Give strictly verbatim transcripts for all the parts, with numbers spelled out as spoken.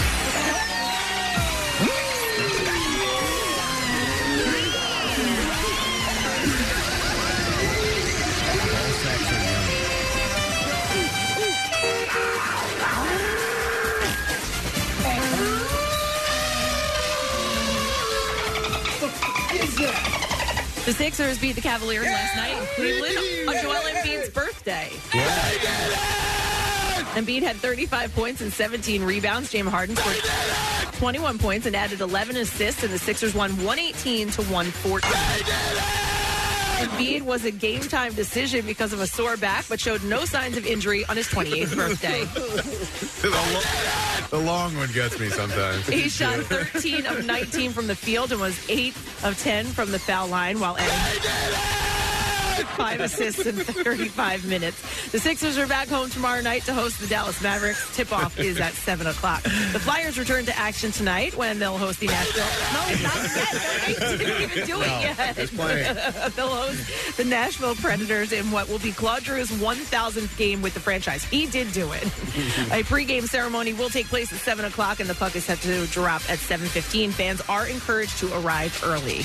The Sixers beat the Cavaliers yeah, last night in Cleveland on Joel Embiid's birthday. Yeah. Embiid had thirty-five points and seventeen rebounds. James Harden scored twenty-one points and added eleven assists, and the Sixers won one eighteen to one fourteen. Embiid was a game-time decision because of a sore back, but showed no signs of injury on his twenty-eighth birthday. the, lo- the long one gets me sometimes. He shot thirteen of nineteen from the field and was eight of ten from the foul line, while Embiid five assists in thirty-five minutes. The Sixers are back home tomorrow night to host the Dallas Mavericks. Tip-off is at seven o'clock. The Flyers return to action tonight when they'll host the Nashville... No, it's not yet. They didn't even do it no, yet. They'll host the Nashville Predators in what will be Claude Giroux's one thousandth game with the franchise. He did do it. A pregame ceremony will take place at seven o'clock, and the puck is set to drop at seven fifteen. Fans are encouraged to arrive early.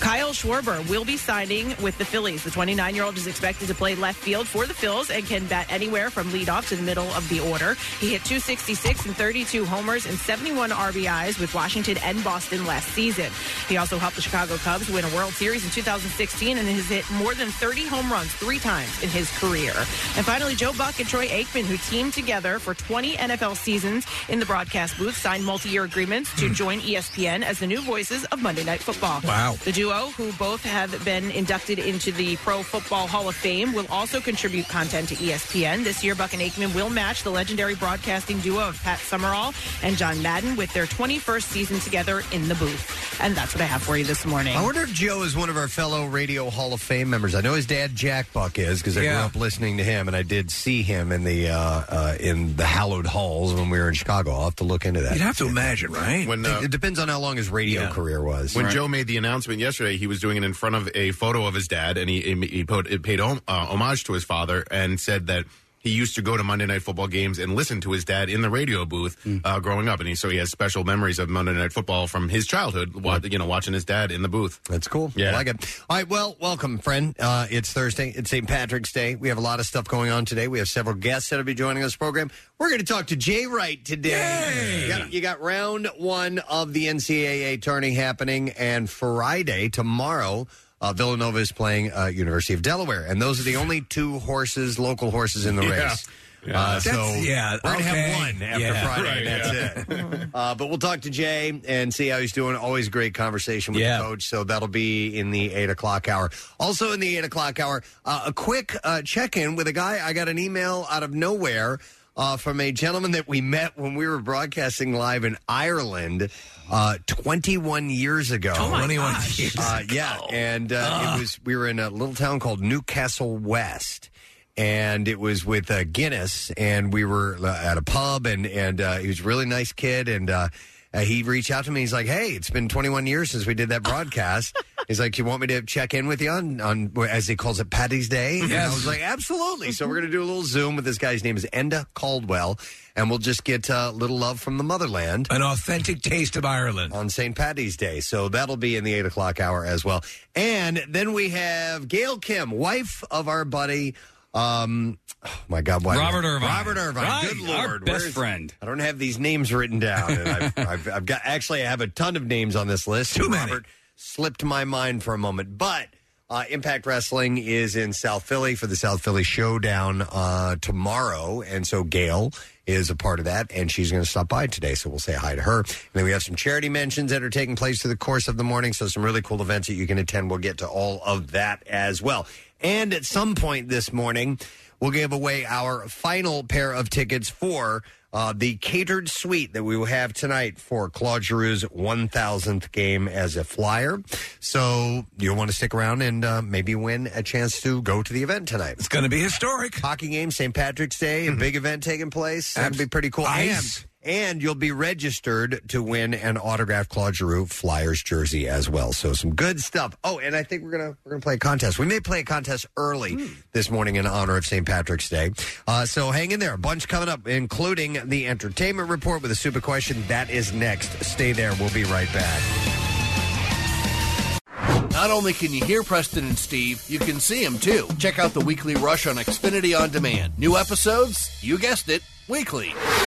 Kyle Schwarber will be signing with the Phillies. The twenty-nine-year-old is expected to play left field for the Phils and can bat anywhere from leadoff to the middle of the order. He hit two sixty-six and thirty-two homers and seventy-one R B Is with Washington and Boston last season. He also helped the Chicago Cubs win a World Series in two thousand sixteen and has hit more than thirty home runs three times in his career. And finally, Joe Buck and Troy Aikman, who teamed together for twenty N F L seasons in the broadcast booth, signed multi-year agreements to join E S P N as the new voices of Monday Night Football. Wow. The duo, who both have been inducted into the Pro Football Hall of Fame, will also contribute content to E S P N. This year, Buck and Aikman will match the legendary broadcasting duo of Pat Summerall and John Madden with their twenty-first season together in the booth. And that's what I have for you this morning. I wonder if Joe is one of our fellow Radio Hall of Fame members. I know his dad, Jack Buck, is, because I yeah. grew up listening to him, and I did see him in the uh, uh, in the hallowed halls when we were in Chicago. I'll have to look into that. You'd have to imagine, right? When, uh, it depends on how long his radio yeah. career was. When right. Joe made the announcement yesterday, he was doing it in front of a photo of his dad, and he He paid homage to his father and said that he used to go to Monday Night Football games and listen to his dad in the radio booth mm. uh, growing up. And he, so he has special memories of Monday Night Football from his childhood, mm. you know, watching his dad in the booth. That's cool. Yeah. I like it. All right, well, welcome, friend. Uh, it's Thursday. It's Saint Patrick's Day. We have a lot of stuff going on today. We have several guests that will be joining us program. We're going to talk to Jay Wright today. You got, you got round one of the N C double A tourney happening, and Friday, tomorrow, Uh, Villanova is playing uh, University of Delaware, and those are the only two horses, local horses, in the yeah. race. Yeah. Uh, so yeah, we're going to okay. have one after yeah. Friday, right, and that's yeah. it. uh, but we'll talk to Jay and see how he's doing. Always great conversation with yeah. the coach, so that'll be in the eight o'clock hour. Also in the eight o'clock hour, uh, a quick uh, check-in with a guy. I got an email out of nowhere uh, from a gentleman that we met when we were broadcasting live in Ireland Uh, twenty-one years ago. Oh my twenty-one gosh. Years uh, ago. Yeah, and uh, it was we were in a little town called Newcastle West, and it was with uh, Guinness, and we were at a pub, and and uh, he was a really nice kid, and uh, he reached out to me. He's like, "Hey, it's been twenty-one years since we did that broadcast." He's like, "You want me to check in with you on, on as he calls it, Paddy's Day?" Yes. And I was like, "Absolutely." So we're going to do a little Zoom with this guy. His name is Enda Caldwell. And we'll just get a uh, little love from the motherland. An authentic taste of Ireland. On Saint Paddy's Day. So that'll be in the eight o'clock hour as well. And then we have Gail Kim, wife of our buddy, um, oh my God, why Robert Irvine. Robert Irvine. Right. Good Lord. Our best Where's, friend. I don't have these names written down. And I've, I've, I've got, actually, I have a ton of names on this list. Too many. Robert slipped my mind for a moment. But uh, Impact Wrestling is in South Philly for the South Philly Showdown uh, tomorrow. And so Gail is a part of that, and she's going to stop by today, so we'll say hi to her. And then we have some charity mentions that are taking place through the course of the morning, so some really cool events that you can attend. We'll get to all of that as well. And at some point this morning, we'll give away our final pair of tickets for uh, the catered suite that we will have tonight for Claude Giroux's one thousandth game as a Flyer. So you'll want to stick around and uh, maybe win a chance to go to the event tonight. It's going to be historic. Hockey game, Saint Patrick's Day, mm-hmm. a big event taking place. That would be pretty cool. Ice. And, and you'll be registered to win an autographed Claude Giroux Flyers jersey as well. So some good stuff. Oh, and I think we're gonna we're gonna play a contest. We may play a contest early mm. this morning in honor of Saint Patrick's Day. Uh, so hang in there. A bunch coming up, including the entertainment report with a super question. That is next. Stay there. We'll be right back. Not only can you hear Preston and Steve, you can see them, too. Check out the Weekly Rush on Xfinity On Demand. New episodes, you guessed it, weekly.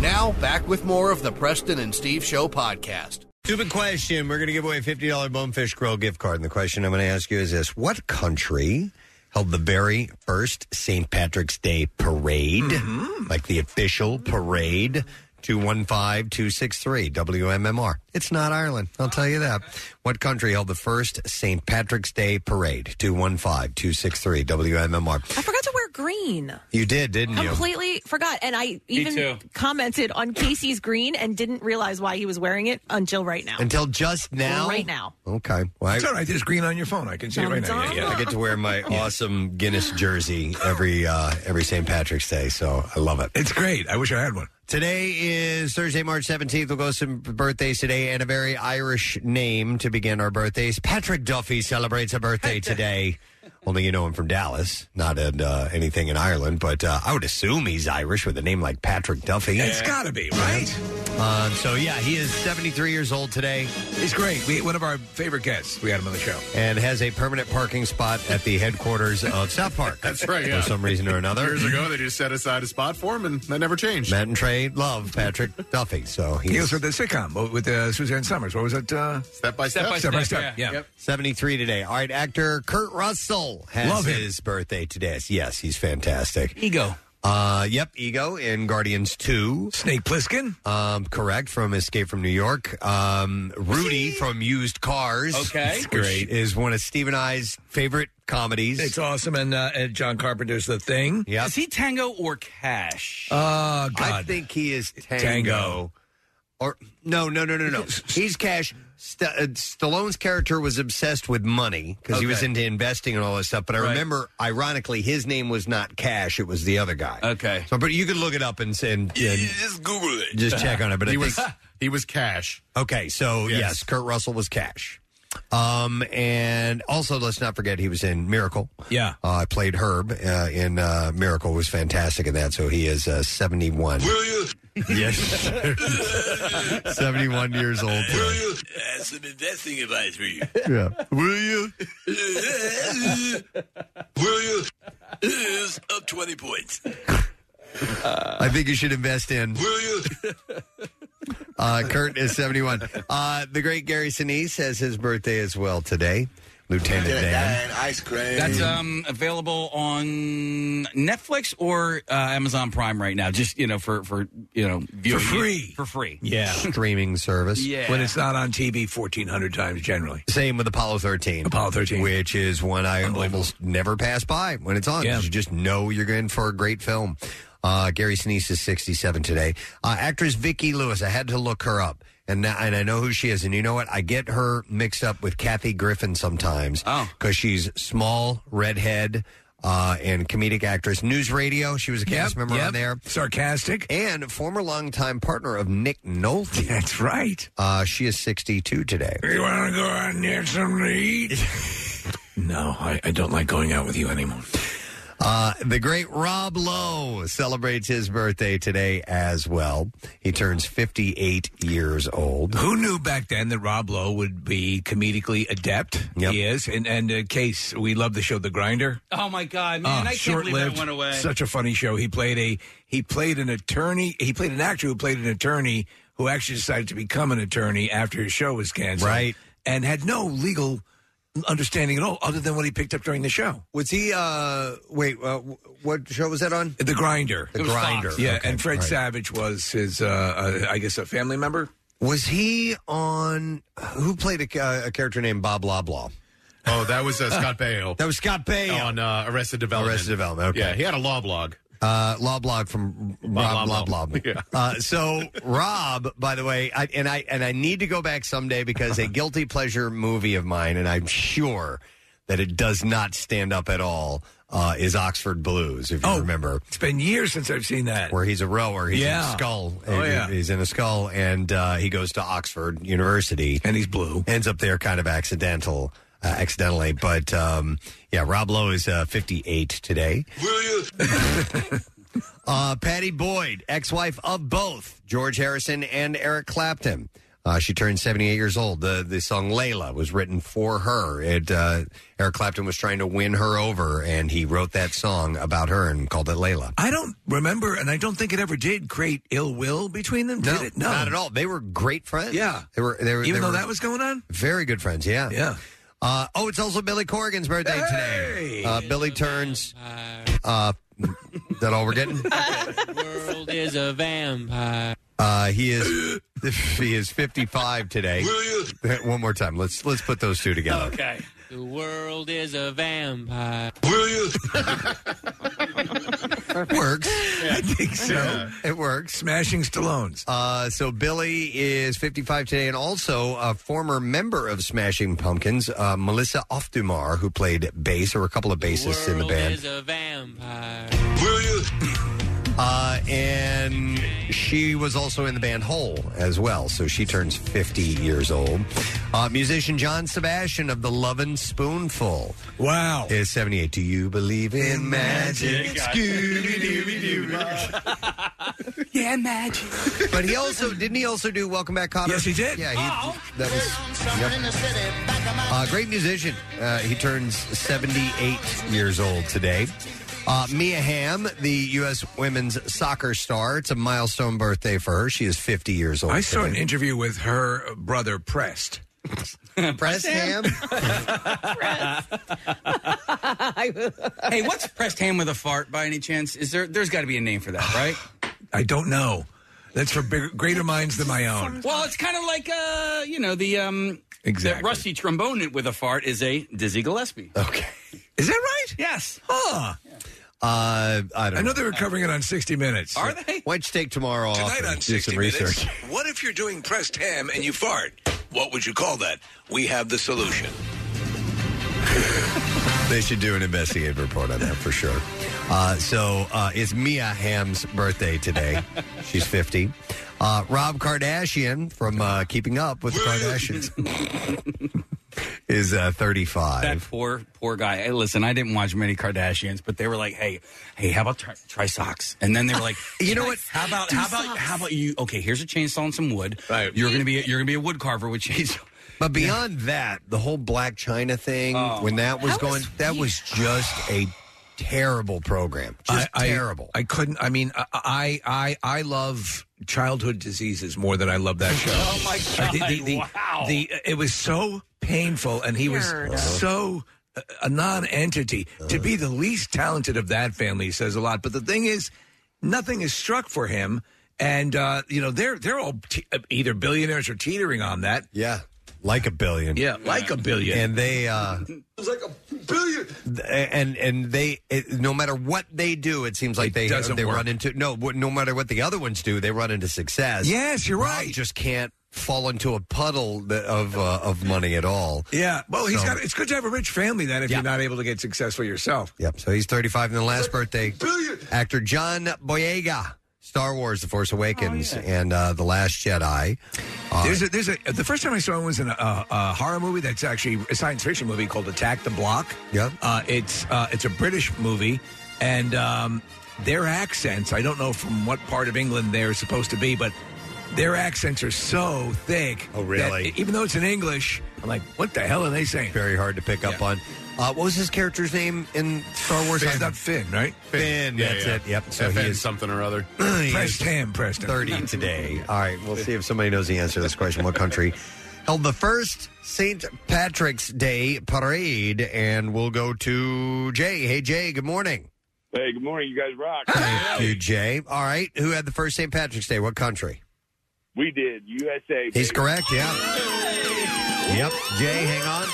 Now, back with more of the Preston and Steve Show podcast. Stupid question. We're going to give away a fifty dollars Bonefish Grill gift card. And the question I'm going to ask you is this. What country held the very first Saint Patrick's Day parade, mm-hmm. like the official parade? two one five, two six three, W M M R. It's not Ireland, I'll tell you that. What country held the first Saint Patrick's Day parade? two one five, two six three, W M M R. I forgot to wear green. You did, didn't Completely you? Completely forgot. And I even commented on Casey's green and didn't realize why he was wearing it until right now. Until just now? Right now. Okay. Well, I... It's all right. There's green on your phone. I can see Dun, it right Dun. now. Yeah, yeah. I get to wear my awesome Guinness jersey every uh, every Saint Patrick's Day, so I love it. It's great. I wish I had one. Today is Thursday, March seventeenth. We'll go some birthdays today and a very Irish name to begin our birthdays. Patrick Duffy celebrates a birthday today. Only you know him from Dallas, not at, uh, anything in Ireland, but uh, I would assume he's Irish with a name like Patrick Duffy. Yeah. It's got to be, right? Um, so, yeah, he is seventy-three years old today. He's great. We, one of our favorite guests. We had him on the show. And has a permanent parking spot at the headquarters of South Park. That's right, yeah. For some reason or another. Years ago, they just set aside a spot for him, and that never changed. Matt and Trey love Patrick Duffy. So he's... He was with the sitcom with uh, Suzanne Summers. What was it? Uh... Step by Step. Step by Step. By step. Yeah. Yeah. Yep. seventy-three today. All right, actor Kurt Russell has love his him. birthday today. Yes, he's fantastic. Ego. Uh, yep, Ego in Guardians two. Snake Plissken. Um, correct, from Escape from New York. Um, Rudy from Used Cars. Okay. It's great. Is one of Steve and I's favorite comedies. It's awesome. And, uh, and John Carpenter's The Thing. Yep. Is he Tango or Cash? Oh, uh, God. I think he is Tango. Tango. Or no, no, no, no, no. He's Cash. St- uh, Stallone's character was obsessed with money because okay. he was into investing and all this stuff. But I right. remember, ironically, his name was not Cash; it was the other guy. Okay, so but you could look it up and, and, and just Google it, just check on it. But he I was think... he was Cash. Okay, so yes. yes, Kurt Russell was Cash. Um, and also let's not forget he was in Miracle. Yeah, I uh, played Herb uh, in uh, Miracle. Was fantastic in that. So he is uh, seventy-one. Will you? Yes, seventy-one years old. Will you? Uh, some investing advice for you. Yeah. Will you? Will you? Is up twenty points. Uh, I think you should invest in. Will you? Uh, Kurt is seventy-one. Uh, the great Gary Sinise has his birthday as well today. Lieutenant Dan. Ice cream. That's um, available on Netflix or uh, Amazon Prime right now. Just, you know, for, for you know, viewing. For free. For free. Yeah. Streaming service. Yeah. When it's not on T V fourteen hundred times generally. Same with Apollo thirteen. Apollo thirteen. Which is one I almost never pass by when it's on. Yeah. You just know you're in for a great film. Uh, Gary Sinise is sixty-seven today. Uh, actress Vicki Lewis. I had to look her up. And now, and I know who she is. And you know what? I get her mixed up with Kathy Griffin sometimes. Oh. Because she's small, redhead, uh, and comedic actress. News Radio. She was a cast yep, member yep. on there. Sarcastic. And former longtime partner of Nick Nolte. That's right. Uh, she is sixty-two today. You want to go out and get something to eat? No, I, I don't like going out with you anymore. Uh, the great Rob Lowe celebrates his birthday today as well. He turns fifty-eight years old. Who knew back then that Rob Lowe would be comedically adept? Yep. He is. And, and uh, Case, we love the show The Grinder. Oh, my God, man. Uh, I can't believe that went away. Such a funny show. He played a he played an attorney. He played an actor who played an attorney who actually decided to become an attorney after his show was canceled. Right. And had no legal understanding at all other than what he picked up during the show. Was he uh wait uh, what show was that on? The Grinder. The Grinder. Fox. Yeah, okay. And Fred right. Savage was his uh, uh I guess a family member. Was he on who played a, uh, a character named Bob Loblaw? Oh, that was uh, Scott Baio. That was Scott Baio on uh, Arrested Development. Arrested Development. Okay. Yeah, he had a law blog. Uh, law blog from Rob Lob Lob. Yeah. Uh, so Rob, by the way, I, and I and I need to go back someday because a guilty pleasure movie of mine, and I'm sure that it does not stand up at all, uh, is Oxford Blues, if you oh, remember. It's been years since I've seen that. Where he's a rower. He's yeah. in a skull. Oh, he, yeah. He's in a skull, and uh, he goes to Oxford University. And he's blue. Ends up there kind of accidental, uh, accidentally. But, um, yeah, Rob Lowe is uh, fifty-eight today. Will you? Uh, Patty Boyd, ex-wife of both George Harrison and Eric Clapton. Uh, she turned seventy-eight years old. The the song Layla was written for her. It, uh, Eric Clapton was trying to win her over, and he wrote that song about her and called it Layla. I don't remember, and I don't think it ever did create ill will between them, no, did it? No, not at all. They were great friends. Yeah. They were. They were Even they though were that was going on? Very good friends, yeah. Yeah. Uh, oh, it's also Billy Corgan's birthday hey! today. Uh, Billy turns... Uh, is that all we're getting? The world is a vampire. Uh, he is he is fifty-five today. One more time. Let's let's put those two together. Okay. The world is a vampire. Will you? Works. Yeah. I think so. Yeah. It works. Smashing Stallones. Uh, so Billy is fifty-five today, and also a former member of Smashing Pumpkins, uh, Melissa Aufdumar, who played bass, or a couple of bassists the in the band. Is a vampire. Will you? Uh, and she was also in the band Hole as well, so she turns fifty years old. Uh, musician John Sebastian of the Lovin' Spoonful. Wow. Is seventy-eight. Do you believe in magic? Scooby-Dooby-Doo. Yeah, magic. But he also, didn't he also do Welcome Back, Cotter? Yes, he did. Yeah, he, oh. that was, yep. in the city, back of my uh, great musician. Uh, he turns seventy-eight years old today. Uh, Mia Hamm, the U S women's soccer star. It's a milestone birthday for her. She is fifty years old. I saw today. an interview with her brother, Prest. Prest Ham? Prest. Hey, what's Prest Ham with a fart, by any chance? Is there, there's got to be a name for that, right? I don't know. That's for bigger, greater minds than my own. Well, it's kind of like, uh, you know, the... Um, Exactly. That rusty trombone with a fart is a Dizzy Gillespie. Okay. Is that right? Yes. Huh. Yeah. Uh, I don't I know, know they were covering it on sixty minutes. Are they? Why don't you take tomorrow Tonight off and on do some minutes, research? What if you're doing pressed ham and you fart? What would you call that? We have the solution. They should do an investigative report on that for sure. Uh, so uh, it's Mia Hamm's birthday today. She's fifty. Uh, Rob Kardashian from uh, Keeping Up with the Kardashians is uh, thirty-five. That poor, poor guy. Hey, listen, I didn't watch many Kardashians, but they were like, "Hey, hey, how about try, try socks?" And then they were like, "You know what? How about, how about, how about you? Okay, here's a chainsaw and some wood. Right. You're gonna be, a, you're gonna be a wood carver with chainsaw." But beyond yeah. that, the whole Black China thing, oh. when that was that going, was that was just a terrible program. Just I, terrible. I, I couldn't. I mean, I, I, I love childhood diseases more than I love that show. Oh my God! The, the, the, wow! The, it was so painful, and he Weird. was so a non-entity. Uh. To be the least talented of that family says a lot. But the thing is, nothing is struck for him, and uh, you know they're they're all te- either billionaires or teetering on that. Yeah. Like a billion. Yeah, like a billion. And they... Uh, it's like a billion. And, and they, it, no matter what they do, it seems like it they they work. run into... No, no matter what the other ones do, they run into success. Yes, you're Rob right. just can't fall into a puddle of uh, of money at all. Yeah, well, he's so. got. It's good to have a rich family, then, if yeah. you're not able to get successful yourself. Yep, so he's thirty-five, and the last birthday, billion. actor John Boyega. Star Wars: The Force Awakens oh, yeah. and uh, The Last Jedi. Uh, there's a, there's a, the first time I saw him was in a, a, a horror movie that's actually a science fiction movie called Attack the Block. Yeah, uh, it's uh, it's a British movie, and um, their accents, I don't know from what part of England they're supposed to be, but their accents are so thick. Oh, really? That even though it's in English, I'm like, what the hell are they saying? Very hard to pick yeah. up on. Uh, what was his character's name in Star Wars? Finn. It's not Finn, right? Finn. Finn. Yeah, that's yeah. it. Yep. So Finn he is something or other. Pressed ham, pressed ham. thirty today. All right. We'll see if somebody knows the answer to this question. What country held the first Saint Patrick's Day parade? And we'll go to Jay. Hey, Jay. Good morning. Hey, good morning. You guys rock. Thank you, Jay. All right. Who had the first Saint Patrick's Day? What country? We did. U S A. Baby. He's correct. Yeah. Yep. Jay, hang on.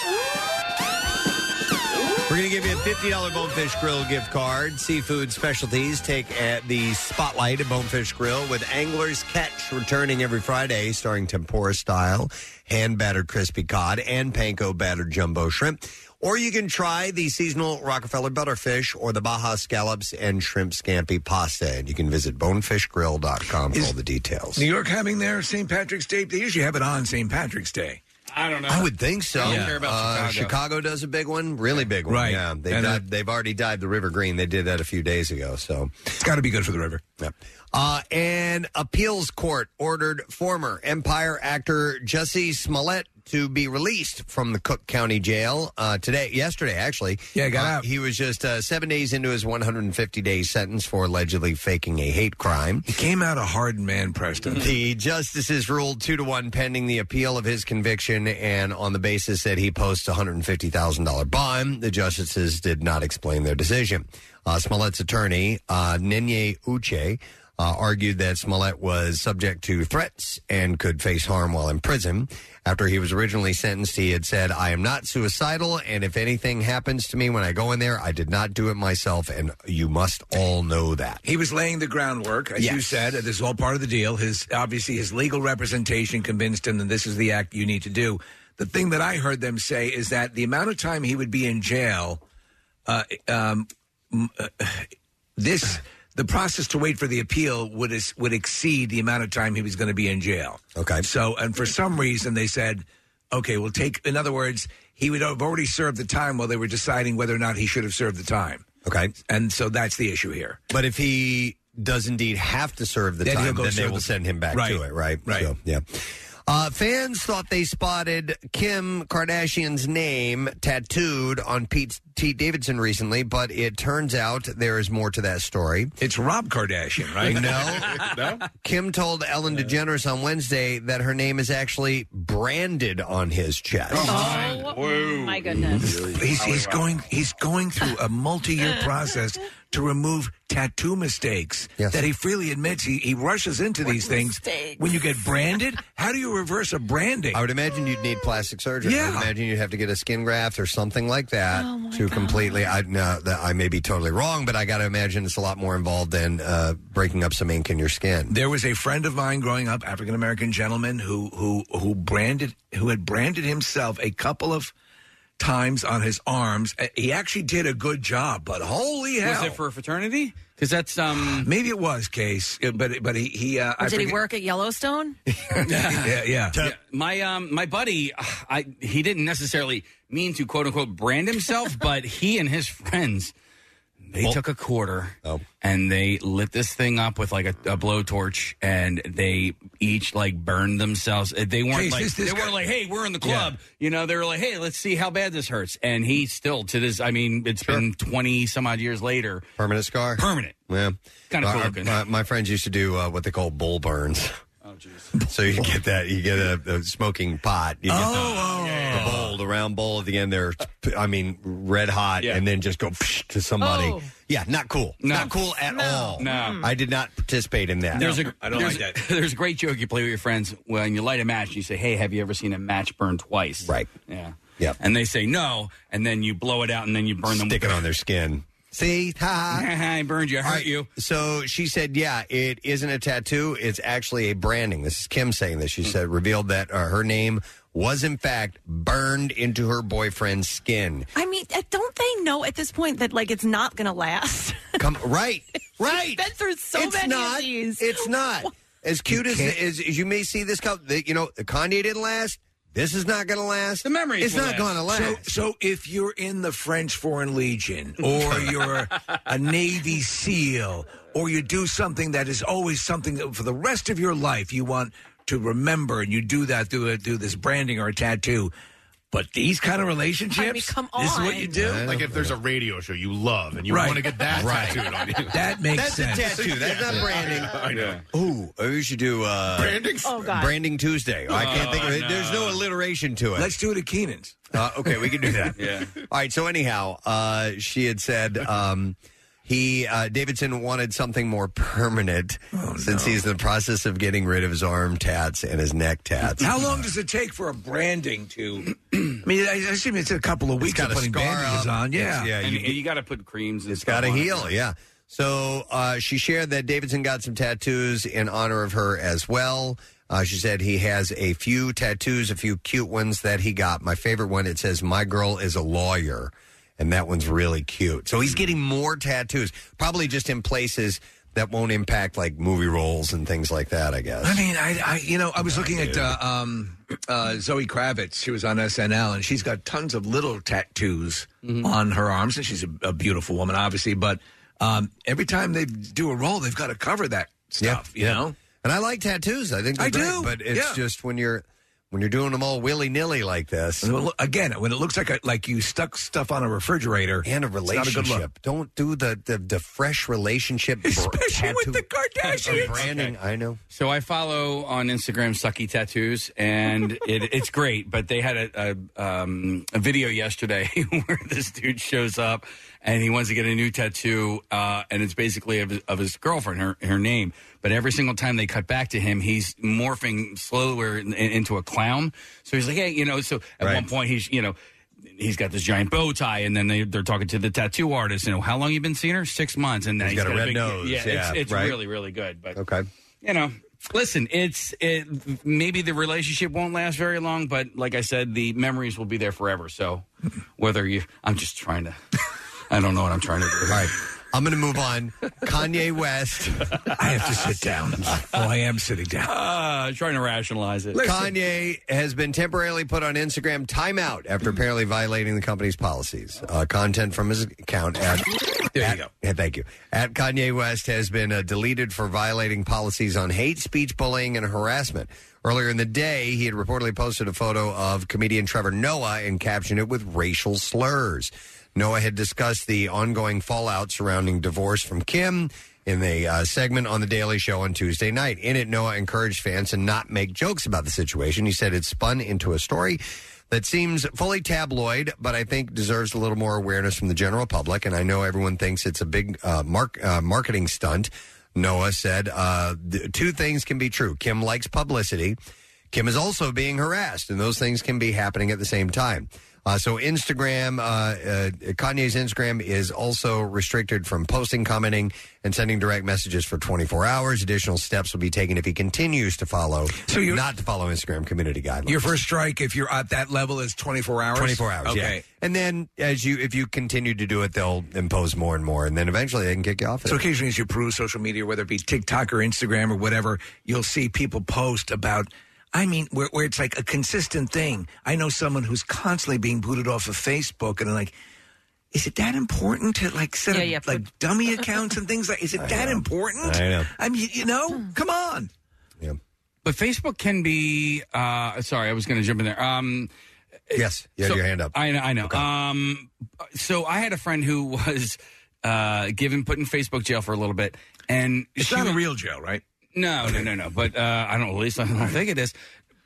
We're going to give you a fifty dollars Bonefish Grill gift card. Seafood specialties take at the spotlight at Bonefish Grill with Angler's Catch returning every Friday, starring tempura style, hand-battered crispy cod, and panko-battered jumbo shrimp. Or you can try the seasonal Rockefeller Butterfish or the Baja Scallops and Shrimp Scampi Pasta. And you can visit bonefish grill dot com for all the details. New York having their Saint Patrick's Day? They usually have it on Saint Patrick's Day. I don't know. I would think so. I don't yeah. care about uh, Chicago. Chicago does a big one, really big one. Right. Yeah, they've, dived, they've already dived the River Green. They did that a few days ago. So it's got to be good for the river. Yeah. Uh, an appeals court ordered former Empire actor Jesse Smollett to be released from the Cook County Jail uh, today, yesterday, actually. Yeah, he got uh, out. He was just uh, seven days into his one hundred fifty day sentence for allegedly faking a hate crime. He came out a hard man, Preston. The justices ruled two to one pending the appeal of his conviction, and on the basis that he posts a one hundred fifty thousand dollars bond, the justices did not explain their decision. Uh, Smollett's attorney, uh, Nenye Uche, Uh, argued that Smollett was subject to threats and could face harm while in prison. After he was originally sentenced, he had said, "I am not suicidal, and if anything happens to me when I go in there, I did not do it myself, and you must all know that." He was laying the groundwork, as yes. you said. This is all part of the deal. His obviously, his legal representation convinced him that this is the act you need to do. The thing that I heard them say is that the amount of time he would be in jail, uh, um, uh, this... the process to wait for the appeal would is, would exceed the amount of time he was going to be in jail. Okay. So, and for some reason they said, okay, we'll take, in other words, he would have already served the time while they were deciding whether or not he should have served the time. Okay. And so that's the issue here. But if he does indeed have to serve the then time, then they will the, send him back right, to it, right? Right. So, yeah. Uh, fans thought they spotted Kim Kardashian's name tattooed on Pete T. Davidson recently, but it turns out there is more to that story. It's Rob Kardashian, right? No. No? Kim told Ellen DeGeneres on Wednesday that her name is actually branded on his chest. Oh, oh my goodness. He's, he's, going, he's going through a multi-year process to remove tattoo mistakes yes. that he freely admits he, he rushes into what these mistakes? things. When you get branded, how do you reverse a branding? I would imagine you'd need plastic surgery. Yeah. I would imagine you'd have to get a skin graft or something like that oh to God. completely, I no, I may be totally wrong, but I got to imagine it's a lot more involved than uh, breaking up some ink in your skin. There was a friend of mine growing up, African-American gentleman, who, who, who branded, who had branded himself a couple of times on his arms. He actually did a good job, but holy hell. Was it for a fraternity? Because that's... um maybe it was, Case, but but he... he uh, did he work at Yellowstone? yeah, yeah, yeah. yeah. My um, my buddy, I he didn't necessarily mean to quote-unquote brand himself, but he and his friends, they well, took a quarter, oh. and they lit this thing up with, like, a, a blowtorch, and they each, like, burned themselves. They weren't, Case, like, this, this they guy. weren't like, hey, we're in the club. Yeah. You know, they were like, hey, let's see how bad this hurts. And he still, to this, I mean, it's sure. been twenty-some-odd years later. Permanent scar? Permanent. Yeah. Kind of cool looking. My, my friends used to do uh, what they call bull burns. Oh, jeez. So you get that, you get a, a smoking pot. You get oh, the, yeah. the bowl, the round bowl at the end there, I mean, red hot, yeah. and then just go psh, to somebody. Oh. Yeah, not cool. No. Not cool at no. all. No. I did not participate in that. There's no. a, I don't there's, like that. There's a great joke you play with your friends when you light a match, you say, hey, have you ever seen a match burn twice? Right. Yeah. Yep. And they say no, and then you blow it out, and then you burn Stick them. Stick it on their skin. See, ha ha. I burned you. I hurt right. you. So she said, yeah, it isn't a tattoo. It's actually a branding. This is Kim saying this. She mm-hmm. said, revealed that uh, her name was, in fact, burned into her boyfriend's skin. I mean, don't they know at this point that, like, it's not going to last? Come Right. Right. She's been through so it's many not, of these. It's not. As cute as, as, as you may see this couple, the, you know, Kanye didn't last. This is not going to last. The memory is not going to last. So, so if you're in the French Foreign Legion or you're a Navy SEAL or you do something that is always something that for the rest of your life you want to remember, and you do that through, through this branding or a tattoo. But these kind of relationships, I mean, come on. This is what you do. Like if there's a radio show you love and you right. want to get that right. tattooed on you. That makes That's sense. That's a tattoo. That's yeah. not branding. I know. I know. Ooh, we should do uh, branding. Oh, God. Branding Tuesday. Oh, I can't think of it. No. There's no alliteration to it. Let's do it at Keenan's. Uh, okay, we can do that. yeah. All right, so anyhow, uh, she had said... Um, He uh, Davidson wanted something more permanent oh, since no. he's in the process of getting rid of his arm tats and his neck tats. How long does it take for a branding to? I mean, I assume it's a couple of weeks of putting bandages on. Yeah, yeah. And you, you got to put creams. And it's got to heal. It. Yeah. So uh, she shared that Davidson got some tattoos in honor of her as well. Uh, she said he has a few tattoos, a few cute ones that he got. My favorite one, it says, "My girl is a lawyer," and that one's really cute. So he's getting more tattoos, probably just in places that won't impact, like, movie roles and things like that, I guess. I mean, I, I you know, I was no, looking dude. at uh, um, uh, Zoe Kravitz. She was on S N L, and she's got tons of little tattoos mm-hmm. on her arms, and she's a, a beautiful woman, obviously. But um, every time they do a role, they've got to cover that stuff, yeah. you yeah. know? And I like tattoos. I think they're I great, do. But it's yeah. just when you're... When you're doing them all willy-nilly like this. Again, when it looks like a, like you stuck stuff on a refrigerator. And a relationship. It's not a good look. Don't do the, the, the fresh relationship. Especially br- with the Kardashians. Branding, okay. I know. So I follow on Instagram Sucky Tattoos, and it, it's great. But they had a, a, um, a video yesterday where this dude shows up, and he wants to get a new tattoo, uh, and it's basically of, of his girlfriend, her, her name. But every single time they cut back to him, he's morphing slower in, in, into a clown. So he's like, hey, you know, so at right. one point he's, you know, he's got this giant bow tie, and then they, they're talking to the tattoo artist. You know, how long you been seeing her? Six months. And then he's, he's got, got a red big, nose. Yeah, yeah, it's, it's right? really, really good. But, okay. you know, listen, it's it, maybe the relationship won't last very long, but like I said, the memories will be there forever. So whether you, I'm just trying to, I don't know what I'm trying to do. All right. I'm going to move on. Kanye West. I have to sit down. Oh, I am sitting down. Uh, trying to rationalize it. Listen. Kanye has been temporarily put on Instagram timeout after apparently violating the company's policies. Uh, content from his account at... There you at, go. Yeah, thank you. At Kanye West has been uh, deleted for violating policies on hate speech, bullying, and harassment. Earlier in the day, he had reportedly posted a photo of comedian Trevor Noah and captioned it with racial slurs. Noah had discussed the ongoing fallout surrounding divorce from Kim in a uh, segment on The Daily Show on Tuesday night. In it, Noah encouraged fans to not make jokes about the situation. He said it spun into a story that seems fully tabloid, but I think deserves a little more awareness from the general public. And I know everyone thinks it's a big uh, mark, uh, marketing stunt, Noah said. Uh, th- two things can be true. Kim likes publicity. Kim is also being harassed, and those things can be happening at the same time. Uh, so Instagram, uh, uh, Kanye's Instagram is also restricted from posting, commenting, and sending direct messages for twenty-four hours. Additional steps will be taken if he continues to follow, so not to follow Instagram community guidelines. Your first strike, if you're at that level, is twenty-four hours? twenty-four hours, okay. Yeah. And then as you, if you continue to do it, they'll impose more and more, and then eventually they can kick you off. So it. Occasionally as you peruse social media, whether it be TikTok or Instagram or whatever, you'll see people post about... I mean, where, where it's like a consistent thing. I know someone who's constantly being booted off of Facebook, and I'm like, is it that important to like set yeah, up yeah, for- like dummy accounts and things like? Is it I that know. important? I know. I mean, you know, come on. Yeah. But Facebook can be. Uh, sorry, I was going to jump in there. Um, yes, you so, have your hand up. I know. I know. Okay. Um, so I had a friend who was uh, given put in Facebook jail for a little bit, and it's she not went, a real jail, right? No, no, no, no. But uh, I don't, at least I don't think it is.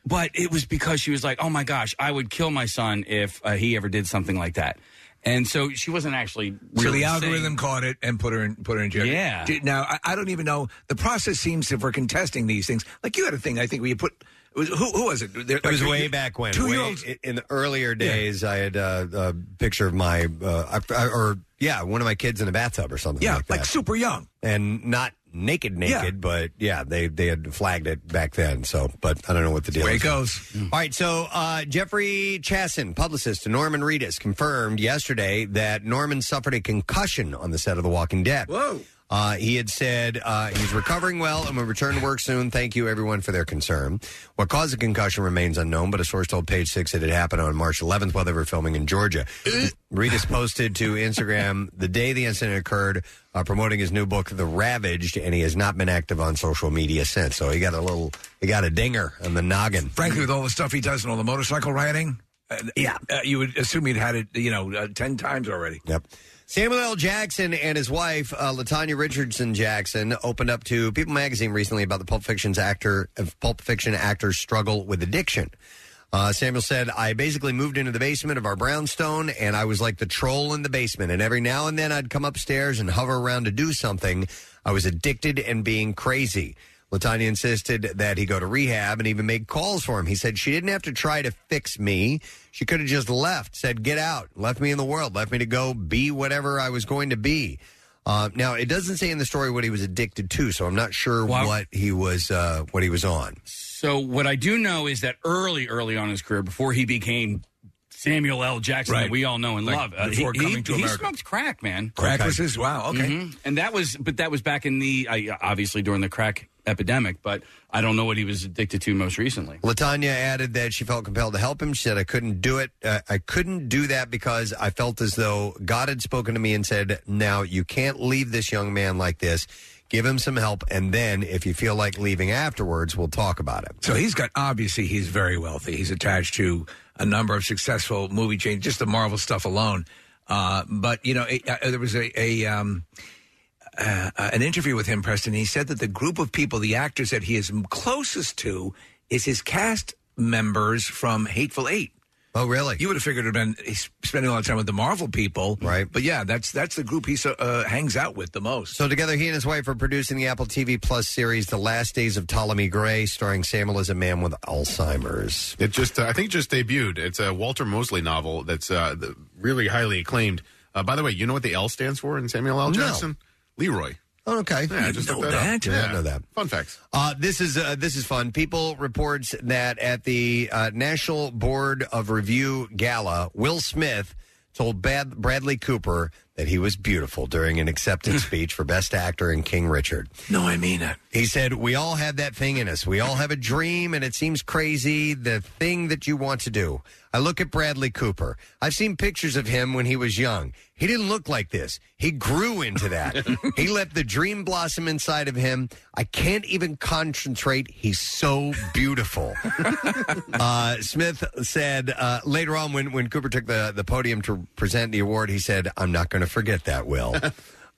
But it was because she was like, oh, my gosh, I would kill my son if uh, he ever did something like that. And so she wasn't actually really So the algorithm saying, caught it and put her in put her in jail. Yeah. Now, I, I don't even know. The process seems if we're contesting these things. Like you had a thing, I think, where you put – Who, who was it? There, it was like, way you, back when. Way, in the earlier days, yeah. I had a, a picture of my, uh, I, I, or yeah, one of my kids in a bathtub or something yeah, like that. Yeah, like super young. And not naked, naked, yeah. but yeah, they, they had flagged it back then. So, but I don't know what the deal is. Way it goes. Mm. All right, so uh, Jeffrey Chasson, publicist to Norman Reedus, confirmed yesterday that Norman suffered a concussion on the set of The Walking Dead. Whoa. Uh, he had said uh, he's recovering well and will return to work soon. Thank you, everyone, for their concern. What caused the concussion remains unknown, but a source told Page Six that it happened on March eleventh while they were filming in Georgia. Reedus posted to Instagram the day the incident occurred, uh, promoting his new book, The Ravaged, and he has not been active on social media since. So he got a little, he got a dinger on the noggin. Frankly, with all the stuff he does and all the motorcycle riding, uh, yeah, uh, you would assume he'd had it, you know, uh, ten times already. Yep. Samuel L. Jackson and his wife, uh, LaTanya Richardson Jackson, opened up to People magazine recently about the Pulp Fiction's actor, Pulp Fiction actor's struggle with addiction. Uh, Samuel said, I basically moved into the basement of our brownstone, and I was like the troll in the basement. And every now and then I'd come upstairs and hover around to do something. I was addicted and being crazy. LaTanya insisted that he go to rehab and even made calls for him. He said, she didn't have to try to fix me. She could have just left, said, get out, left me in the world, left me to go be whatever I was going to be. Uh, now, it doesn't say in the story what he was addicted to, so I'm not sure well, what he was uh, what he was on. So what I do know is that early, early on in his career, before he became Samuel L. Jackson right. that we all know and like, love, uh, before he, coming he, to America, he smoked crack, man. Crack was his wow, okay, mm-hmm. and that was, but that was back in the uh, obviously during the crack epidemic. But I don't know what he was addicted to most recently. LaTanya added that she felt compelled to help him. She said, "I couldn't do it. Uh, I couldn't do that because I felt as though God had spoken to me and said, 'Now you can't leave this young man like this. Give him some help, and then if you feel like leaving afterwards, we'll talk about it.'" So he's got, obviously, he's very wealthy. He's attached to a number of successful movie chains, just the Marvel stuff alone. Uh, but, you know, it, uh, there was a, a um, uh, uh, an interview with him, Preston. He said that the group of people, the actors that he is closest to, is his cast members from Hateful Eight. Oh, really? You would have figured it would have been he's spending a lot of time with the Marvel people. Right. But, yeah, that's that's the group he so, uh, hangs out with the most. So together, he and his wife are producing the Apple T V Plus series The Last Days of Ptolemy Gray, starring Samuel as a man with Alzheimer's. It just, uh, I think, just debuted. It's a Walter Mosley novel that's uh, really highly acclaimed. Uh, by the way, you know what the L stands for in Samuel L. Jackson? No. Leroy. Oh, okay. Yeah, I didn't just know that. that. Yeah. I didn't know that. Fun facts. Uh, this is uh, this is fun. People reports that at the uh, National Board of Review Gala, Will Smith told Bad- Bradley Cooper that he was beautiful during an acceptance speech for Best Actor in King Richard. No, I mean it. He said, "We all have that thing in us. We all have a dream, and it seems crazy, the thing that you want to do. I look at Bradley Cooper. I've seen pictures of him when he was young. He didn't look like this. He grew into that. He let the dream blossom inside of him. I can't even concentrate. He's so beautiful." uh, Smith said uh, later on when, when Cooper took the, the podium to present the award, he said, "I'm not going to forget that, Will."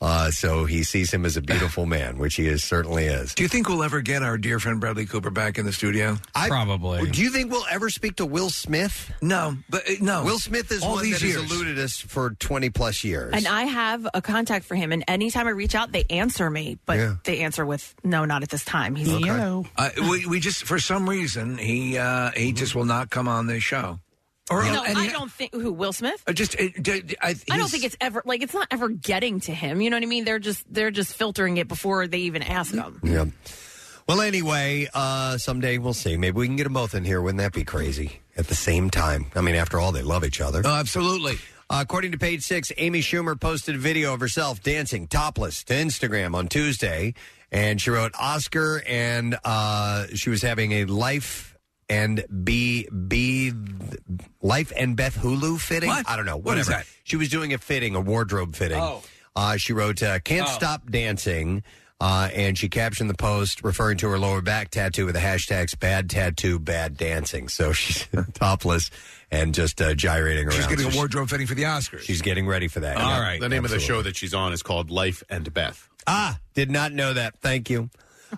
Uh, so he sees him as a beautiful man, which he is certainly is. Do you think we'll ever get our dear friend Bradley Cooper back in the studio? I, Probably. Do you think we'll ever speak to Will Smith? No, but uh, no. Will Smith is All one that years. has eluded us for twenty plus years. And I have a contact for him, and anytime I reach out, they answer me, but yeah. they answer with, "No, not at this time." He's okay. Yo. Uh, we, we just, for some reason, he uh, he just will not come on this show. Or, no, I he, don't think, who, Will Smith? Just, I, I, I don't think it's ever, like, it's not ever getting to him. You know what I mean? They're just they're just filtering it before they even ask him. Yeah. Well, anyway, uh, someday we'll see. Maybe we can get them both in here. Wouldn't that be crazy? At the same time. I mean, after all, they love each other. Oh, absolutely. Uh, according to Page Six, Amy Schumer posted a video of herself dancing topless to Instagram on Tuesday. And she wrote Oscar, and uh, she was having a life... And B B Life and Beth Hulu fitting. What? I don't know. Whatever. What is that? She was doing a fitting, a wardrobe fitting. Oh. Uh, she wrote, uh, "Can't oh. stop dancing," uh, and she captioned the post referring to her lower back tattoo with the hashtags "Bad Tattoo, Bad Dancing." So she's topless and just uh, gyrating around. She's getting so a wardrobe she, fitting for the Oscars. She's getting ready for that. All yeah. right. The name Absolutely. of the show that she's on is called Life and Beth. Ah, did not know that. Thank you.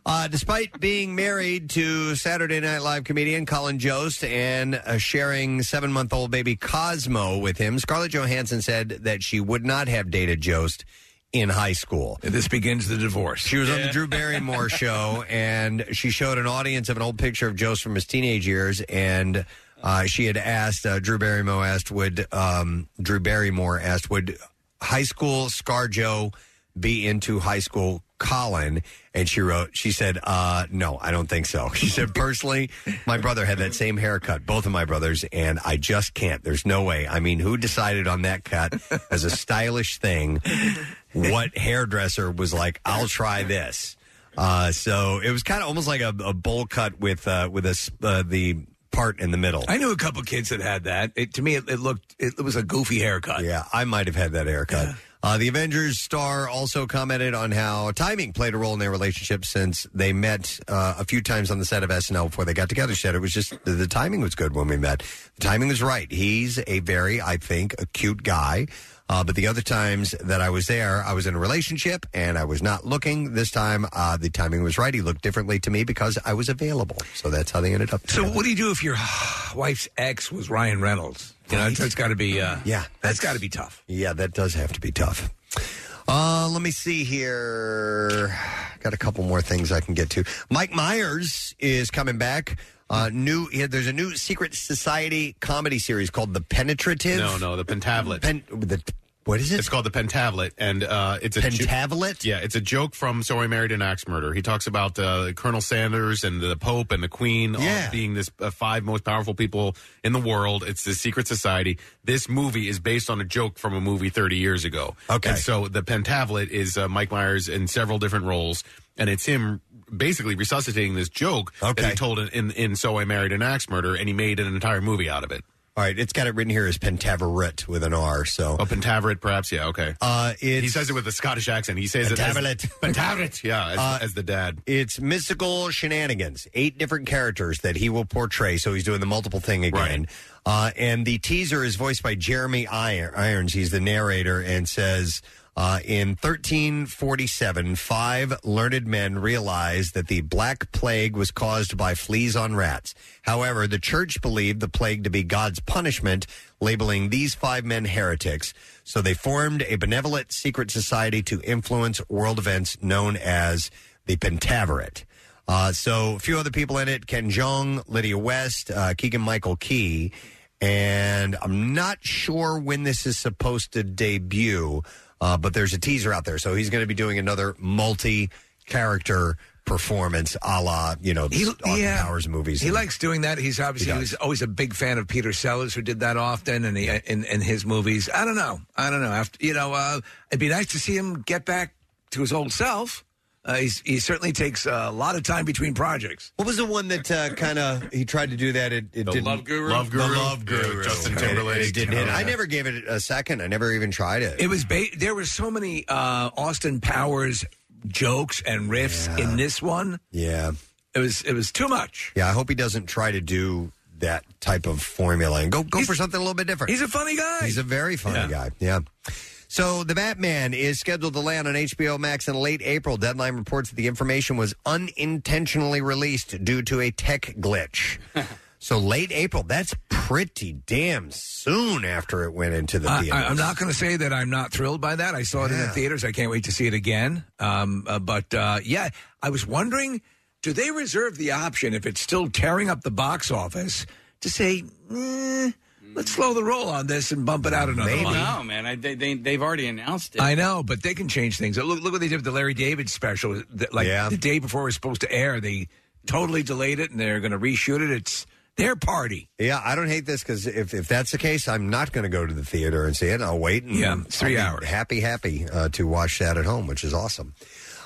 Uh, despite being married to Saturday Night Live comedian Colin Jost and uh, sharing seven-month-old baby Cosmo with him, Scarlett Johansson said that she would not have dated Jost in high school. This begins the divorce. She was yeah. on the Drew Barrymore show, and she showed an audience of an old picture of Jost from his teenage years, and uh, she had asked, uh, Drew Barrymore asked, would, um, Drew Barrymore asked, would high school ScarJo be into high school Colin? And she wrote, she said, uh, "No, I don't think so." She said, "Personally, my brother had that same haircut, both of my brothers, and I just can't. There's no way. I mean, who decided on that cut as a stylish thing? What hairdresser was like, 'I'll try this'?" Uh, so it was kind of almost like a, a bowl cut with uh, with a, uh, the part in the middle. I knew a couple kids that had that. It, to me, it, it looked, it, it was a goofy haircut. Yeah, I might have had that haircut. Yeah. Uh, the Avengers star also commented on how timing played a role in their relationship since they met uh, a few times on the set of S N L before they got together. She said, "It was just the timing was good when we met. The timing was right. He's a very, I think, a cute guy. Uh, but the other times that I was there, I was in a relationship and I was not looking. This time, uh, the timing was right. He looked differently to me because I was available." So that's how they ended up together. So what do you do if your wife's ex was Ryan Reynolds? You know, that's got to be uh, yeah. That's, that's got to be tough. Yeah, that does have to be tough. Uh, let me see here. Got a couple more things I can get to. Mike Myers is coming back. Uh, new, there's a new secret society comedy series called The Penetrative. No, no, The Pentavlet. Pen, the What is it? It's called the Pentavlet, and uh, it's a Pentavlet. Ju- yeah, it's a joke from "So I Married an Axe Murderer." He talks about uh, Colonel Sanders and the Pope and the Queen yeah. all being this uh, five most powerful people in the world. It's the secret society. This movie is based on a joke from a movie thirty years ago. Okay, and so the Pentavlet is uh, Mike Myers in several different roles, and it's him basically resuscitating this joke okay. that he told in, in in "So I Married an Axe Murderer," and he made an entire movie out of it. All right, it's got it written here as Pentaveret with an R. So, oh, Pentaveret, perhaps, yeah, okay. Uh, he says it with a Scottish accent. He says Pentaveret. it as Pentaveret, yeah, as, uh, as the dad. It's mystical shenanigans, eight different characters that he will portray. So he's doing the multiple thing again. Right. Uh, and the teaser is voiced by Jeremy Irons. He's the narrator and says, uh, in thirteen forty-seven, five learned men realized that the Black Plague was caused by fleas on rats. However, the church believed the plague to be God's punishment, labeling these five men heretics. So they formed a benevolent secret society to influence world events known as the Pentaveret. Uh, so a few other people in it, Ken Jeong, Lydia West, uh, Keegan-Michael Key, and I'm not sure when this is supposed to debut, Uh, but there's a teaser out there, so he's going to be doing another multi-character performance, a la you know the Austin yeah. Powers movies. He likes doing that. He's obviously he he's always a big fan of Peter Sellers, who did that often, and he, in in his movies. I don't know. I don't know. After you know, uh, it'd be nice to see him get back to his old self. Uh, he's, he certainly takes a lot of time between projects. What was the one that uh, kind of he tried to do that? It, it the didn't. Love Guru, Love Guru, the Love Guru. Yeah, Justin Timberlake. It, it didn't hit. I never gave it a second. I never even tried it. It was ba- there were so many uh, Austin Powers jokes and riffs yeah. in this one. Yeah, it was it was too much. Yeah, I hope he doesn't try to do that type of formula and go go he's, for something a little bit different. He's a funny guy. He's a very funny yeah. guy. Yeah. So, The Batman is scheduled to land on H B O Max in late April. Deadline reports that the information was unintentionally released due to a tech glitch. So, late April, that's pretty damn soon after it went into the uh, theaters. I, I'm not going to say that I'm not thrilled by that. I saw yeah. it in the theaters. I can't wait to see it again. Um, uh, but, uh, yeah, I was wondering, do they reserve the option, if it's still tearing up the box office, to say, eh, let's slow the roll on this and bump it out another Maybe. month. No, man. I, they, they, they've already announced it. I know, but they can change things. Look look what they did with the Larry David special. The, like yeah. the day before it was supposed to air, they totally delayed it, and they're going to reshoot it. It's their party. Yeah, I don't hate this, because if, if that's the case, I'm not going to go to the theater and see it. I'll wait. And yeah, it's three I'll hours. Happy, happy uh, to watch that at home, which is awesome.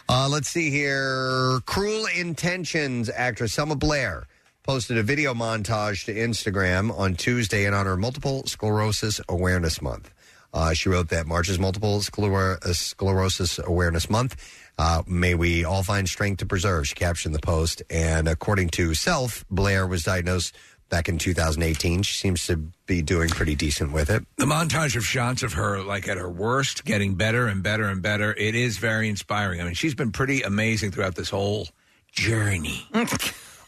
Uh, let's see here. Cruel Intentions actress Selma Blair posted a video montage to Instagram on Tuesday in honor of Multiple Sclerosis Awareness Month. Uh, she wrote that March is Multiple Scler- Sclerosis Awareness Month. Uh, may we all find strength to preserve, she captioned the post. And according to Self, Blair was diagnosed back in two thousand eighteen. She seems to be doing pretty decent with it. The montage of shots of her, like, at her worst, getting better and better and better. It is very inspiring. I mean, she's been pretty amazing throughout this whole journey.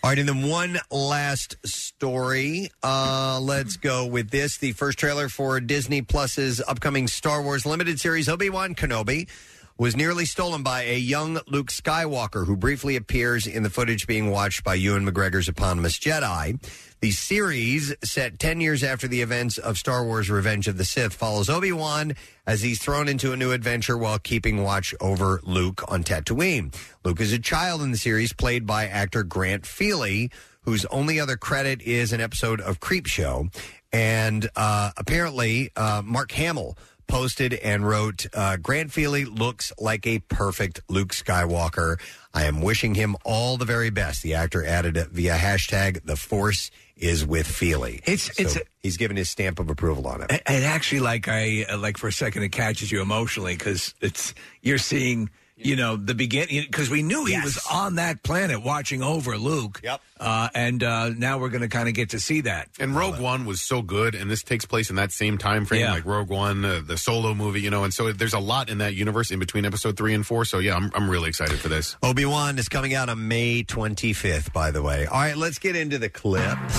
All right, and then one last story. Uh, let's go with this. The first trailer for Disney Plus's upcoming Star Wars limited series, Obi-Wan Kenobi, was nearly stolen by a young Luke Skywalker, who briefly appears in the footage being watched by Ewan McGregor's eponymous Jedi. The series, set ten years after the events of Star Wars Revenge of the Sith, follows Obi-Wan as he's thrown into a new adventure while keeping watch over Luke on Tatooine. Luke is a child in the series, played by actor Grant Feely, whose only other credit is an episode of Creepshow. And uh, apparently, uh, Mark Hamill posted and wrote, uh, Grant Feely looks like a perfect Luke Skywalker. I am wishing him all the very best. The actor added it via hashtag, The Force is with Feely. It's so it's a, he's given his stamp of approval on it. And actually, like I like for a second, it catches you emotionally, because it's you're seeing, you know, the beginning, because we knew he yes. was on that planet watching over Luke. Yep. Uh, and uh, now we're going to kind of get to see that. And Rogue One was so good, and this takes place in that same time frame, yeah. like Rogue One, uh, the Solo movie, you know, and so there's a lot in that universe in between episode three and four, so yeah, I'm, I'm really excited for this. Obi-Wan is coming out on May twenty-fifth, by the way. All right, let's get into the clips.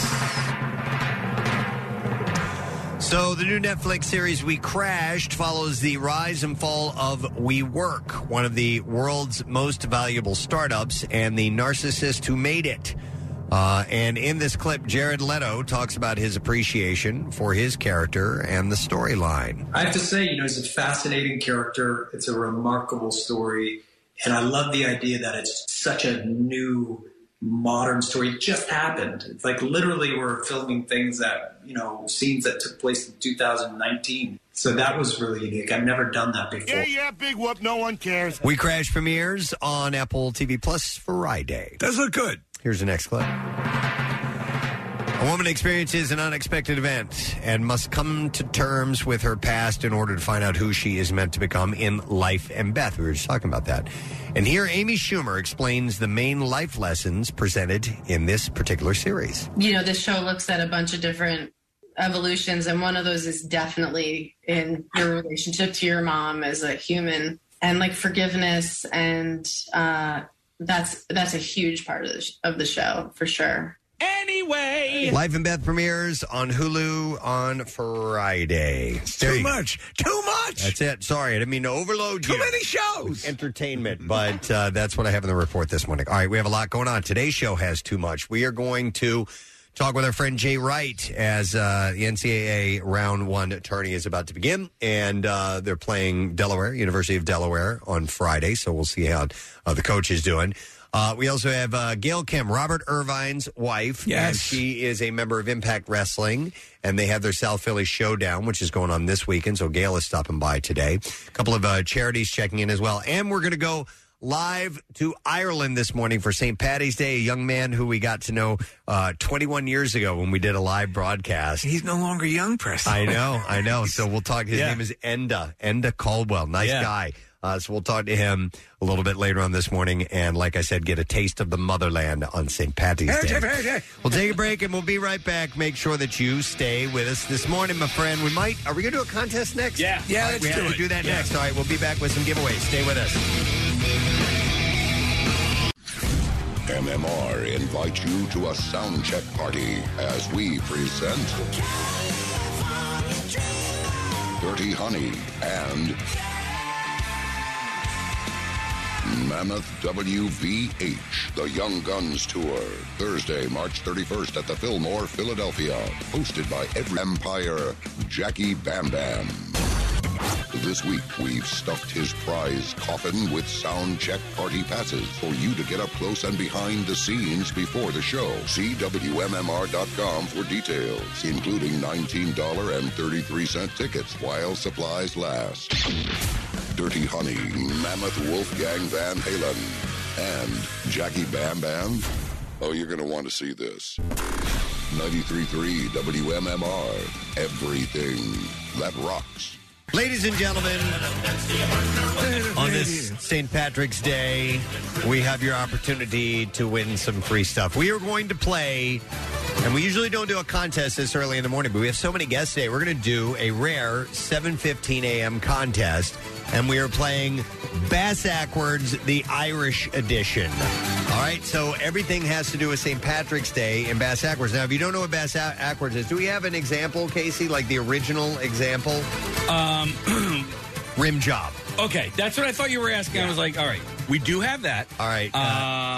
So the new Netflix series We Crashed follows the rise and fall of WeWork, one of the world's most valuable startups, and the narcissist who made it. Uh, and in this clip, Jared Leto talks about his appreciation for his character and the storyline. I have to say, you know, he's a fascinating character. It's a remarkable story. And I love the idea that it's such a new, modern story. It just happened. It's like literally we're filming things that, you know, scenes that took place in two thousand nineteen. So that was really unique. I've never done that before. Yeah, yeah, big whoop. No one cares. We Crash premieres on Apple T V Plus Friday. Does look good. Here's the next clip. A woman experiences an unexpected event and must come to terms with her past in order to find out who she is meant to become in life and death. We were just talking about that. And here, Amy Schumer explains the main life lessons presented in this particular series. You know, this show looks at a bunch of different evolutions, and one of those is definitely in your relationship to your mom as a human, and like forgiveness, and uh, that's that's a huge part of the, of the show for sure. Anyway, Life and Beth premieres on Hulu on Friday. Too much. Too much. That's it. Sorry, I didn't mean to overload you. Too many shows. Entertainment, but uh, that's what I have in the report this morning. All right, we have a lot going on. Today's show has too much. We are going to talk with our friend Jay Wright as uh, the N C double A Round one tourney is about to begin. And uh, they're playing Delaware, University of Delaware on Friday, so we'll see how uh, the coach is doing. Uh, we also have uh, Gail Kim, Robert Irvine's wife. Yes. And she is a member of Impact Wrestling, and they have their South Philly Showdown, which is going on this weekend. So Gail is stopping by today. A couple of uh, charities checking in as well. And we're going to go live to Ireland this morning for Saint Paddy's Day, a young man who we got to know uh, twenty-one years ago when we did a live broadcast. He's no longer young, Preston. I know, I know. So we'll talk. His yeah. name is Enda, Enda Caldwell. Nice yeah. guy. Uh, so we'll talk to him a little bit later on this morning. And like I said, get a taste of the motherland on Saint Paddy's Day. We'll take a break and we'll be right back. Make sure that you stay with us this morning, my friend. We might, are we going to do a contest next? Yeah. Yeah, right, let's we do have it. to do that yeah. next. All right, we'll be back with some giveaways. Stay with us. M M R invites you to a sound check party as we present Dirty Honey and Mammoth W V H, The Young Guns Tour, Thursday, March thirty-first at the Fillmore, Philadelphia. Hosted by Every Empire, Jackie Bam Bam. This week, we've stuffed his prize coffin with sound check party passes for you to get up close and behind the scenes before the show. See W M M R dot com for details, including nineteen dollars and thirty-three cents tickets while supplies last. Dirty Honey, Mammoth Wolfgang Van Halen, and Jackie Bam Bam. Oh, you're going to want to see this. ninety-three point three W M M R, everything that rocks. Ladies and gentlemen, on this Saint Patrick's Day, we have your opportunity to win some free stuff. We are going to play, and we usually don't do a contest this early in the morning, but we have so many guests today. We're going to do a rare seven fifteen a.m. contest, and we are playing Bass Ackwards, the Irish edition. All right, so everything has to do with Saint Patrick's Day and Bass Ackwards. Now, if you don't know what Bass Ackwards is, do we have an example, Casey, like the original example? Um, Rim job. Okay, that's what I thought you were asking. Yeah. I was like, all right, we do have that. All right. Um,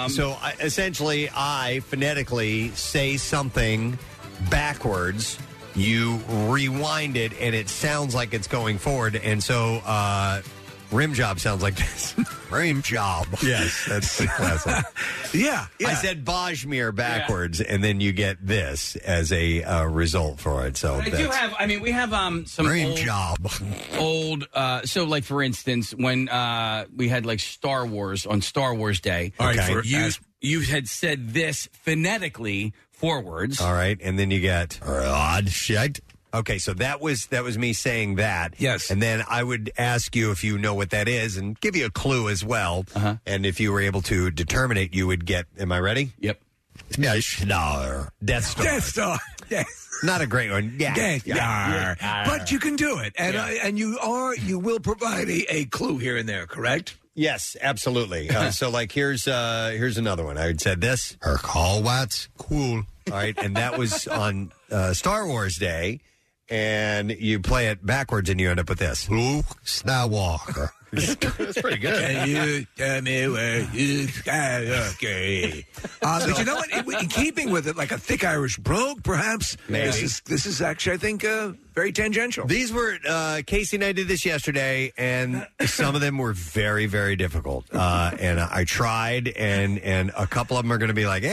uh, so, I, essentially, I phonetically say something backwards. You rewind it, and it sounds like it's going forward. And so, uh, rim job sounds like this. Rim job. Yes, that's the classic. yeah, yeah. I said Bajmir backwards, yeah. and then you get this as a uh, result for it. So I do have, I mean, we have um, some rim old, job. old uh, so, like, for instance, when uh, we had, like, Star Wars on Star Wars Day. All right, okay. for, you, as, you had said this phonetically forwards. All right, and then you get odd shit. Okay, so that was that was me saying that. Yes. And then I would ask you if you know what that is and give you a clue as well. Uh-huh. And if you were able to determine it, you would get... Am I ready? Yep. Death Star. Death Star. Death Star. Yes. Not a great one. Yeah. Death Star. Yeah. Yeah. But you can do it. And yeah. uh, and you are you will provide a, a clue here and there, correct? Yes, absolutely. uh, so, like, here's uh, here's another one. I had said this. Her call what's cool. All right, and that was on uh, Star Wars Day. And you play it backwards, and you end up with this. Luke Skywalker. That's pretty good. Can you tell me where you skyrocket? Uh, so, but you know what? In, in keeping with it, like a thick Irish brogue, perhaps. Maybe. This is this is actually, I think, uh, very tangential. These were uh, Casey and I did this yesterday, and some of them were very, very difficult. Uh, and I tried, and and a couple of them are going to be like, eh.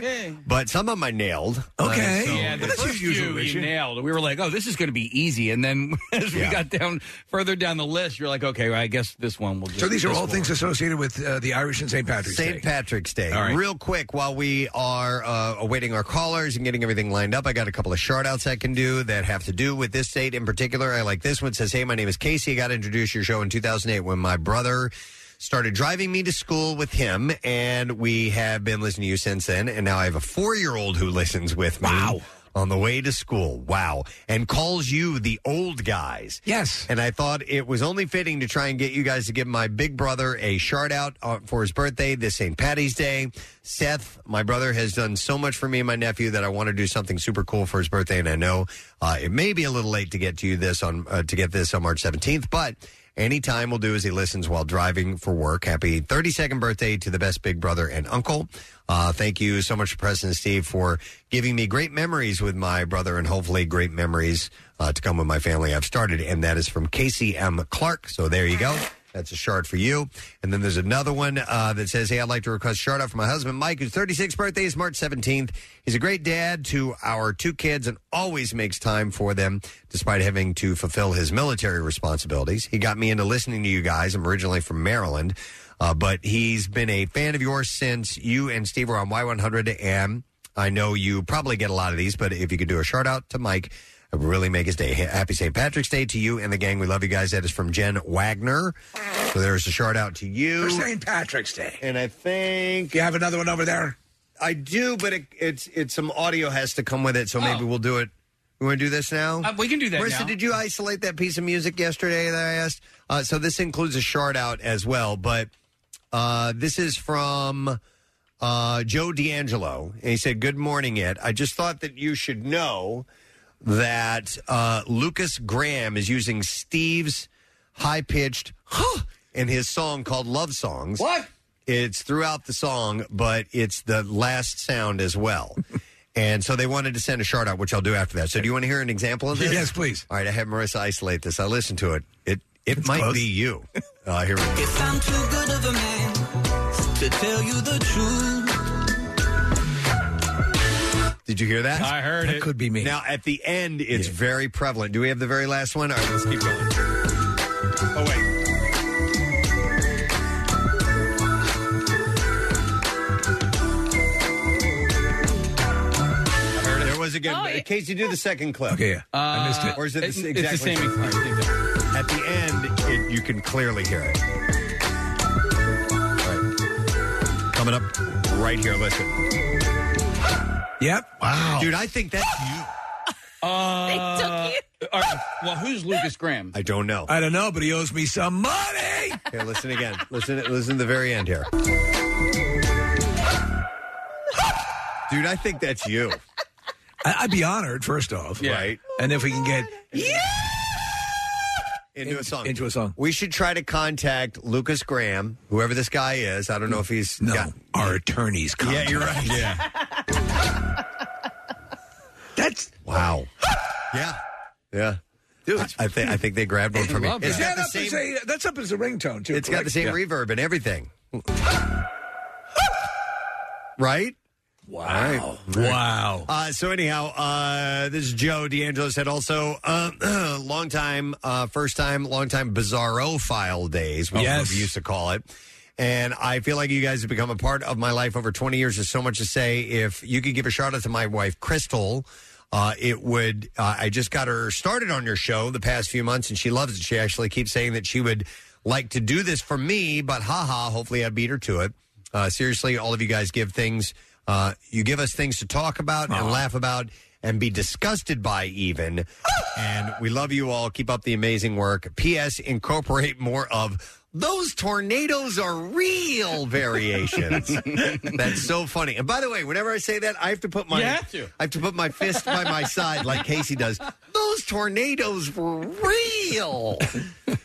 Hey. But some of them I nailed. Okay, uh, so, yeah, the well, first few we nailed. We were like, oh, this is going to be easy. And then as yeah. we got down further down the list, you're like, okay, well, I guess this one will. Just, so these are all forward. things associated with uh, the Irish and Saint Patrick's Day. Saint Patrick's Day. All right. Real quick, while we are uh, awaiting our callers and getting everything lined up, I got a couple of shout outs I can do that have to do with this date in particular. I like this one. It says, hey, my name is Casey. I got to introduce your show in two thousand eight when my brother started driving me to school with him, and we have been listening to you since then, and now I have a four-year-old who listens with me. Wow. On the way to school. Wow. And calls you the old guys. Yes. And I thought it was only fitting to try and get you guys to give my big brother a shout out for his birthday this Saint Patty's Day. Seth, my brother, has done so much for me and my nephew that I want to do something super cool for his birthday. And I know uh, it may be a little late to get to you this on uh, to get this on March seventeenth, but any time we'll do as he listens while driving for work. Happy thirty-second birthday to the best big brother and uncle. Uh, thank you so much, Preston and Steve, for giving me great memories with my brother and hopefully great memories uh, to come with my family. I've started, and that is from Casey M. Clark. So there you go. That's a shard for you. And then there's another one uh, that says, hey, I'd like to request a shard out for my husband, Mike, whose thirty-sixth birthday is March seventeenth. He's a great dad to our two kids and always makes time for them despite having to fulfill his military responsibilities. He got me into listening to you guys. I'm originally from Maryland, uh, but he's been a fan of yours since you and Steve were on Y one hundred. And I know you probably get a lot of these, but if you could do a shard out to Mike, it would really make his day. Happy Saint Patrick's Day to you and the gang. We love you guys. That is from Jen Wagner. So there's a shout out to you. For Saint Patrick's Day. And I think... You have another one over there? I do, but it, it's it's some audio has to come with it, so oh. maybe we'll do it. We want to do this now? Uh, we can do that Marissa, now. Did you isolate that piece of music yesterday that I asked? Uh, so this includes a shout out as well, but uh, this is from... Uh, Joe D'Angelo, and he said, good morning, Ed. I just thought that you should know that uh, Lukas Graham is using Steve's high-pitched huh in his song called Love Songs. What? It's throughout the song, but it's the last sound as well. And so they wanted to send a shout out, which I'll do after that. So do you want to hear an example of this? Yes, please. All right, I had Marissa isolate this. I listened to it. It it it's might close. Be you. Uh, here we go. If I'm too good of a man... to tell you the truth. Did you hear that? I heard that it. That could be me. Now, at the end, it's yeah. very prevalent. Do we have the very last one? All right, let's keep going. Oh, wait. I heard it. There was a good... Oh, yeah. Casey, do the second clip. Okay, yeah. Uh, I missed it. Or is it the exactly It's the same exact. At the end, it, you can clearly hear it. Coming up right here, listen. Yep. Wow. Dude, I think that's you. Uh, they took you. All right, well, who's Lukas Graham? I don't know. I don't know, but he owes me some money. Here, listen again. Listen, listen to the very end here. Dude, I think that's you. I, I'd be honored, first off. Yeah. Right? Oh, and if we can get... Yeah! Into a song. Into a song. We should try to contact Lukas Graham, whoever this guy is. I don't know if he's... No, got... our attorney's contact. Yeah, you're right. Yeah. That's... Wow. Yeah. Yeah. Dude, I, I, th- I think they grabbed one from me. That. It's got the up same... say, that's up as a ringtone, too. It's correct? Got the same yeah. reverb and everything. Right? Wow. Right. Wow. Uh, so anyhow, uh, this is Joe D'Angelo said also, uh, long time, uh, first time, long time bizarro file days, what yes. we used to call it. And I feel like you guys have become a part of my life over twenty years. There's so much to say. If you could give a shout out to my wife, Crystal, uh, it would, uh, I just got her started on your show the past few months and she loves it. She actually keeps saying that she would like to do this for me, but haha, hopefully I beat her to it. Uh, seriously, all of you guys give things. Uh, you give us things to talk about and Aww. Laugh about and be disgusted by even. And we love you all. Keep up the amazing work. P S. Incorporate more of those tornadoes are real variations. That's so funny. And by the way, whenever I say that, I have to put my, you have to. I have to put my fist by my side like Casey does. those tornadoes were real.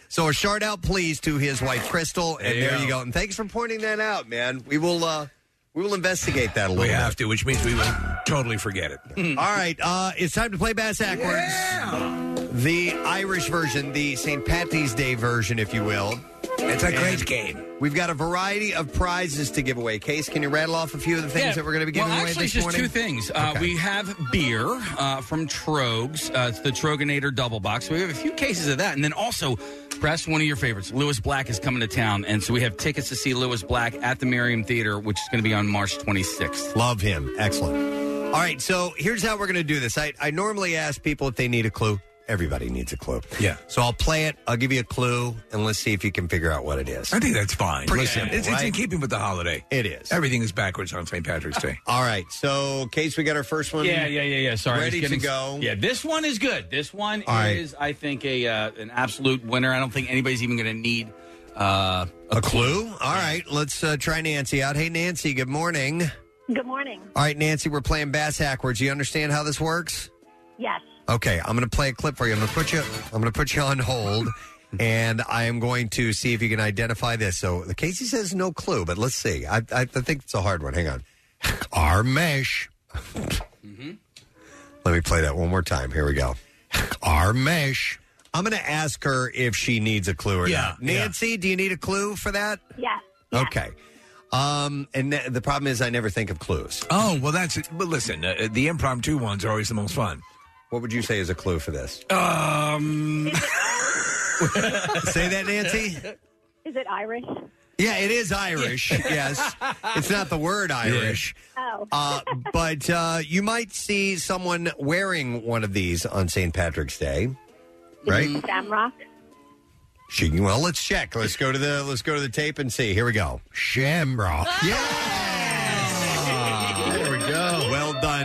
So a shout out, please, to his wife, Crystal. And there, there you go. And thanks for pointing that out, man. We will uh, we will investigate that a little we bit. We have to, which means we will totally forget it. Mm. All right. Uh, it's time to play Bass Backwards. Yeah. The Irish version, the Saint Patty's Day version, if you will. It's a great and game. We've got a variety of prizes to give away. Case, can you rattle off a few of the things yeah. that we're going to be giving well, away this morning? Well, actually, just two things. Okay. Uh, we have beer uh, from Trogs. Uh, it's the Troganator double box. We have a few cases of that. And then also, Press, one of your favorites, Lewis Black is coming to town. And so we have tickets to see Lewis Black at the Merriam Theater, which is going to be on March twenty-sixth. Love him. Excellent. All right, so here's how we're going to do this. I, I normally ask people if they need a clue. Everybody needs a clue. Yeah. So I'll play it. I'll give you a clue, and let's see if you can figure out what it is. I think that's fine. Pretty yeah. simple, it's, right? It's in keeping with the holiday. It is. Everything is backwards on Saint Patrick's Day. All right. So, Case, we got our first one. Yeah, yeah, yeah, yeah. Sorry. Ready getting, to go. Yeah, this one is good. This one All is, right. I think, a uh, an absolute winner. I don't think anybody's even going to need uh, a, a clue. clue? All yeah. right. Let's uh, try Nancy out. Hey, Nancy, good morning. Good morning. All right, Nancy, we're playing Bass Hackwards. You understand how this works? Yes. Okay, I'm going to play a clip for you. I'm going to put you. I'm going to put you on hold, and I am going to see if you can identify this. So, Casey says no clue, but let's see. I, I, I think it's a hard one. Hang on. Armesh. Mm-hmm. Let me play that one more time. Here we go. Armesh. I'm going to ask her if she needs a clue or yeah, not. Nancy, yeah. do you need a clue for that? Yeah. yeah. Okay. Um, and th- the problem is I never think of clues. Oh well, that's. But listen, uh, the impromptu ones are always the most fun. What would you say is a clue for this? Um, say that, Nancy? Is it Irish? Yeah, it is Irish, yes. It's not the word Irish. Oh. uh, but uh, you might see someone wearing one of these on Saint Patrick's Day, right? Is it Shamrock? She, well, let's check. Let's go to the let's go to the tape and see. Here we go. Shamrock. Yeah.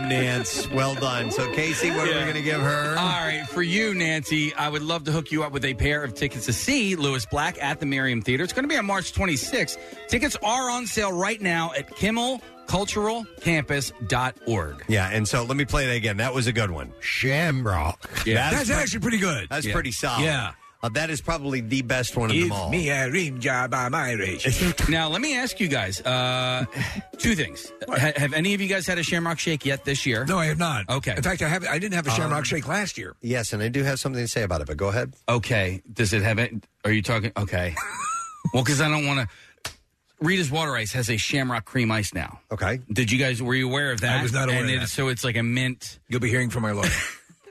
Nance, well done. So, Casey, what yeah. are we going to give her? All right, for you, Nancy, I would love to hook you up with a pair of tickets to see Lewis Black at the Merriam Theater. It's going to be on March twenty-sixth. Tickets are on sale right now at kimmel cultural campus dot org. Yeah, and so let me play that again. That was a good one. Shamrock. Yeah. That's, That's pretty, actually pretty good. That's yeah. pretty solid. Yeah. Uh, that is probably the best one of Give them all. Give me a rim job, I'm Irish. Now, let me ask you guys uh, two things. H- have any of you guys had a Shamrock Shake yet this year? No, I have not. Okay. In fact, I have. I didn't have a Shamrock um, Shake last year. Yes, and I do have something to say about it, but go ahead. Okay. Does it have it? Are you talking? Okay. Well, because I don't want to. Rita's Water Ice has a Shamrock Cream Ice now. Okay. Did you guys, were you aware of that? I was not aware and of it, that. So it's like a mint. You'll be hearing from my lawyer.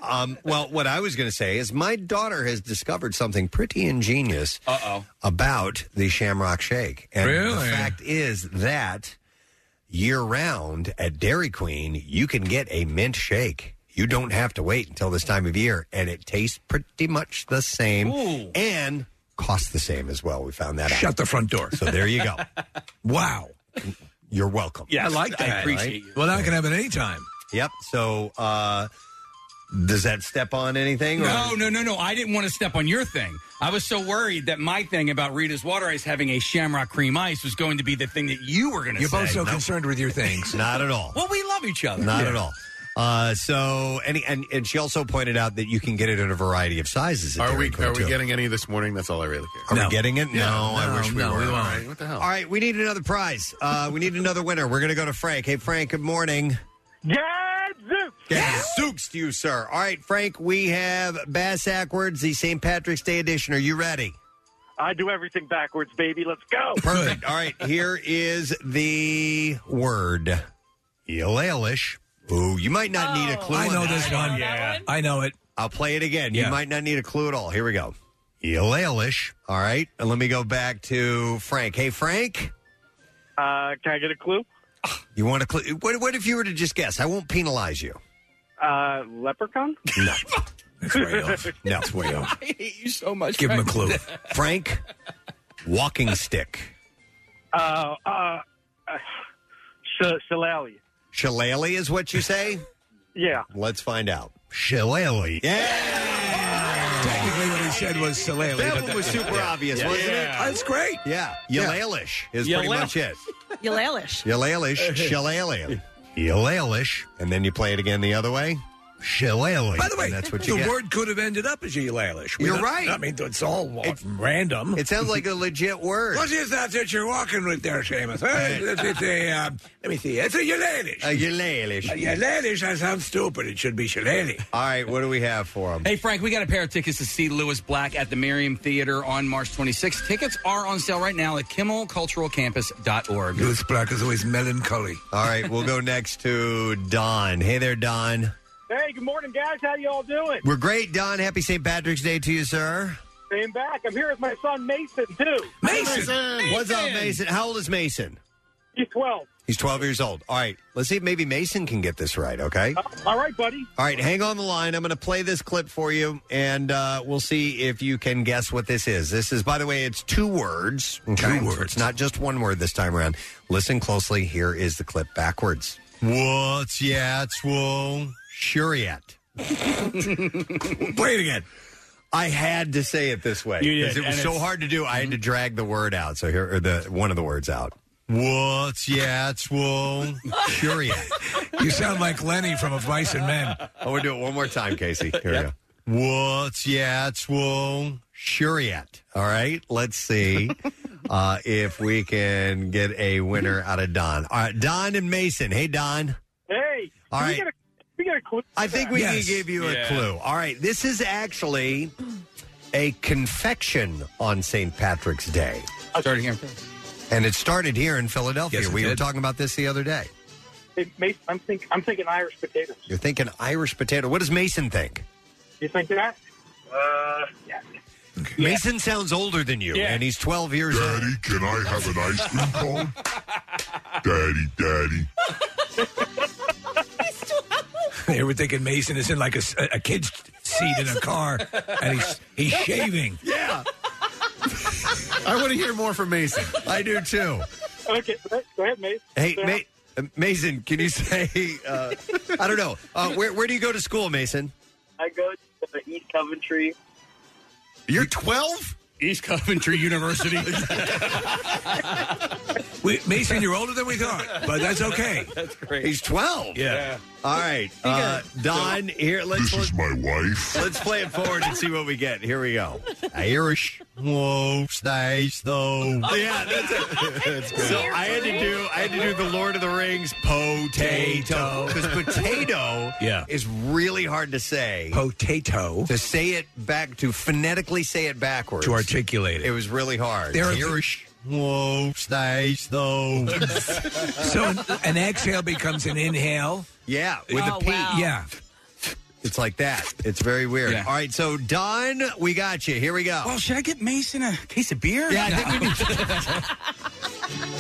Um, well, what I was going to say is my daughter has discovered something pretty ingenious Uh-oh. about the Shamrock Shake. And really? The fact is that year-round at Dairy Queen, you can get a mint shake. You don't have to wait until this time of year, and it tastes pretty much the same Ooh. and costs the same as well. We found that Shut out. Shut the front door. So there you go. Wow. You're welcome. Yeah, I like that. I appreciate right? you. Well, now yeah. I can have it anytime. Yep. So, uh... does that step on anything? Or? No, no, no, no. I didn't want to step on your thing. I was so worried that my thing about Rita's Water Ice having a Shamrock Cream Ice was going to be the thing that you were going to You're say. You're both so no. concerned with your things. Not at all. Well, we love each other. Not yeah. at all. Uh, so, and, and and she also pointed out that you can get it in a variety of sizes. Are we are we getting any this morning? That's all I really care. Are no. we getting it? Yeah. No, no, I wish we no, were. We right. What the hell? All right, we need another prize. Uh, we need another winner. We're going to go to Frank. Hey, Frank, good morning. Yeah. Gadzooks to you, sir. All right, Frank, we have Bass Backwards, the Saint Patrick's Day edition. Are you ready? I do everything backwards, baby. Let's go. Perfect. All right, here is the word. Ealish. Ooh, you might not oh, need a clue. I know this one. I know yeah. one. I know it. I'll play it again. Yeah. You might not need a clue at all. Here we go. Ealish. All right, and let me go back to Frank. Hey, Frank? Uh, can I get a clue? You want a clue? What, what if you were to just guess? I won't penalize you. Uh, leprechaun? No. That's way off. No. That's way off. I hate you so much. Give Frank. him a clue. Frank, walking stick. Uh, uh, uh sh- shillelagh. Shillelagh is what you say? Yeah. Let's find out. Shillelagh. Yeah! yeah. Technically what he said was shillelagh. That one that, was super yeah. obvious, yeah. wasn't yeah. it? That's great. Yeah. Ealish yeah. is Yalalish. pretty much it. Ealish. Ealish. Shillelagh. Ealish. And then you play it again the other way. Shillelagh. By the way, that's what you the get. Word could have ended up as shillelagh. You're right. I mean, it's all it's, random. It sounds like a legit word. What is that that you're walking with there, Seamus? It's, it's a, uh, let me see. It's a shillelagh. A shillelagh. A shillelagh. That sounds stupid. It should be shillelagh. All right, what do we have for him? Hey, Frank, we got a pair of tickets to see Lewis Black at the Merriam Theater on March twenty-sixth. Tickets are on sale right now at kimmel cultural campus dot org. Lewis Black is always melancholy. All right, we'll go next to Don. Hey there, Don. Hey, good morning, guys. How you all doing? We're great, Don. Happy Saint Patrick's Day to you, sir. Same back. I'm here with my son, Mason, too. Mason! Mason. What's up, Mason? How old is Mason? He's twelve. He's twelve years old. All right. Let's see if maybe Mason can get this right, okay? Uh, all right, buddy. All right. Hang on the line. I'm going to play this clip for you, and uh, we'll see if you can guess what this is. This is, by the way, it's two words. Okay? Two words. It's not just one word this time around. Listen closely. Here is the clip backwards. What's yeah, it's wrong. Sure yet. Play it again. I had to say it this way because it was so it's... hard to do. I had to drag the word out. So here are the one of the words out. What's yeah, it's wrong. Sure yet. You sound like Lenny from Of Mice and Men. Oh, we'll do it one more time, Casey. Here yep. we go. What's yeah, it's wrong. Sure yet. All right. Let's see uh, if we can get a winner out of Don. All right, Don and Mason. Hey, Don. Hey. All right. I think we yes. can give you yeah. a clue. All right. This is actually a confection on Saint Patrick's Day. Starting here. And it started here in Philadelphia. Yes, we did. were talking about this the other day. Hey, Mason, I'm, think, I'm thinking Irish potatoes. You're thinking Irish potato. What does Mason think? You think that? Uh, yeah. Okay. Mason yeah. sounds older than you, yeah. and he's twelve years Daddy, old. Daddy, can I have an ice cream cone? Daddy, Daddy. They were thinking Mason is in like a, a kid's seat in a car, and he's he's shaving. Yeah. I want to hear more from Mason. I do, too. Okay, go ahead, Mason. Hey, Ma- Mason, can you say, uh, I don't know, uh, where, where do you go to school, Mason? I go to East Coventry. You're twelve? East Coventry University. we, Mason, you're older than we thought, but that's okay. That's great. He's twelve. Yeah. yeah. All right. Uh, Don, here, let's... This is my wife. Let's play it forward and see what we get. Here we go. Irish. Whoa. Nice, though. Yeah, that's it. That's good. So I had to do, I had to do the Lord of the Rings potato. Because potato yeah. is really hard to say. Potato. To say it back, to phonetically say it backwards. To articulate it. It was really hard. There Irish. Whoa, nice, though. So an, an exhale becomes an inhale. Yeah, with oh, a P. Wow. Yeah. It's like that. It's very weird. Yeah. All right, so, Don, we got you. Here we go. Well, should I get Mason a case of beer? Yeah, I no. think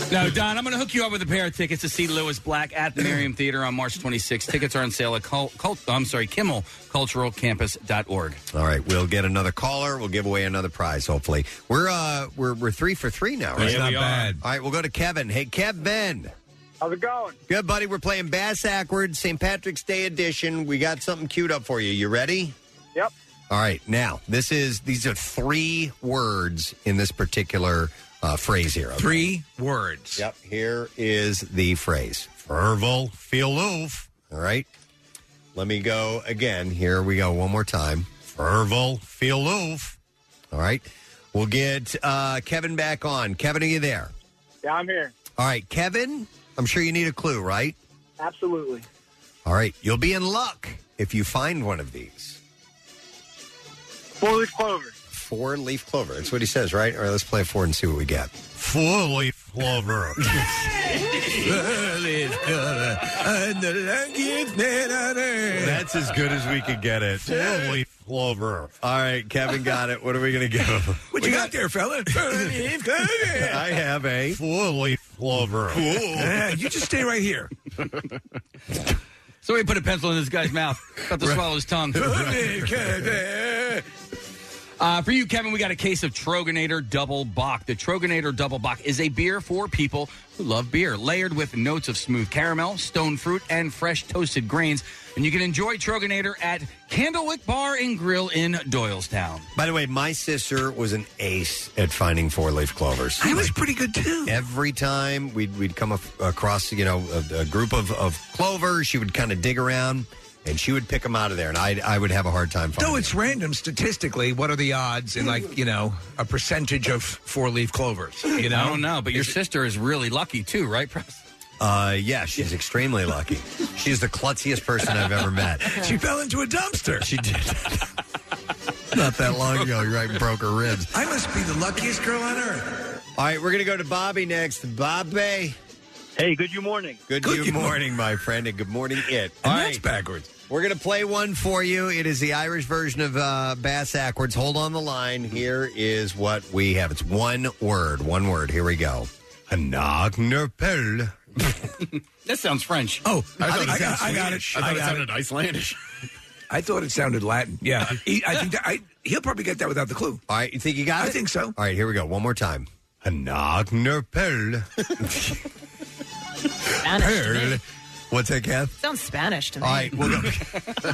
we need No, Don, I'm going to hook you up with a pair of tickets to see Lewis Black at the Merriam Theater on March twenty-sixth. Tickets are on sale at Col- Col- I'm sorry, kimmel cultural campus dot org. All right, we'll get another caller. We'll give away another prize, hopefully. We're uh, we're, we're three for three now, right? That's not bad. All right, we'll go to Kevin. Hey, Kevin. How's it going? Good, buddy. We're playing Bass Ackwards, Saint Patrick's Day edition. We got something queued up for you. You ready? Yep. All right. Now, this is these are three words in this particular uh, phrase here. Okay? Three words. Yep. Here is the phrase. Fervil filoof. All right. Let me go again. Here we go one more time. Fervil filoof. All right. We'll get uh, Kevin back on. Kevin, are you there? Yeah, I'm here. All right, Kevin. I'm sure you need a clue, right? Absolutely. All right. You'll be in luck if you find one of these. Four-leaf clover. Four-leaf clover. That's what he says, right? All right, let's play it forward and see what we get. Four-leaf clover. Four-leaf clover. And the luckiest man on earth. That's as good as we could get it. Four-leaf clover. All right, Kevin got it. What are we going to give him? What we you got, got there, fella? Four-leaf clover. I have a four-leaf Clover. Cool. Yeah, you just stay right here. Somebody put a pencil in this guy's mouth. About to right. swallow his tongue. uh, for you, Kevin, we got a case of Troganator Double Bock. The Troganator Double Bock is a beer for people who love beer, layered with notes of smooth caramel, stone fruit, and fresh toasted grains. And you can enjoy Troganator at Candlewick Bar and Grill in Doylestown. By the way, my sister was an ace at finding four-leaf clovers. I was like, pretty good, too. Every time we'd, we'd come across, you know, a, a group of, of clovers, she would kind of dig around. and she would pick them out of there, and I I would have a hard time finding. Though it's them. Random statistically, what are the odds in, like, you know, a percentage of four-leaf clovers? You know, I don't know, but your is sister is really lucky too, right, Preston? Uh, yeah, she's extremely lucky. She's the klutziest person I've ever met. She fell into a dumpster. She did. Not that long ago, you right, broke her ribs. I must be the luckiest girl on earth. All right, we're going to go to Bobby next. Bobby. Hey, good you morning. Good, good you morning, morning, my friend, and good morning, it. And all that's right. Backwards. We're going to play one for you. It is the Irish version of uh, Bass Ackwards. Hold on the line. Here is what we have. It's one word. One word. Here we go. Anagnerpel. That sounds French. Oh, I thought I it got, I got it. I thought I got it sounded it. Icelandish. I thought it sounded Latin. Yeah. he, I think that, I, he'll probably get that without the clue. All right. You think you got I it? I think so. All right. Here we go. One more time. Anagnerpel. Spanish. What's that, Kath? Sounds Spanish to me. All right. We'll go.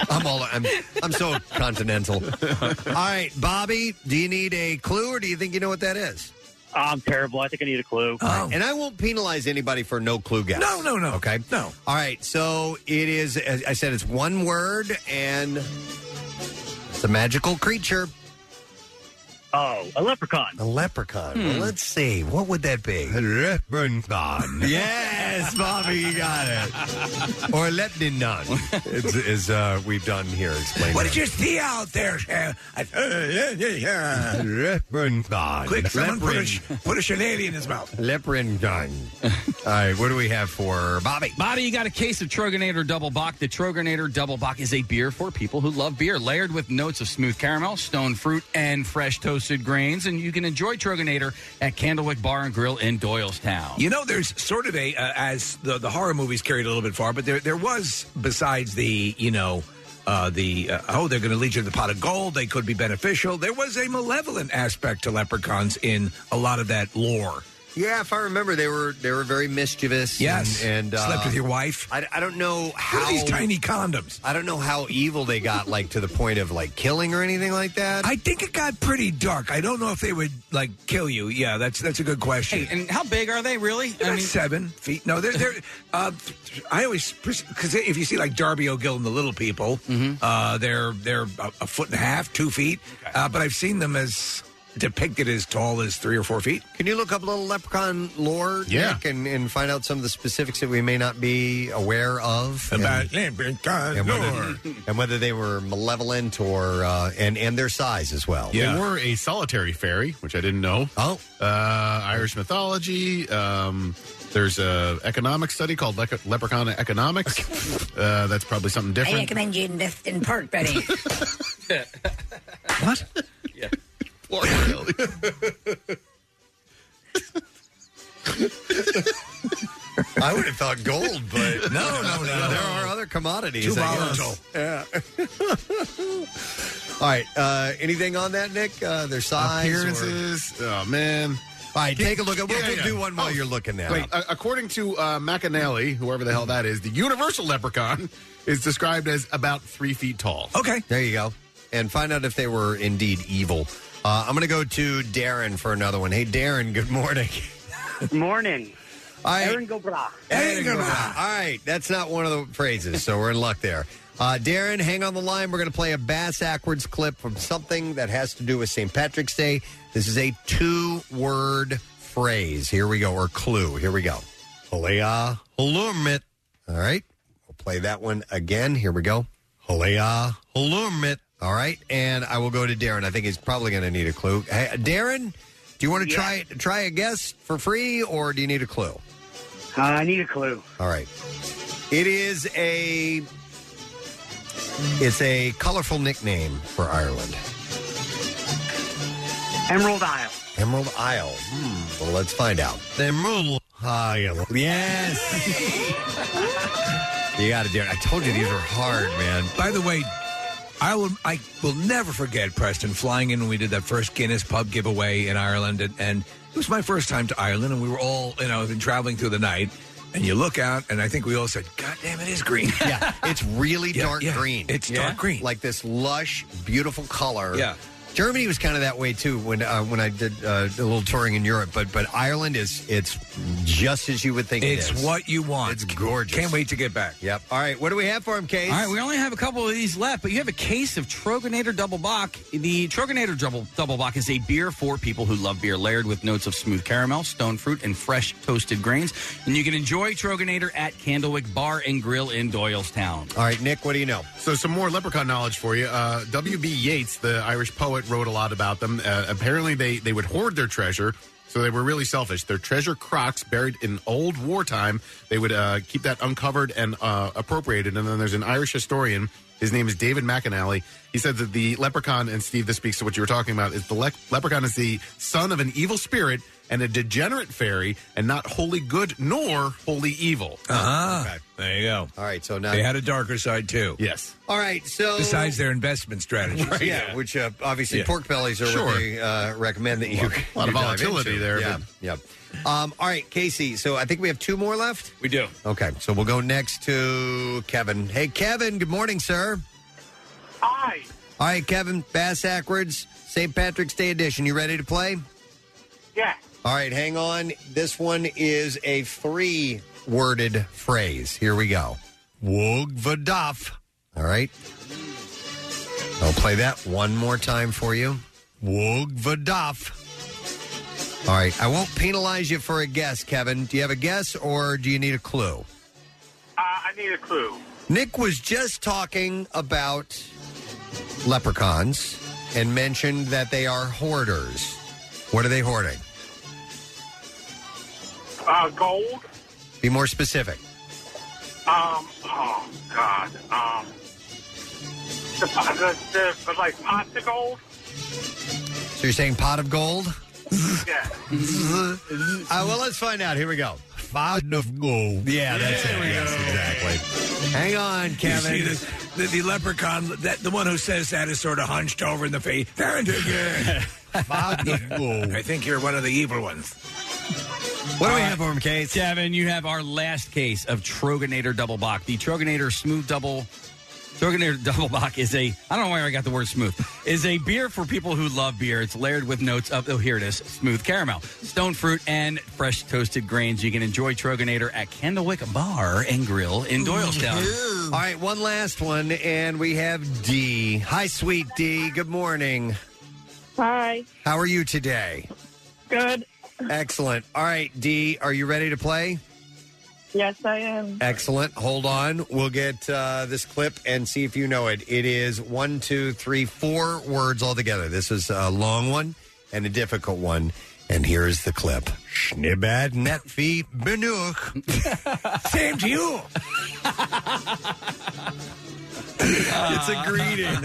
I'm, all, I'm, I'm so continental. All right. Bobby, do you need a clue or do you think you know what that is? I'm terrible. I think I need a clue. Oh. And I won't penalize anybody for no clue guess. No, no, no. Okay? No. All right. So it is, as I said, it's one word, and it's a magical creature. Oh, a leprechaun. A leprechaun. Hmm. Well, let's see. What would that be? A leprechaun. Yes, Bobby, you got it. Or leprechaun, is, is uh, we've done here. Explain. What that. Did you see out there? Uh, uh, leprechaun. Quick, someone put a, put a shillelagh in his mouth. Leprechaun. All right, what do we have for Bobby? Bobby, you got a case of Troganator Double Bock. The Troganator Double Bock is a beer for people who love beer, layered with notes of smooth caramel, stone fruit, and fresh toast. Grains, and you can enjoy Troganator at Candlewick Bar and Grill in Doylestown. You know, there's sort of a, uh, as the, the horror movies carried a little bit far, but there there was, besides the, you know, uh, the, uh, oh, they're going to lead you to the pot of gold, they could be beneficial, there was a malevolent aspect to leprechauns in a lot of that lore. Yeah, if I remember, they were they were very mischievous. Yes, and, and uh, slept with your wife. I, I don't know how what are these tiny condoms. I don't know how evil they got, like to the point of like killing or anything like that. I think it got pretty dark. I don't know if they would like kill you. Yeah, that's that's a good question. Hey, and how big are they really? They're I mean, seven feet. No, they're they're. uh, I always because if you see like Darby O'Gill and the Little People, mm-hmm. uh, they're they're a, a foot and a half, two feet. Okay. Uh, but I've seen them as. Depicted as tall as three or four feet. Can you look up a little leprechaun lore, yeah. Nick, and, and find out some of the specifics that we may not be aware of? About and, leprechaun and whether, lore. And whether they were malevolent or, uh, and, and their size as well. Yeah. They were a solitary fairy, which I didn't know. Oh. Uh, Irish mythology. Um, there's an economic study called Le- Leprechaun Economics. Uh, that's probably something different. I recommend you invest in pork, buddy. What? Yeah. I would have thought gold, but no, no, no. no. There are other commodities. Too volatile. Yeah. All right. Uh, anything on that, Nick? Uh, their size, appearances. Or... Oh man. All right, take a look at. We'll yeah, yeah. do one while oh, you're looking at. Wait, uh, according to uh, McAnally, whoever the hell that is, the universal leprechaun is described as about three feet tall. Okay, there you go. And find out if they were indeed evil. Uh, I'm going to go to Darren for another one. Hey, Darren, good morning. Good morning. All right. Darren Gobra. Darren Gobra. All right, that's not one of the phrases, so we're in luck there. Uh, Darren, hang on the line. We're going to play a Bass Ackwards clip from something that has to do with Saint Patrick's Day. This is a two-word phrase. Here we go, or clue. Here we go. Halea halumit. All right, we'll play that one again. Here we go. Halea halumit. All right, and I will go to Darren. I think he's probably going to need a clue. Hey, Darren, do you want to yeah. try try a guess for free, or do you need a clue? Uh, I need a clue. All right. It is a it's a colorful nickname for Ireland. Emerald Isle. Emerald Isle. Hmm. Well, let's find out. The Emerald Isle. Yes. You got it, Darren. I told you these were hard, man. By the way. I will. I will never forget Preston flying in when we did that first Guinness pub giveaway in Ireland, and, and it was my first time to Ireland, and we were all, you know, been traveling through the night, and you look out, and I think we all said, "God damn, it is green." Yeah, it's really yeah, dark yeah. green. It's yeah. dark green, like this lush, beautiful color. Yeah. Germany was kind of that way too when uh, when I did uh, a little touring in Europe, but but Ireland is it's just as you would think. It's it is. what you want. It's gorgeous. Can't wait to get back. Yep. All right. What do we have for him, Case? All right. We only have a couple of these left, but you have a case of Troganator Double Bock. The Troganator Double Double Bock is a beer for people who love beer, layered with notes of smooth caramel, stone fruit, and fresh toasted grains. And you can enjoy Troganator at Candlewick Bar and Grill in Doylestown. All right, Nick. What do you know? So some more leprechaun knowledge for you. Uh, W B. Yeats, the Irish poet, wrote a lot about them. Uh, apparently, they, they would hoard their treasure, so they were really selfish. Their treasure crocs buried in old wartime, they would uh, keep that uncovered and uh, appropriated. And then there's an Irish historian. His name is David McAnally. He said that the leprechaun, and Steve, this speaks to what you were talking about, is the le- leprechaun is the son of an evil spirit and a degenerate fairy, and not wholly good nor wholly evil. Uh-huh. Okay. There you go. All right, so now... They had a darker side, too. Yes. All right, so... Besides their investment strategies. Right, yeah, yeah, which uh, obviously yeah. pork bellies are sure. what they uh, recommend that you... Well, a lot of volatility there. Yeah, but... yeah. Um, all right, Casey, so I think we have two more left? We do. Okay, so we'll go next to Kevin. Hey, Kevin, good morning, sir. Hi. All right, Kevin, Bass Ackwards, Saint Patrick's Day edition. You ready to play? Yeah. All right, hang on. This one is a three-worded phrase. Here we go. Wog-va-duff. All right. I'll play that one more time for you. Wog-va-duff. All right. I won't penalize you for a guess, Kevin. Do you have a guess, or do you need a clue? Uh, I need a clue. Nick was just talking about leprechauns and mentioned that they are hoarders. What are they hoarding? Uh, gold. Be more specific. Um, oh, God. Um, the, the, the, like, pots of gold? So you're saying pot of gold? Yeah. uh, well, let's find out. Here we go. Pot of gold. Yeah, that's yeah, it. We yes, go. Exactly. Hang on, Kevin. You see the, the, the leprechaun, that, the one who says that is sort of hunched over in the face. Pot of gold. I think you're one of the evil ones. What do we have for him, Case? Kevin, you have our last case of Troganator Double Bock. The Troganator Smooth Double... Troganator Double Bock is a... I don't know where I got the word smooth. Is a beer for people who love beer. It's layered with notes of... Oh, here it is. Smooth caramel, stone fruit, and fresh toasted grains. You can enjoy Troganator at Candlewick Bar and Grill in Doylestown. All right, one last one, and we have D. Hi, sweet D. Good morning. Hi. How are you today? Good. Excellent. All right, Dee, are you ready to play? Yes, I am. Excellent. Hold on. We'll get uh, this clip and see if you know it. It is one, two, three, four words altogether. This is a long one and a difficult one. And here is the clip. Schnibbad netfi benuch. Same to you. It's a greeting.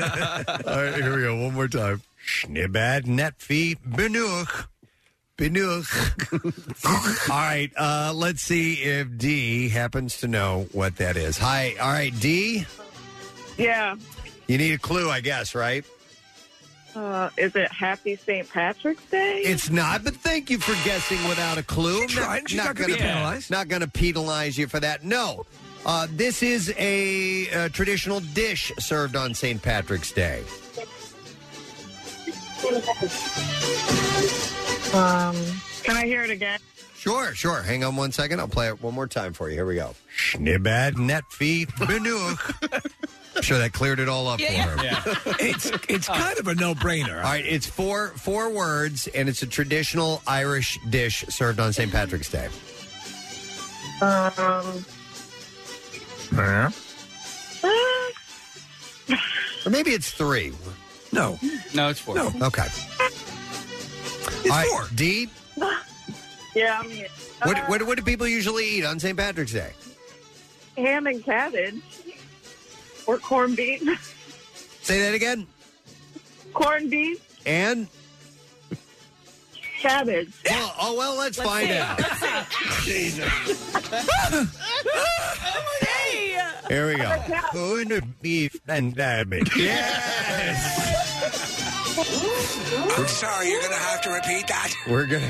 All right, here we go. One more time. Schnibbad netfi benuch. All right, uh, let's see if D happens to know what that is. Hi, all right, D? Yeah. You need a clue, I guess, right? Uh, is it Happy Saint Patrick's Day? It's not, but thank you for guessing without a clue. She tried. She's not going to penalize. Not going to penalize you for that. No. Uh, this is a, a traditional dish served on Saint Patrick's Day. Um, can I hear it again? Sure, sure. Hang on one second. I'll play it one more time for you. Here we go. Schnibbad netfi benuch. I'm sure that cleared it all up yeah, for yeah. her. Yeah. It's it's kind of a no-brainer. All right, it's four four words, and it's a traditional Irish dish served on Saint Patrick's Day. Um. Yeah. Or maybe it's three. No. No, it's four. No. Okay. It's all four. Right, D? Yeah, I'm here. Uh, what, what, what do people usually eat on Saint Patrick's Day? Ham and cabbage. Or corned beef. Say that again. Corned beef. And? Cabbage. Well, oh, well, let's, let's find see. out. Let's Jesus. Oh, my God. Here we go. Corned beef and cabbage. Yes! I'm sorry, you're going to have to repeat that. We're going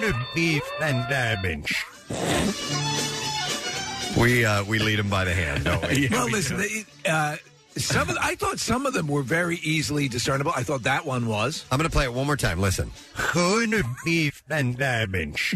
to beef and damage. We, uh, we lead them by the hand, don't we? Well, listen, uh, Some of the, I thought some of them were very easily discernible. I thought that one was. I'm going to play it one more time. Listen. Corned beef and garbage.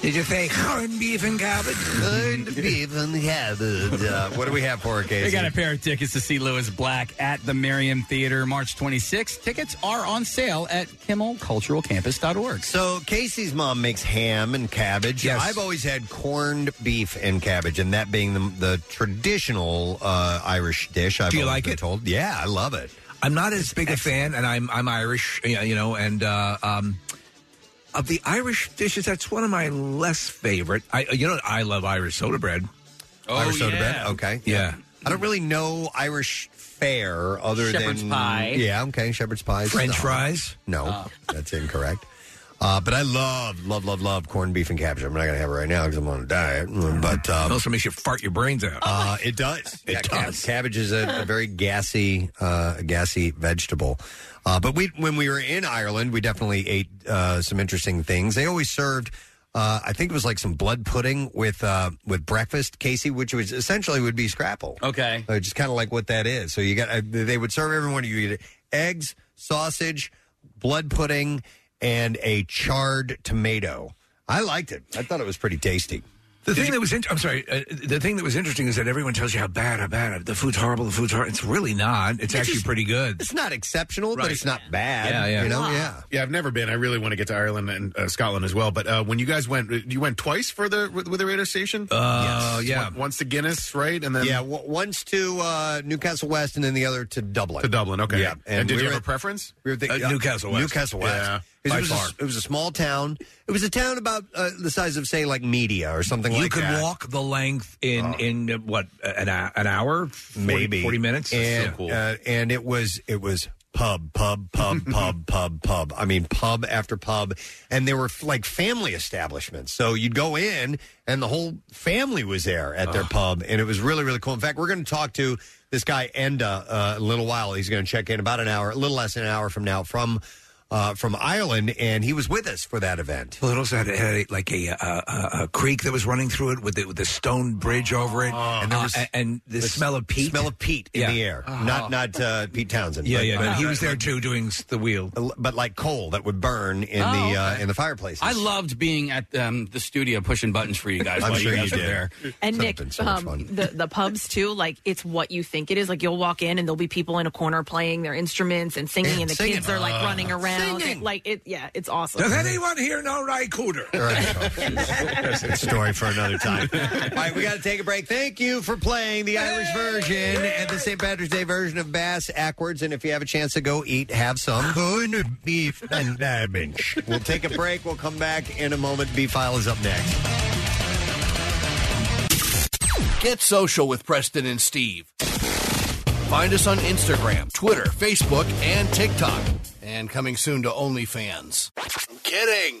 Did you say corned beef and garbage? Corned beef and garbage. Uh, what do we have for it, Casey? We got a pair of tickets to see Lewis Black at the Merriam Theater March twenty-sixth. Tickets are on sale at kimmel cultural campus dot org. So Casey's mom makes ham and cabbage. Yes. I've always had corned beef and cabbage, and that being the, the traditional uh, Irish dish. I've Do you like been it? Told. Yeah, I love it. I'm not as it's big excellent. a fan, and I'm I'm Irish, you know, and uh, um, of the Irish dishes, that's one of my less favorite. I, you know, I love Irish soda bread. Oh, Irish yeah. soda bread, okay. Yeah. yeah. I don't really know Irish fare other shepherd's than... pie. Yeah, okay, shepherd's pie. French no. fries? No, oh. that's incorrect. Uh, but I love, love, love, love corned beef and cabbage. I'm not going to have it right now because I'm on a diet. But um, it also makes you fart your brains out. Uh, it does. It yeah, does. Cab- cabbage is a, a very gassy, uh, gassy vegetable. Uh, but we, when we were in Ireland, we definitely ate uh, some interesting things. They always served, uh, I think it was like some blood pudding with uh, with breakfast, Casey, which was essentially would be scrapple. Okay, uh, just kind of like what that is. So you got uh, they would serve everyone. You eat eggs, sausage, blood pudding. And a charred tomato. I liked it. I thought it was pretty tasty. The Did thing you... that was in- I'm sorry. Uh, the thing that was interesting is that everyone tells you how bad, how bad the food's horrible. The food's horrible. It's really not. It's, it's actually just, pretty good. It's not exceptional, right. but it's not bad. Yeah, yeah, you know, wow. yeah. Yeah, I've never been. I really want to get to Ireland and uh, Scotland as well. But uh, when you guys went, you went twice for the with, with the radio station. Uh, yes. Yeah. One, once to Guinness, right, and then yeah, w- once to uh, Newcastle West, and then the other to Dublin. To Dublin, okay. Yeah. And, and did we you have at, a preference? We were thinking, uh, Newcastle West. Newcastle West. Yeah. It was, a, it was a small town. It was a town about uh, the size of, say, like Media or something you like that. You could walk the length in, oh. in uh, what, an, an hour? Maybe. forty minutes? And, so cool. Uh, and it was it was pub, pub, pub, pub, pub, pub. I mean, pub after pub. And there were, like, family establishments. So you'd go in, and the whole family was there at their oh. pub. And it was really, really cool. In fact, we're going to talk to this guy, Enda, uh, a little while. He's going to check in about an hour, a little less than an hour from now, from... Uh, from Ireland, and he was with us for that event. Well, it also had, had a, like a, a, a creek that was running through it with the, with the stone bridge over it, oh, and, there was, uh, and the, the smell of peat, smell of peat in yeah. the air. Oh. Not not uh, Pete Townsend. Yeah, but, yeah. But no, he was there too, doing the wheel, but like coal that would burn in oh, the uh, okay. in the fireplaces. I loved being at um, the studio pushing buttons for you guys. I'm while sure you guys you did. Were there. And Nick, so um, the the pubs too. Like it's what you think it is. Like you'll walk in and there'll be people in a corner playing their instruments and singing, and, and the singing. kids are like uh, running around. It, like it, yeah, it's awesome. Does anyone here know Ray Cooter? That's a story for another time. All right, we got to take a break. Thank you for playing the Irish version and the Saint Patrick's Day version of Bass Ackwards. And if you have a chance to go eat, have some corned beef and cabbage. We'll take a break. We'll come back in a moment. B File is up next. Get social with Preston and Steve. Find us on Instagram, Twitter, Facebook, and TikTok. And coming soon to OnlyFans. I'm kidding.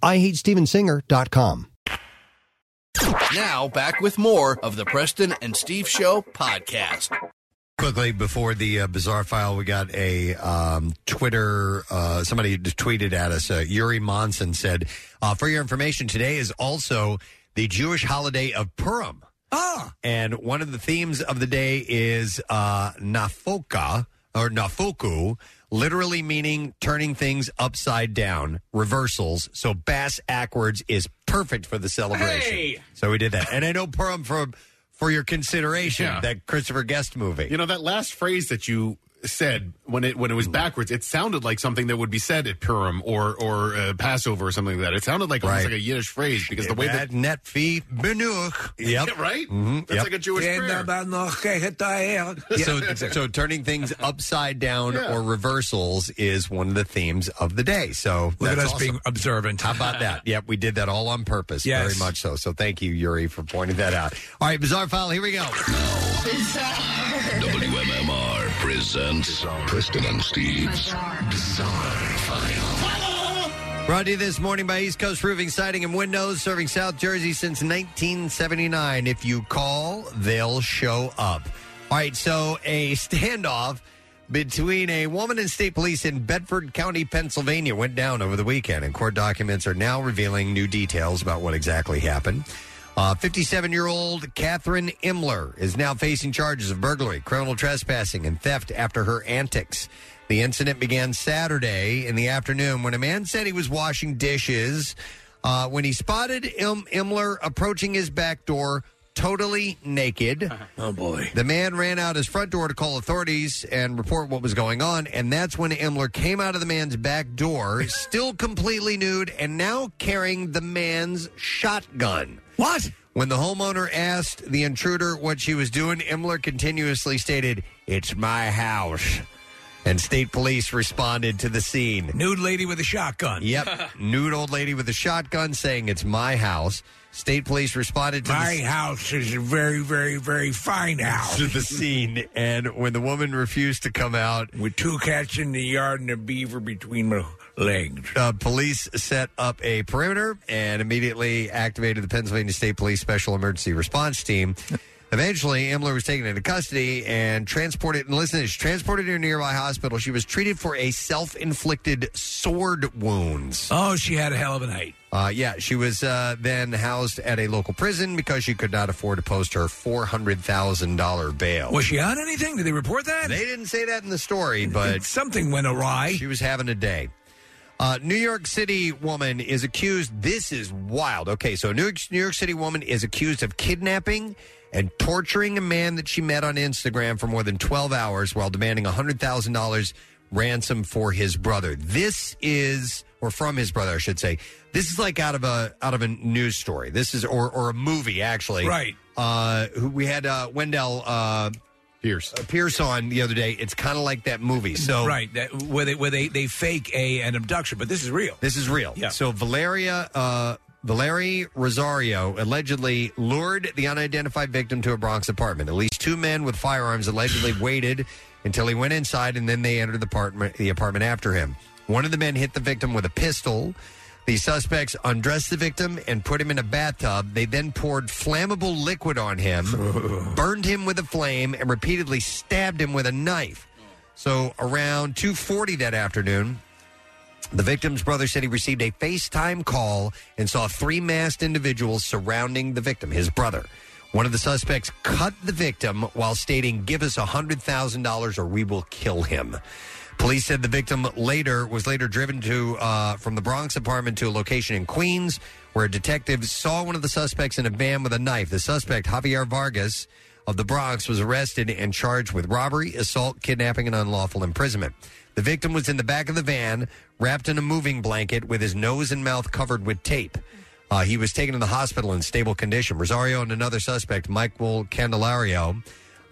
I hate Steven Singer dot com. Now, back with more of the Preston and Steve Show podcast. Quickly, before the uh, bizarre file, we got a um, Twitter, uh, somebody tweeted at us, uh, Yuri Monson said, uh, for your information, today is also the Jewish holiday of Purim. Ah! And one of the themes of the day is uh, Nafoka, or Nafoku, literally meaning turning things upside down, reversals. So Bass Ackwards is perfect for the celebration. Hey! So we did that. And I know Purim for, for your consideration, yeah. that Christopher Guest movie. You know, that last phrase that you said when it when it was backwards, it sounded like something that would be said at Purim or or uh, Passover or something like that. It sounded like right. almost like a Yiddish phrase because the way that netfi benuch, yep, yeah, right, mm-hmm. that's yep. like a Jewish prayer. So, so turning things upside down yeah. or reversals is one of the themes of the day. So look at us awesome. being observant. How about that? Yep, we did that all on purpose. Yes. Very much so. So thank you, Yuri, for pointing that out. All right, bizarre file. Here we go. Bizarre. W M M R. presents Preston and Steve's Bizarre File. Brought to you this morning by East Coast Roofing, Siding, and Windows, serving South Jersey since nineteen seventy-nine. If you call, they'll show up. All right, so a standoff between a woman and state police in Bedford County, Pennsylvania, went down over the weekend, and court documents are now revealing new details about what exactly happened. Uh, fifty-seven-year-old Catherine Imler is now facing charges of burglary, criminal trespassing, and theft after her antics. The incident began Saturday in the afternoon when a man said he was washing dishes. Uh, when he spotted Im- Imler approaching his back door totally naked. Oh, boy. The man ran out his front door to call authorities and report what was going on, and that's when Imler came out of the man's back door, still completely nude, and now carrying the man's shotgun. What? When the homeowner asked the intruder what she was doing, Imler continuously stated, "It's my house." And state police responded to the scene. Nude lady with a shotgun. Yep. Nude old lady with a shotgun saying, "It's my house." State police responded to my the... house is a very, very, very fine house. To the scene. And when the woman refused to come out. With two cats in the yard and a beaver between my legs. Uh, police set up a perimeter and immediately activated the Pennsylvania State Police Special Emergency Response Team. Eventually, Imler was taken into custody and transported, and listen to this, transported to a nearby hospital. She was treated for a self-inflicted sword wounds. Oh, she had a hell of a night. Uh, yeah, she was uh, then housed at a local prison because she could not afford to post her four hundred thousand dollars bail. Was she on anything? Did they report that? They didn't say that in the story, but... something went awry. She was having a day. Uh, New York City woman is accused... This is wild. Okay, so a New York, New York City woman is accused of kidnapping and torturing a man that she met on Instagram for more than twelve hours while demanding one hundred thousand dollars ransom for his brother. This is, or from his brother, I should say. This is like out of a out of a news story. This is, or or a movie, actually. Right. Uh, who we had uh, Wendell uh, Pierce uh, Pierce on the other day. It's kind of like that movie. So right, that, where they where they, they fake a an abduction, but this is real. This is real. Yeah. So Valeria. Uh, Valerie Rosario allegedly lured the unidentified victim to a Bronx apartment. At least two men with firearms allegedly waited until he went inside, and then they entered the apartment, the apartment after him. One of the men hit the victim with a pistol. The suspects undressed the victim and put him in a bathtub. They then poured flammable liquid on him, burned him with a flame, and repeatedly stabbed him with a knife. So around two forty that afternoon... the victim's brother said he received a FaceTime call and saw three masked individuals surrounding the victim, his brother. One of the suspects cut the victim while stating, "Give us one hundred thousand dollars or we will kill him." Police said the victim later was later driven to uh, from the Bronx apartment to a location in Queens where a detective saw one of the suspects in a van with a knife. The suspect, Javier Vargas of the Bronx, was arrested and charged with robbery, assault, kidnapping, and unlawful imprisonment. The victim was in the back of the van, wrapped in a moving blanket with his nose and mouth covered with tape. Uh, he was taken to the hospital in stable condition. Rosario and another suspect, Michael Candelario,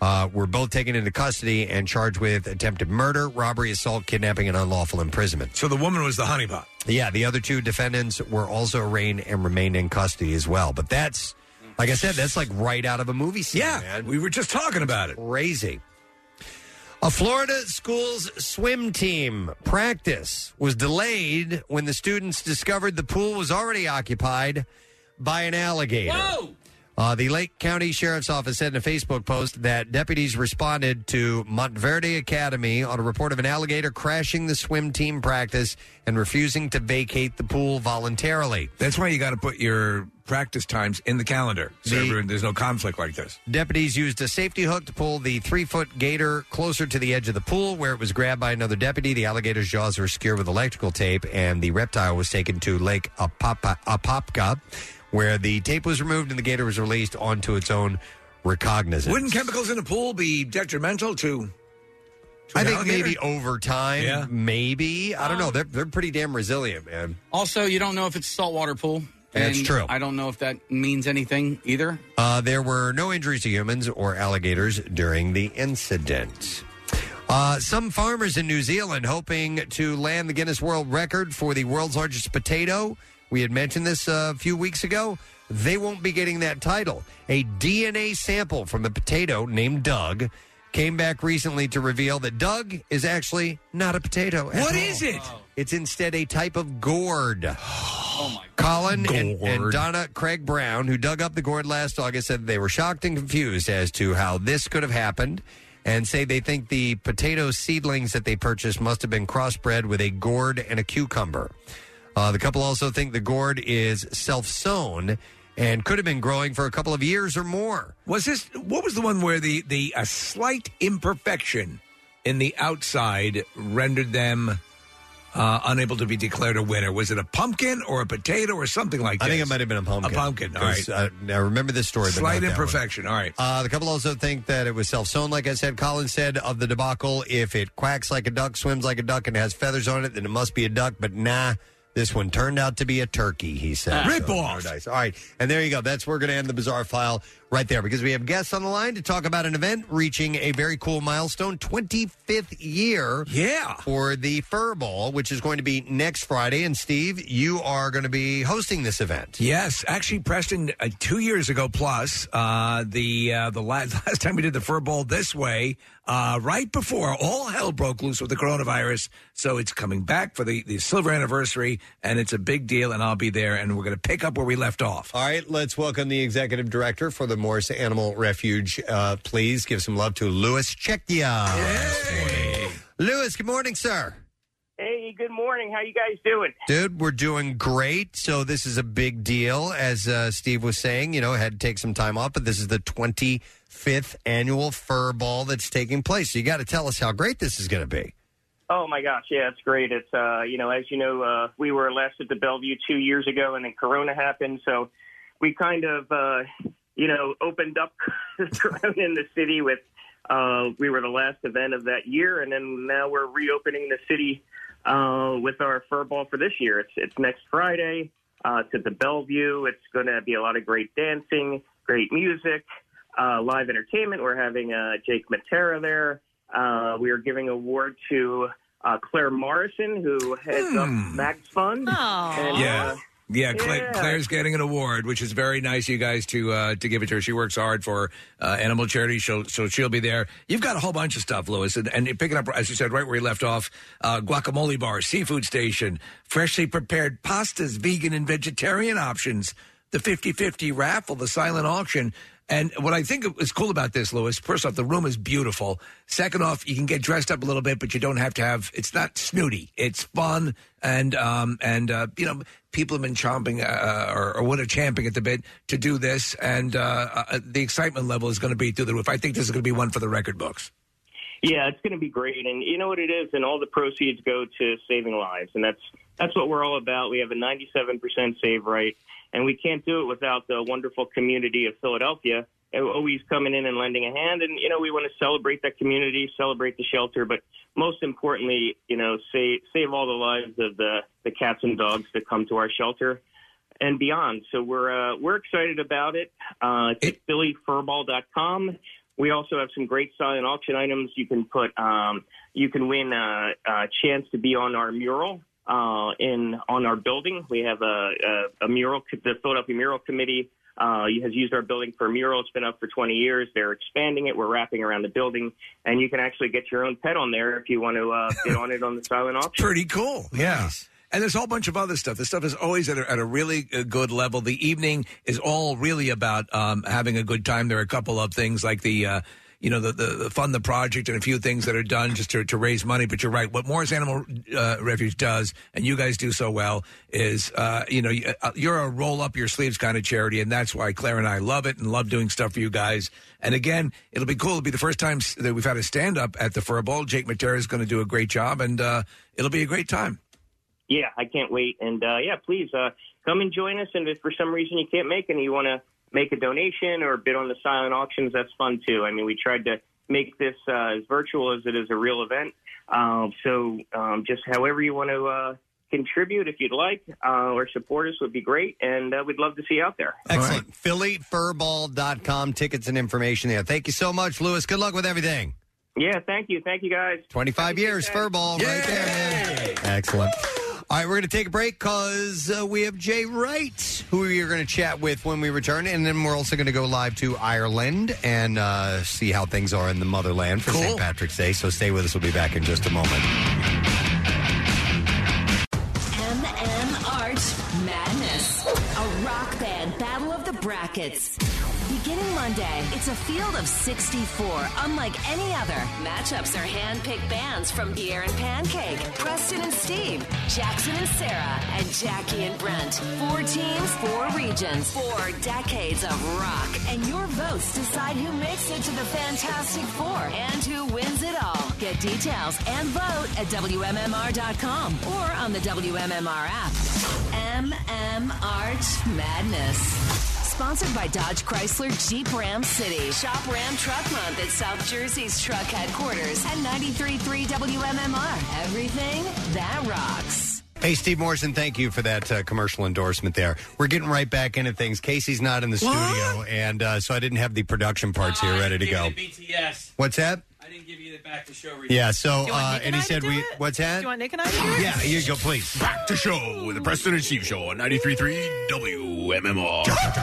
uh, were both taken into custody and charged with attempted murder, robbery, assault, kidnapping, and unlawful imprisonment. So the woman was the honeypot. Yeah, the other two defendants were also arraigned and remained in custody as well. But that's, like I said, that's like right out of a movie scene, yeah, man. We were just talking about it. Crazy. A Florida school's swim team practice was delayed when the students discovered the pool was already occupied by an alligator. Whoa! Uh, the Lake County Sheriff's Office said in a Facebook post that deputies responded to Montverde Academy on a report of an alligator crashing the swim team practice and refusing to vacate the pool voluntarily. That's why you got to put your practice times in the calendar so the, everyone, there's no conflict like this. Deputies used a safety hook to pull the three-foot gator closer to the edge of the pool where it was grabbed by another deputy. The alligator's jaws were secured with electrical tape, and the reptile was taken to Lake Apapa, Apopka, where the tape was removed and the gator was released onto its own recognizance. Wouldn't chemicals in a pool be detrimental to, to I think alligator? Maybe over time, yeah. Maybe. I don't um, know. They're they're pretty damn resilient, man. Also, you don't know if it's a saltwater pool. That's true. I don't know if that means anything either. Uh, there were no injuries to humans or alligators during the incident. Uh, some farmers in New Zealand hoping to land the Guinness World Record for the world's largest potato. We had mentioned this uh, a few weeks ago. They won't be getting that title. A D N A sample from a potato named Doug came back recently to reveal that Doug is actually not a potato. What all. is it? It's instead a type of gourd. Oh my God. Colin gourd. And, and Donna Craig Brown, who dug up the gourd last August, said they were shocked and confused as to how this could have happened, and say they think the potato seedlings that they purchased must have been crossbred with a gourd and a cucumber. Uh, the couple also think the gourd is self-sown and could have been growing for a couple of years or more. Was this? What was the one where the, the a slight imperfection in the outside rendered them uh, unable to be declared a winner? Was it a pumpkin or a potato or something like that? I think it might have been a pumpkin. A pumpkin, all right. Uh, now, remember this story. Slight imperfection, all right. Uh, the couple also think that it was self-sown, like I said. Colin said of the debacle, if it quacks like a duck, swims like a duck, and has feathers on it, then it must be a duck, but nah. This one turned out to be a turkey, he said. Ah, Rip-off. So, all right, and there you go. That's where we're going to end the Bizarre File right there, because we have guests on the line to talk about an event reaching a very cool milestone, twenty-fifth year yeah. for the Furball, which is going to be next Friday. And, Steve, you are going to be hosting this event. Yes. Actually, Preston, uh, two years ago plus, uh, the uh, the last, last time we did the Furball this way, uh, right before all hell broke loose with the coronavirus. So it's coming back for the, the silver anniversary, and it's a big deal, and I'll be there, and we're going to pick up where we left off. All right. Let's welcome the executive director for the Morse Animal Refuge. Uh, please give some love to Lewis Checkia. Hey. Lewis, good morning, sir. Hey, good morning. How you guys doing? Dude, we're doing great. So this is a big deal. As uh, Steve was saying, you know, had to take some time off, but this is the twenty-fifth annual Furball that's taking place. So you got to tell us how great this is going to be. Oh, my gosh. Yeah, it's great. It's, uh, you know, as you know, uh, we were last at the Bellevue two years ago, and then Corona happened. So we kind of... Uh, you know, opened up in the city with, uh, we were the last event of that year, and then now we're reopening the city uh, with our Furball for this year. It's it's next Friday. Uh, it's at the Bellevue. It's going to be a lot of great dancing, great music, uh, live entertainment. We're having uh, Jake Matera there. Uh, we are giving an award to uh, Claire Morrison, who heads mm. up Max Fund. And, yeah. Uh, Yeah, Claire, yeah, Claire's getting an award, which is very nice of you guys to uh, to give it to her. She works hard for uh, animal charity, she'll, so she'll be there. You've got a whole bunch of stuff, Lewis, and, and picking up, as you said, right where you left off, uh, guacamole bar, seafood station, freshly prepared pastas, vegan and vegetarian options, the fifty-fifty raffle, the silent auction. And what I think is cool about this, Lewis, first off, the room is beautiful. Second off, you can get dressed up a little bit, but you don't have to have, it's not snooty. It's fun, and, um, and uh, you know, people have been chomping uh, or, or would have champing at the bit to do this, and uh, uh, the excitement level is going to be through the roof. I think this is going to be one for the record books. Yeah, it's going to be great, and you know what it is, and all the proceeds go to saving lives, and that's that's what we're all about. We have a ninety-seven percent save rate. And we can't do it without the wonderful community of Philadelphia, always coming in and lending a hand. And, you know, we want to celebrate that community, celebrate the shelter, but most importantly, you know, save, save all the lives of the, the cats and dogs that come to our shelter and beyond. So we're uh, we're excited about it. Uh, it's at philly furball dot com. We also have some great silent auction items. You can put um, you can win a, a chance to be on our mural. Uh, in on our building, we have a, a, a mural. The Philadelphia Mural Committee uh, has used our building for a mural. It's been up for twenty years. They're expanding it. We're wrapping around the building, and you can actually get your own pet on there if you want to uh, get on it on the silent auction. Pretty cool. Yeah. Nice. And there's a whole bunch of other stuff. This stuff is always at a, at a really good level. The evening is all really about um, having a good time. There are a couple of things like the. Uh, You know, the, the, the fund, the project, and a few things that are done just to, to raise money. But you're right. What Morris Animal uh, Refuge does, and you guys do so well, is, uh, you know, you're a roll-up-your-sleeves kind of charity, and that's why Claire and I love it and love doing stuff for you guys. And, again, it'll be cool. It'll be the first time that we've had a stand-up at the Furball. Jake Matera is going to do a great job, and uh, it'll be a great time. Yeah, I can't wait. And, uh, yeah, please uh, come and join us. And if for some reason you can't make it and you want to make a donation or bid on the silent auctions, that's fun, too. I mean, we tried to make this uh, as virtual as it is a real event. Um, so um, just however you want to uh, contribute, if you'd like, uh, or support us would be great, and uh, we'd love to see you out there. Excellent. Right. philly furball dot com, tickets and information there. Thank you so much, Lewis. Good luck with everything. Yeah, thank you. Thank you, guys. twenty-five years, Furball, right there. Excellent. All right, we're going to take a break because uh, we have Jay Wright, who we are going to chat with when we return. And then we're also going to go live to Ireland and uh, see how things are in the motherland for cool. Saint Patrick's Day. So stay with us. We'll be back in just a moment. M M Arch Madness. A rock band battle of the brackets. Beginning Monday, it's a field of sixty-four, unlike any other. Matchups are hand-picked bands from Pierre and Pancake, Preston and Steve, Jackson and Sarah, and Jackie and Brent. Four teams, four regions, four decades of rock. And your votes decide who makes it to the Fantastic Four and who wins it all. Get details and vote at W M M R dot com or on the W M M R app. M M Arch Madness. Sponsored by Dodge Chrysler Jeep Ram City. Shop Ram Truck Month at South Jersey's truck headquarters at ninety-three point three W M M R. Everything that rocks. Hey, Steve Morrison, thank you for that uh, commercial endorsement there. We're getting right back into things. Casey's not in the what? studio, and uh, so I didn't have the production parts uh, here ready to go. B T S. What's that? I didn't give you the back to show. Reason. Yeah, so, uh, and, and he said, we. It? What's that? Do you want Nick and I to do it? Yeah, here you go, please. Back to show with the Preston and Steve Show on ninety-three point three W M M R. That's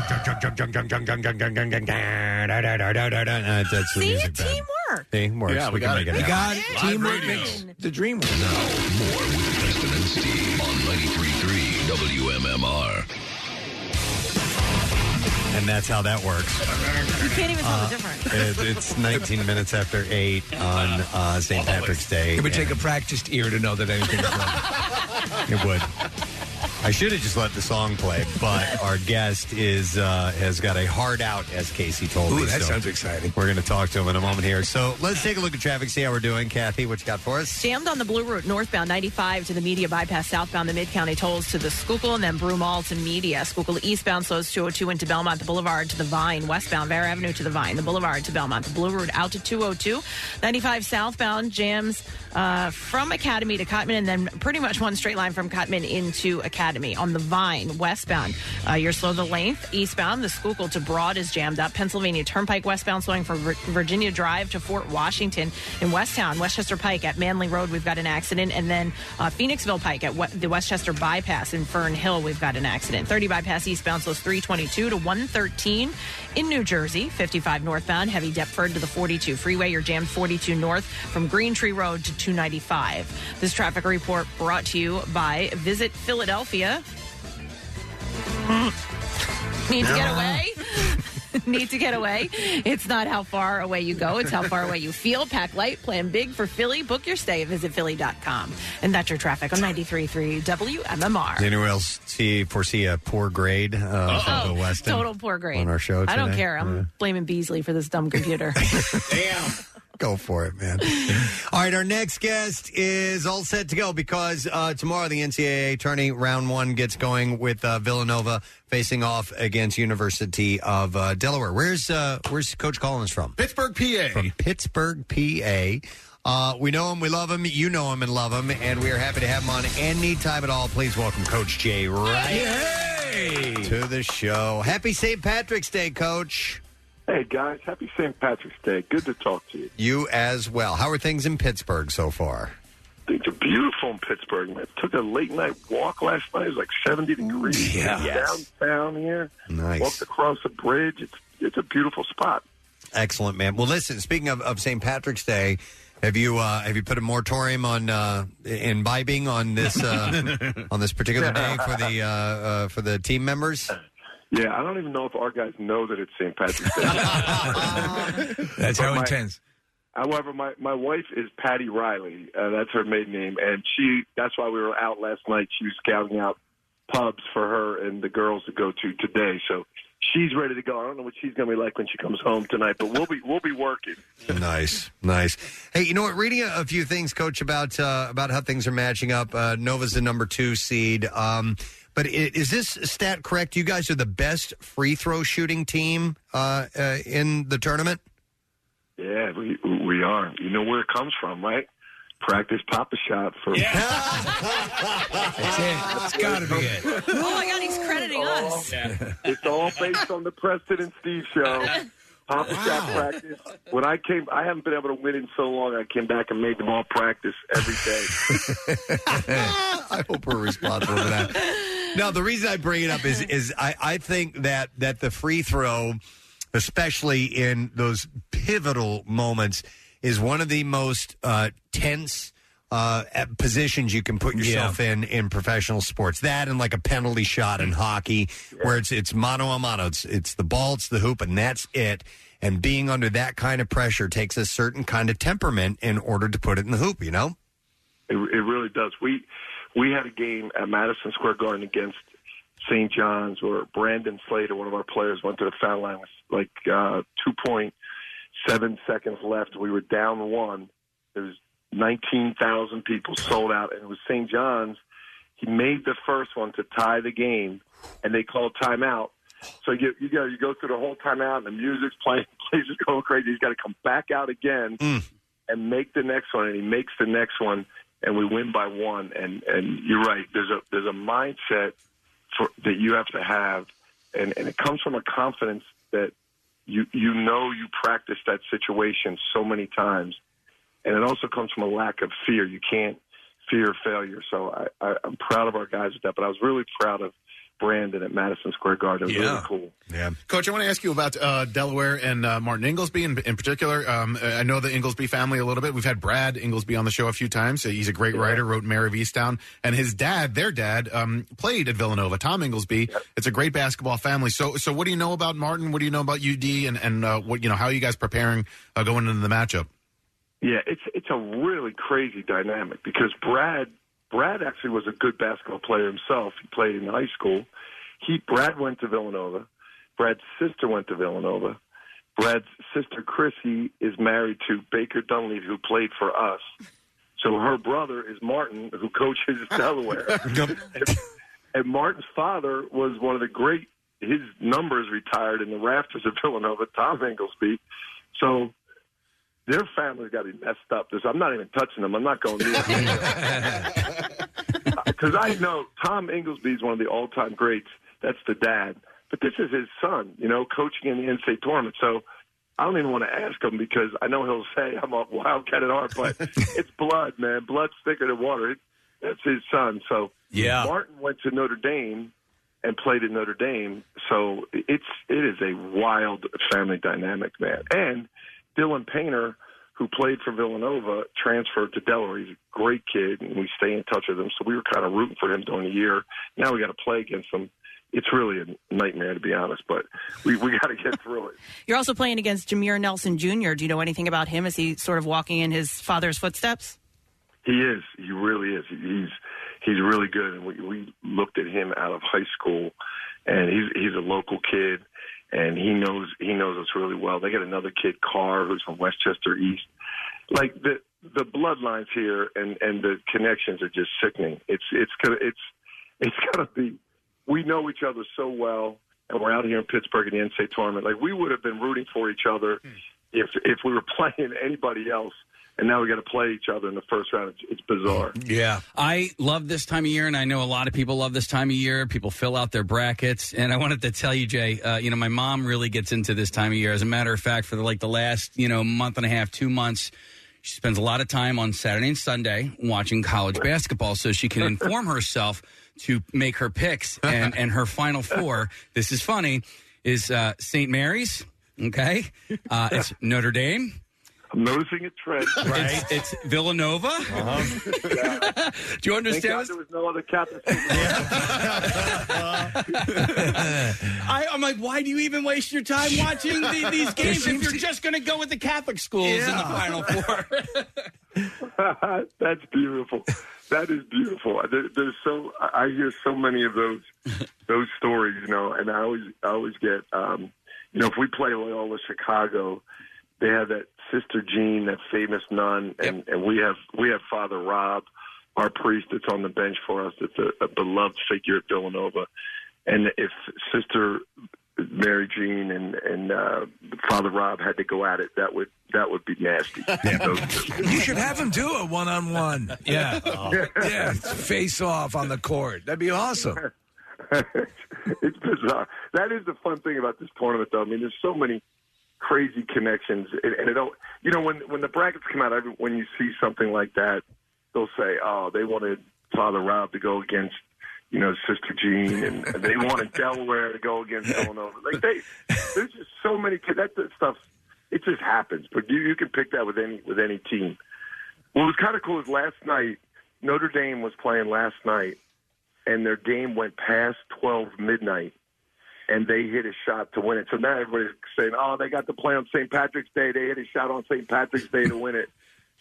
the music. Teamwork. Teamwork. Yeah, we got it. We got it. Teamwork makes the dream work. Now, more with Preston and Steve on ninety-three point three W M M R. And that's how that works. You can't even tell uh, the difference. It, it's nineteen minutes after eight on uh, Saint Always. Patrick's Day. It would take a practiced ear to know that anything is wrong. It would. I should have just let the song play, but our guest is uh, has got a hard out, as Casey told Ooh, me. Ooh, that so sounds exciting. We're going to talk to him in a moment here. So let's take a look at traffic, see how we're doing. Kathy, what you got for us? Jammed on the Blue Route northbound, ninety-five to the Media Bypass southbound, the Mid-County tolls to the Schuylkill, and then Broomall to Media. Schuylkill eastbound slows two oh two into Belmont, the Boulevard to the Vine, westbound Vera Avenue to the Vine, the Boulevard to Belmont, the Blue Route out to two oh two. ninety-five southbound jams uh, from Academy to Cotman, and then pretty much one straight line from Cotman into Academy. Academy on the Vine, westbound. Uh, you're slow the length, eastbound. The Schuylkill to Broad is jammed up. Pennsylvania Turnpike, westbound, slowing from Virginia Drive to Fort Washington. In Westtown, Westchester Pike at Manley Road, we've got an accident. And then uh, Phoenixville Pike at we- the Westchester Bypass in Fern Hill, we've got an accident. thirty Bypass eastbound, slows three twenty-two to one thirteen. In New Jersey, fifty-five northbound, heavy Deptford to the forty-two freeway. You're jammed forty-two north from Green Tree Road to two ninety-five. This traffic report brought to you by Visit Philadelphia. Need to get away? Need to get away? It's not how far away you go, it's how far away you feel. Pack light, plan big for Philly. Book your stay at visit philly dot com. And that's your traffic on ninety-three point three W M M R. Does anyone else see, foresee a poor grade uh, from Bill Weston? Total poor grade. On our show today? I don't care. I'm yeah. blaming Beasley for this dumb computer. Damn. Go for it, man. All right, our next guest is all set to go because uh, tomorrow the N C double A tourney round one gets going with uh, Villanova facing off against University of uh, Delaware. Where's uh, where's Coach Collins from? Pittsburgh, P A. From Pittsburgh, P A. Uh, we know him, we love him, you know him and love him, and we are happy to have him on any time at all. Please welcome Coach Jay Wright Yay! to the show. Happy Saint Patrick's Day, Coach. Hey, guys. Happy Saint Patrick's Day. Good to talk to you. You as well. How are things in Pittsburgh so far? Things are beautiful in Pittsburgh, man. Took a late-night walk last night. It was like seventy degrees yeah. yes. downtown here. Nice. Walked across the bridge. It's it's a beautiful spot. Excellent, man. Well, listen, speaking of, of Saint Patrick's Day, have you uh, have you put a moratorium on uh, imbibing on this uh, on this particular day for the uh, uh, for the team members? Yeah, I don't even know if our guys know that it's Saint Patrick's Day. That's but how my, intense. However, my, my wife is Patty Riley. Uh, that's her maiden name. And she that's why we were out last night. She was scouting out pubs for her and the girls to go to today. So she's ready to go. I don't know what she's going to be like when she comes home tonight, but we'll be we'll be working. Nice, nice. Hey, you know what? Reading a, a few things, Coach, about, uh, about how things are matching up. Uh, Nova's the number two seed. Um But is this stat correct? You guys are the best free-throw shooting team uh, uh, in the tournament? Yeah, we we are. You know where it comes from, right? Practice Papa Shot for... Yeah. That's it. That's got to be it. Oh, my God, he's crediting us. It's all, yeah. it's all based on the Preston and Steve show. Papa wow. shot practice. When I came, I haven't been able to win in so long. I came back and made them all practice every day. I hope we're responsible for that. No, the reason I bring it up is is I, I think that, that the free throw, especially in those pivotal moments, is one of the most uh, tense uh, positions you can put yourself yeah. in in professional sports. That and like a penalty shot in hockey, yeah. where it's it's mano a mano. It's, it's the ball, it's the hoop, and that's it. And being under that kind of pressure takes a certain kind of temperament in order to put it in the hoop, you know? It, it really does. We we had a game at Madison Square Garden against Saint John's, where Brandon Slater, one of our players, went to the foul line with like uh, two point seven seconds left. We were down one. There was nineteen thousand people sold out, and it was Saint John's. He made the first one to tie the game, and they called timeout. So you you go you go through the whole timeout, and the music's playing, the place is going crazy. He's got to come back out again mm. and make the next one, and he makes the next one, and we win by one. And, and you're right. There's a there's a mindset for, that you have to have, and, and it comes from a confidence that you you know you practice that situation so many times, and it also comes from a lack of fear. You can't fear failure. So I, I, I'm proud of our guys with that, but I was really proud of Brandon at Madison Square Garden. It was yeah. really cool. Yeah. Coach, I want to ask you about uh, Delaware and uh, Martin Inglesby in, in particular. Um, I know the Inglesby family a little bit. We've had Brad Inglesby on the show a few times. He's a great yeah. writer, wrote Mayor of Easttown. And his dad, their dad, um, played at Villanova, Tom Inglesby. Yeah. It's a great basketball family. So so what do you know about Martin? What do you know about U D? And, and uh, what you know? how are you guys preparing uh, going into the matchup? Yeah, it's it's a really crazy dynamic because Brad – Brad actually was a good basketball player himself. He played in high school. He Brad went to Villanova. Brad's sister went to Villanova. Brad's sister, Chrissy, is married to Baker Dunleavy, who played for us. So her brother is Martin, who coaches Delaware. and, and Martin's father was one of the great, his numbers retired in the rafters of Villanova, Tom Inglesby. So their family's got to be messed up. There's, I'm not even touching them. I'm not going near them. Because I know Tom Inglesby is one of the all-time greats. That's the dad. But this is his son, you know, coaching in the N C A A tournament. So I don't even want to ask him because I know he'll say I'm a wildcat at heart. But it's blood, man. Blood's thicker than water. It, that's his son. So yeah. Martin went to Notre Dame and played at Notre Dame. So it's it is a wild family dynamic, man. And Dylan Painter, who played for Villanova, transferred to Delaware. He's a great kid, and we stay in touch with him. So we were kind of rooting for him during the year. Now we got to play against him. It's really a nightmare, to be honest, but we we got to get through it. You're also playing against Jameer Nelson Junior Do you know anything about him? Is he sort of walking in his father's footsteps? He is. He really is. He's he's really good. And we, we looked at him out of high school, and he's he's a local kid. And he knows he knows us really well. They got another kid, Carr, who's from Westchester East. Like the the bloodlines here and, and the connections are just sickening. It's it's gonna it's it's gonna be. We know each other so well, and we're out here in Pittsburgh in the N C A A tournament. Like we would have been rooting for each other if if we were playing anybody else. And now we got to play each other in the first round. It's, it's bizarre. Yeah. I love this time of year, and I know a lot of people love this time of year. People fill out their brackets. And I wanted to tell you, Jay, uh, you know, my mom really gets into this time of year. As a matter of fact, for the, like the last, you know, month and a half, two months, she spends a lot of time on Saturday and Sunday watching college basketball so she can inform herself to make her picks. And, and her Final Four, this is funny, is uh, Saint Mary's, okay? Uh, it's Notre Dame. I'm noticing a trend. Right? It's, it's Villanova. Uh-huh. Yeah. Do you understand? Thank God there was no other captain. I, I'm like, why do you even waste your time watching the, these games if you're just going to go with the Catholic schools yeah. in the Final Four? That's beautiful. That is beautiful. There, there's so I hear so many of those those stories, you know, and I always I always get, um, you know, if we play Loyola Chicago, they have that Sister Jean, that famous nun, and, yep. and we have we have Father Rob, our priest that's on the bench for us. That's a, a beloved figure at Villanova. And if Sister Mary Jean and, and uh, Father Rob had to go at it, that would that would be nasty. Yeah. You should have them do a one-on-one. Yeah. Oh. Yeah, face off on the court. That'd be awesome. It's bizarre. That is the fun thing about this tournament, though. I mean, there's so many crazy connections. And, and it all, you know, when when the brackets come out, every, when you see something like that, they'll say, oh, they wanted Father Rob to go against, you know, Sister Jean, and they wanted Delaware to go against Villanova. Like they, there's just so many that stuff. It just happens, but you, you can pick that with any with any team. What was kind of cool is last night Notre Dame was playing last night, and their game went past twelve midnight, and they hit a shot to win it. So now everybody's saying, "Oh, they got to play on Saint Patrick's Day. They hit a shot on Saint Patrick's Day to win it."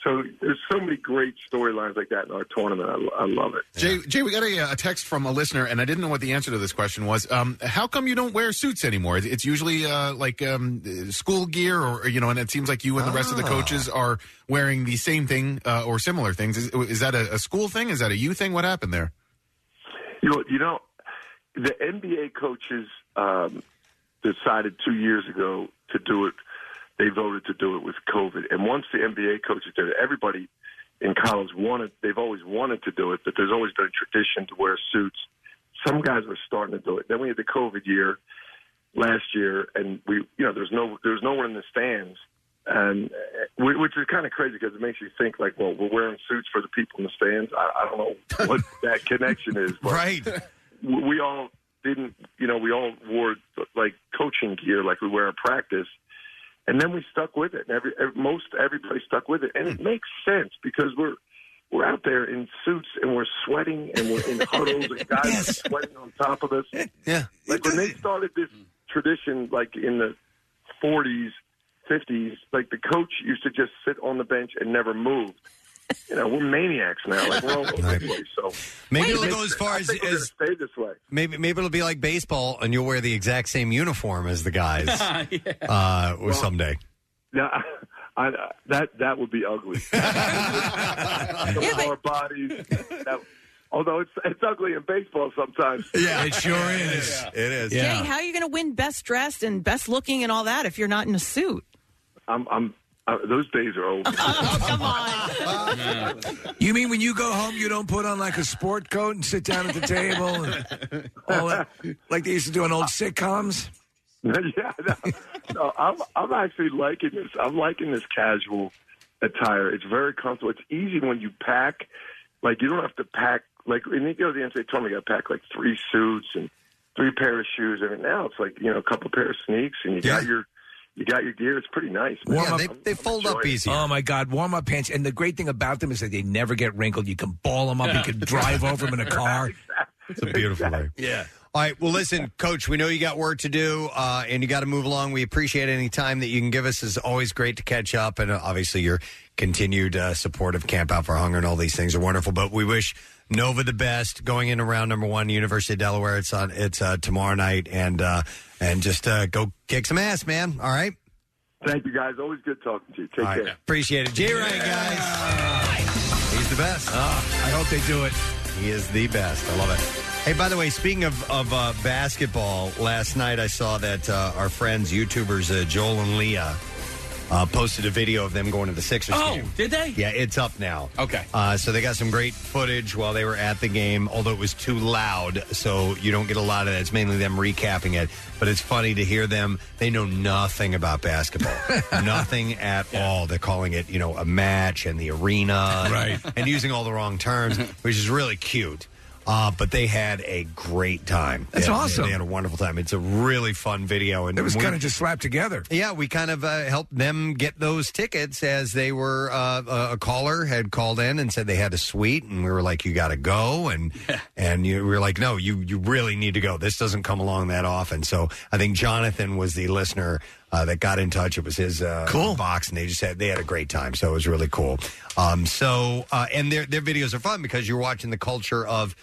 So there's so many great storylines like that in our tournament. I, I love it. Jay, Jay, we got a, a text from a listener, and I didn't know what the answer to this question was. Um, how come you don't wear suits anymore? It's usually uh, like um, school gear, or you know, and it seems like you and the rest ah. of the coaches are wearing the same thing uh, or similar things. Is, is that a, a school thing? Is that a you thing? What happened there? You know, you know the N B A coaches um, decided two years ago to do it. They voted to do it with COVID. And once the N B A coaches did it, everybody in college wanted, they've always wanted to do it, but there's always been a tradition to wear suits. Some guys were starting to do it. Then we had the COVID year last year, and we, you know, there's no, there's no one in the stands, and which is kind of crazy because it makes you think like, well, we're wearing suits for the people in the stands. I, I don't know what that connection is, but right? We all didn't, you know, we all wore like coaching gear, like we wear at practice. And then we stuck with it, and every, most everybody stuck with it, and it makes sense because we're we're out there in suits and we're sweating and we're in huddles and guys yes. are sweating on top of us. Yeah, like when they started this tradition, like in the forties, fifties, like the coach used to just sit on the bench and never move. You know, we're maniacs now. Like, we're all over the place. So maybe it'll go as far as, as stay this way. Maybe maybe it'll be like baseball, and you'll wear the exact same uniform as the guys. yeah. uh, or well, someday. Yeah, I, I, that that would be ugly. Our bodies. That, although it's it's ugly in baseball sometimes. Yeah, it sure is. Yeah. It is. Yeah. Jay, how are you going to win best dressed and best looking and all that if you're not in a suit? I'm. I'm Uh, those days are over. Oh, come on. You mean when you go home, you don't put on like a sport coat and sit down at the table and all that, like they used to do on old sitcoms? Yeah, no, no, I'm I'm actually liking this. I'm liking this casual attire. It's very comfortable. It's easy when you pack. Like you don't have to pack. Like when you go to the N C A A tournament, you got to pack like three suits and three pair of shoes. And now it's like you know a couple pair of sneaks, and you yeah. got your. You got your gear. It's pretty nice. Warm yeah, up, they, they fold up easy. Oh, my God. Warm-up pants. And the great thing about them is that they never get wrinkled. You can ball them up. Yeah. You can drive over them in a car. It's a beautiful day. Yeah. All right. Well, listen, Coach, we know you got work to do, uh, and you got to move along. We appreciate any time that you can give us. It's always great to catch up. And uh, obviously, your continued uh, support of Camp Out for Hunger and all these things are wonderful. But we wish Nova the best going into round number one, University of Delaware. It's on. It's uh, tomorrow night. And, uh, And just uh, go kick some ass, man. All right? Thank you, guys. Always good talking to you. Take right. care. Appreciate it. Jay Wright, guys. Uh, he's the best. Uh, I hope they do it. He is the best. I love it. Hey, by the way, speaking of, of uh, basketball, last night I saw that uh, our friends, YouTubers, uh, Joel and Leah, uh, posted a video of them going to the Sixers oh, game. Oh, did they? Yeah, it's up now. Okay. Uh, so they got some great footage while they were at the game, although it was too loud, so you don't get a lot of that. It's mainly them recapping it. But it's funny to hear them. They know nothing about basketball. nothing at yeah. all. They're calling it, you know, a match and the arena. Right. And, and using all the wrong terms, which is really cute. Uh, but they had a great time. That's they had, awesome. They had a wonderful time. It's a really fun video. And it was kind of just slapped together. Yeah, we kind of uh, helped them get those tickets as they were, uh, a caller had called in and said they had a suite. And we were like, you got to go. And yeah. and you, we were like, no, you, you really need to go. This doesn't come along that often. So I think Jonathan was the listener uh, that got in touch. It was his uh, cool. box. And they just had, they had a great time. So it was really cool. Um, so, uh, and their their videos are fun because you're watching the culture of,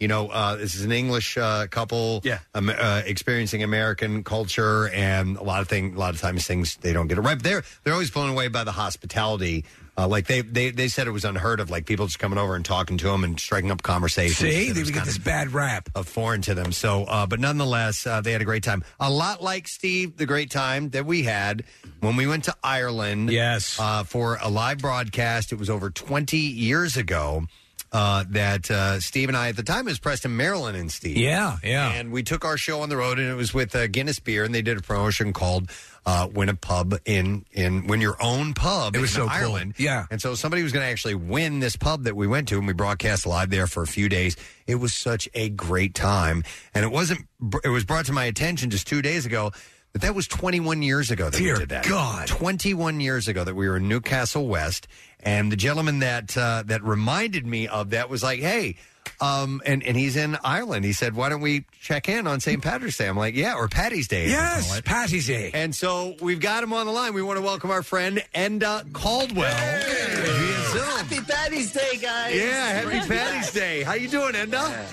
you know, uh, this is an English uh, couple yeah. um, uh, experiencing American culture, and a lot of thing, a lot of times things they don't get it right. But they're they're always blown away by the hospitality. Uh, like they, they they said it was unheard of. Like people just coming over and talking to them and striking up conversations. See, they get this bad rap of foreign to them. So, uh, but nonetheless, uh, they had a great time. A lot like Steve, the great time that we had when we went to Ireland. Yes, uh, for a live broadcast. It was over twenty years ago. uh, that uh, Steve and I, at the time, it was Preston, Maryland, and Steve. Yeah, yeah. And we took our show on the road, and it was with uh, Guinness Beer, and they did a promotion called uh, Win a Pub in, in Win Your Own Pub it was in so Ireland. Cool. Yeah. And so somebody was going to actually win this pub that we went to, and we broadcast live there for a few days. It was such a great time. And it wasn't, it was brought to my attention just two days ago. But that was twenty-one years ago that Dear we did that. God. twenty-one years ago that we were in Newcastle West. And the gentleman that uh, that reminded me of that was like, hey, um, and, and he's in Ireland. He said, why don't we check in on Saint Patrick's Day? I'm like, yeah, or Patty's Day. Yes, Patty's Day. And so we've got him on the line. We want to welcome our friend Enda Caldwell. Hey. Happy Patty's Day, guys. Yeah, happy Patty's yes. Day. How you doing, Enda? Yeah.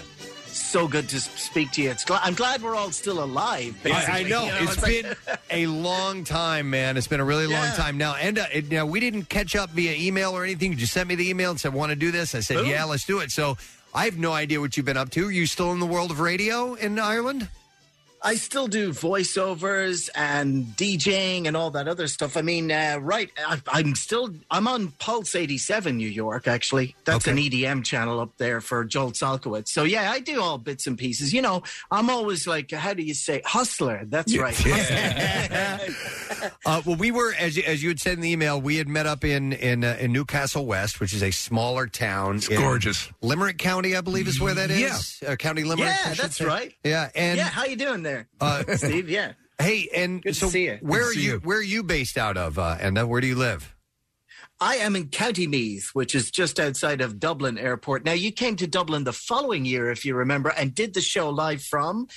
So good to speak to you. It's gl- I'm glad we're all still alive. I, I know. You know it's, it's been like... a long time, man. It's been a really yeah. long time now. And uh, it, now we didn't catch up via email or anything. You just sent me the email and said, want to do this? I said, Boom. yeah, let's do it. So I have no idea what you've been up to. Are you still in the world of radio in Ireland? I still do voiceovers and DJing and all that other stuff. I mean, uh, right, I, I'm still, I'm on Pulse eighty-seven New York, actually. That's okay. An E D M channel up there for Joel Salkowitz. So, yeah, I do all bits and pieces. You know, I'm always like, how do you say, hustler? That's yeah. right. Yeah. uh, well, we were, as you, as you had said in the email, we had met up in in, uh, in Newcastle West, which is a smaller town. It's gorgeous. Limerick County, I believe is where that is. Yeah. Uh, County Limerick. Yeah, that's say. right. Yeah, and yeah, how you doing there? Uh, Steve, yeah. Hey, and Good so to see you. where Good are see you? Where are you based out of, uh, Enda? Where do you live? I am in County Meath, which is just outside of Dublin Airport. Now, you came to Dublin the following year, if you remember, and did the show live from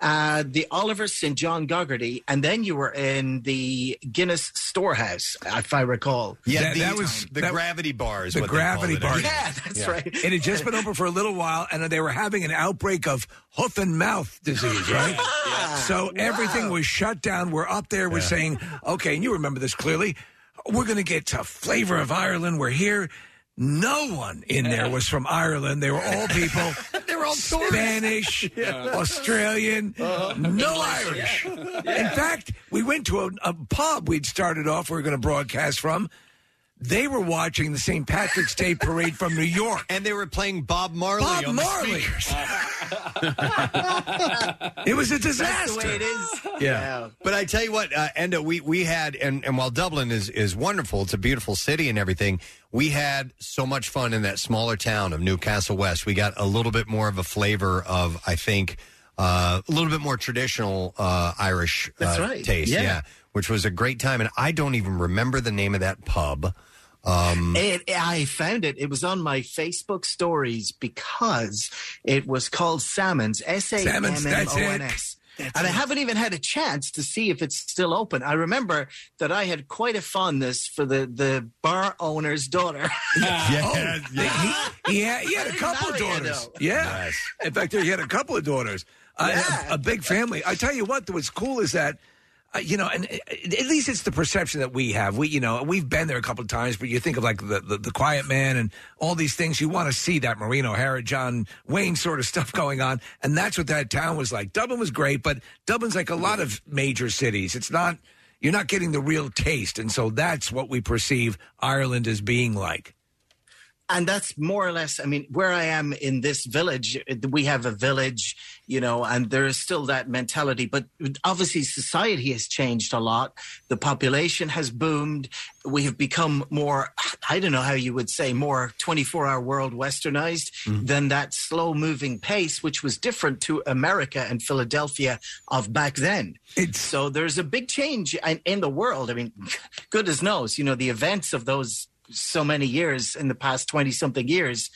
uh, the Oliver Saint John Gogarty, and then you were in the Guinness Storehouse, if I recall. Yeah, that, the, that was the that, Gravity Bar is the what Gravity Bar. Yeah, that's yeah. right. It had just been open for a little while, and they were having an outbreak of hoof and mouth disease, right? yeah. So wow. everything was shut down. We're up there. We're yeah. saying, okay, and you remember this clearly. We're going to get to Flavor of Ireland. We're here. No one in there was from Ireland. They were all people. They were all Spanish, yeah. Australian, uh-huh. no Irish. Yeah. Yeah. In fact, we went to a, a pub we'd started off we were going to broadcast from. They were watching the Saint Patrick's Day Parade from New York. And they were playing Bob Marley Bob on Marley. the speakers. It was a disaster. That's the way it is. Yeah. yeah. But I tell you what, uh, Enda, we, we had, and, and while Dublin is, is wonderful, it's a beautiful city and everything, we had so much fun in that smaller town of Newcastle West. We got a little bit more of a flavor of, I think, uh, a little bit more traditional uh, Irish uh, That's right. taste. Yeah. yeah. Which was a great time. And I don't even remember the name of that pub. Um, it, I found it. It was on my Facebook stories because it was called Salmons, S A M M O N S. Salmons, that's and it. I haven't even had a chance to see if it's still open. I remember that I had quite a fondness for the, the bar owner's daughter. yeah, oh, yeah. He, he, had, he had a couple of daughters. Though. Yeah. Yes. In fact, he had a couple of daughters. Yeah. Uh, a, a big family. I tell you what, what's cool is that Uh, you know, and uh, at least it's the perception that we have. We, you know, we've been there a couple of times, but you think of like the, the, the Quiet Man and all these things. You want to see that Maureen O'Hara, John Wayne sort of stuff going on. And that's what that town was like. Dublin was great, but Dublin's like a lot of major cities. It's not, you're not getting the real taste. And so that's what we perceive Ireland as being like. And that's more or less, I mean, where I am in this village, we have a village, you know, and there is still that mentality. But obviously society has changed a lot. The population has boomed. We have become more, I don't know how you would say, more twenty-four hour world westernized mm-hmm. than that slow-moving pace, which was different to America and Philadelphia of back then. It's... So there's a big change in, in the world. I mean, goodness knows, you know, the events of those so many years in the past twenty-something years,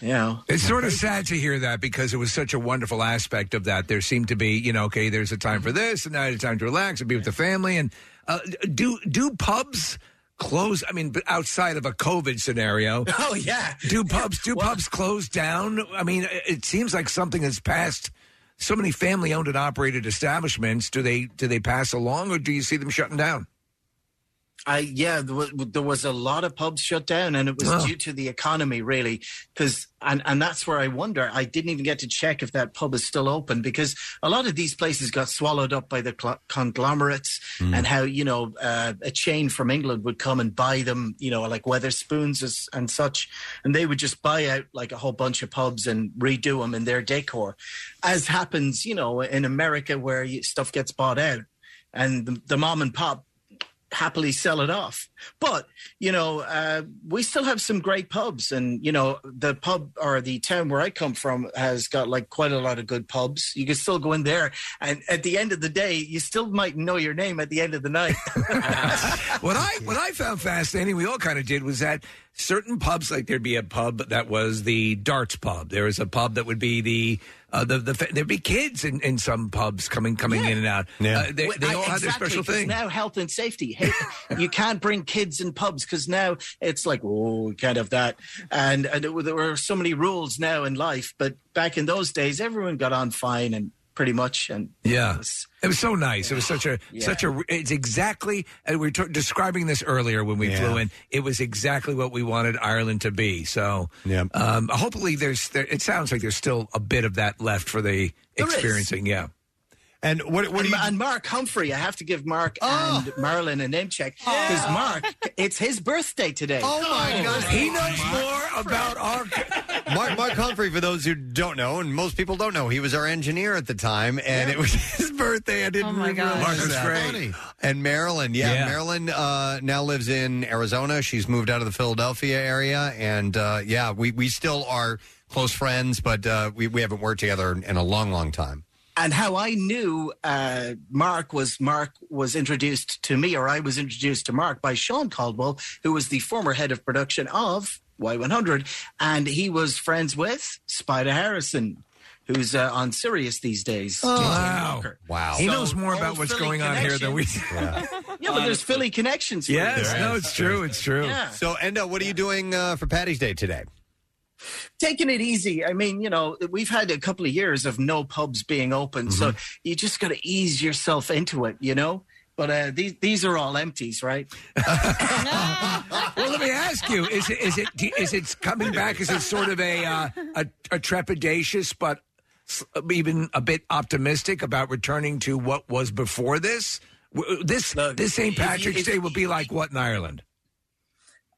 you know. It's sort of sad to hear that because it was such a wonderful aspect of that. There seemed to be, you know, okay, there's a time for this, and now it's time to relax and be with the family. And uh, do do pubs close? I mean, outside of a COVID scenario. Oh, yeah. Do pubs do well, pubs close down? I mean, it seems like something has passed. So many family-owned and operated establishments, do they do they pass along, or do you see them shutting down? I yeah, there was, there was a lot of pubs shut down, and it was oh. due to the economy, really. Because and and that's where I wonder. I didn't even get to check if that pub is still open, because a lot of these places got swallowed up by the cl- conglomerates, mm. and how you know uh, a chain from England would come and buy them, you know, like Wetherspoons and such, and they would just buy out like a whole bunch of pubs and redo them in their decor, as happens, you know, in America where you, stuff gets bought out, and the, the mom and pop happily sell it off. But you know uh we still have some great pubs, and you know the pub or the town where I come from has got like quite a lot of good pubs. You can still go in there, and at the end of the day you still might know your name at the end of the night. what i what i found fascinating, we all kind of did, was that certain pubs, like there'd be a pub that was the darts pub, there was a pub that would be the Uh, the, the there'd be kids in, in some pubs coming coming yeah. in and out. Yeah. Uh, they they I, all exactly, have their special thing. Now health and safety. Hey, you can't bring kids in pubs because now it's like, oh, we can't have that. And, and it, there were so many rules now in life. But back in those days, everyone got on fine and pretty much. And yeah, it was, it was so nice. Yeah. It was such a yeah. such a. It's exactly. And we were t- describing this earlier when we yeah. flew in. It was exactly what we wanted Ireland to be. So yeah. Um, hopefully, there's. There, it sounds like there's still a bit of that left for the there experiencing. Is. Yeah. And what? What and, do you? And Mark Humphrey, I have to give Mark oh. and Marilyn a name check because yeah. Mark, it's his birthday today. Oh my oh. God! He knows Mark more Humphrey. About our Mark. Mark Humphrey, for those who don't know, and most people don't know, he was our engineer at the time, and yeah. it was his birthday. I didn't oh my realize Mark that. Great. And Marilyn, yeah, yeah. Marilyn uh, now lives in Arizona. She's moved out of the Philadelphia area, and uh, yeah, we we still are close friends, but uh, we we haven't worked together in a long, long time. And how I knew uh, Mark was Mark was introduced to me, or I was introduced to Mark by Sean Caldwell, who was the former head of production of Y one hundred, and he was friends with Spider Harrison, who's uh, on Sirius these days. Oh, wow. Wow. He so knows more about what's Philly going on here than we do. Yeah, yeah, but there's Philly connections. Yes, no, it's true, it's true. Yeah. So, Enda, what are you doing uh, for Paddy's Day today? Taking it easy. I mean, you know, we've had a couple of years of no pubs being open, mm-hmm. so you just got to ease yourself into it, you know? But uh, these these are all empties, right? Well, let me ask you, is it, is it, is it coming back? Is it sort of a, uh, a, a trepidatious but even a bit optimistic about returning to what was before this? This, Look, this Saint Patrick's Day will be like what in Ireland?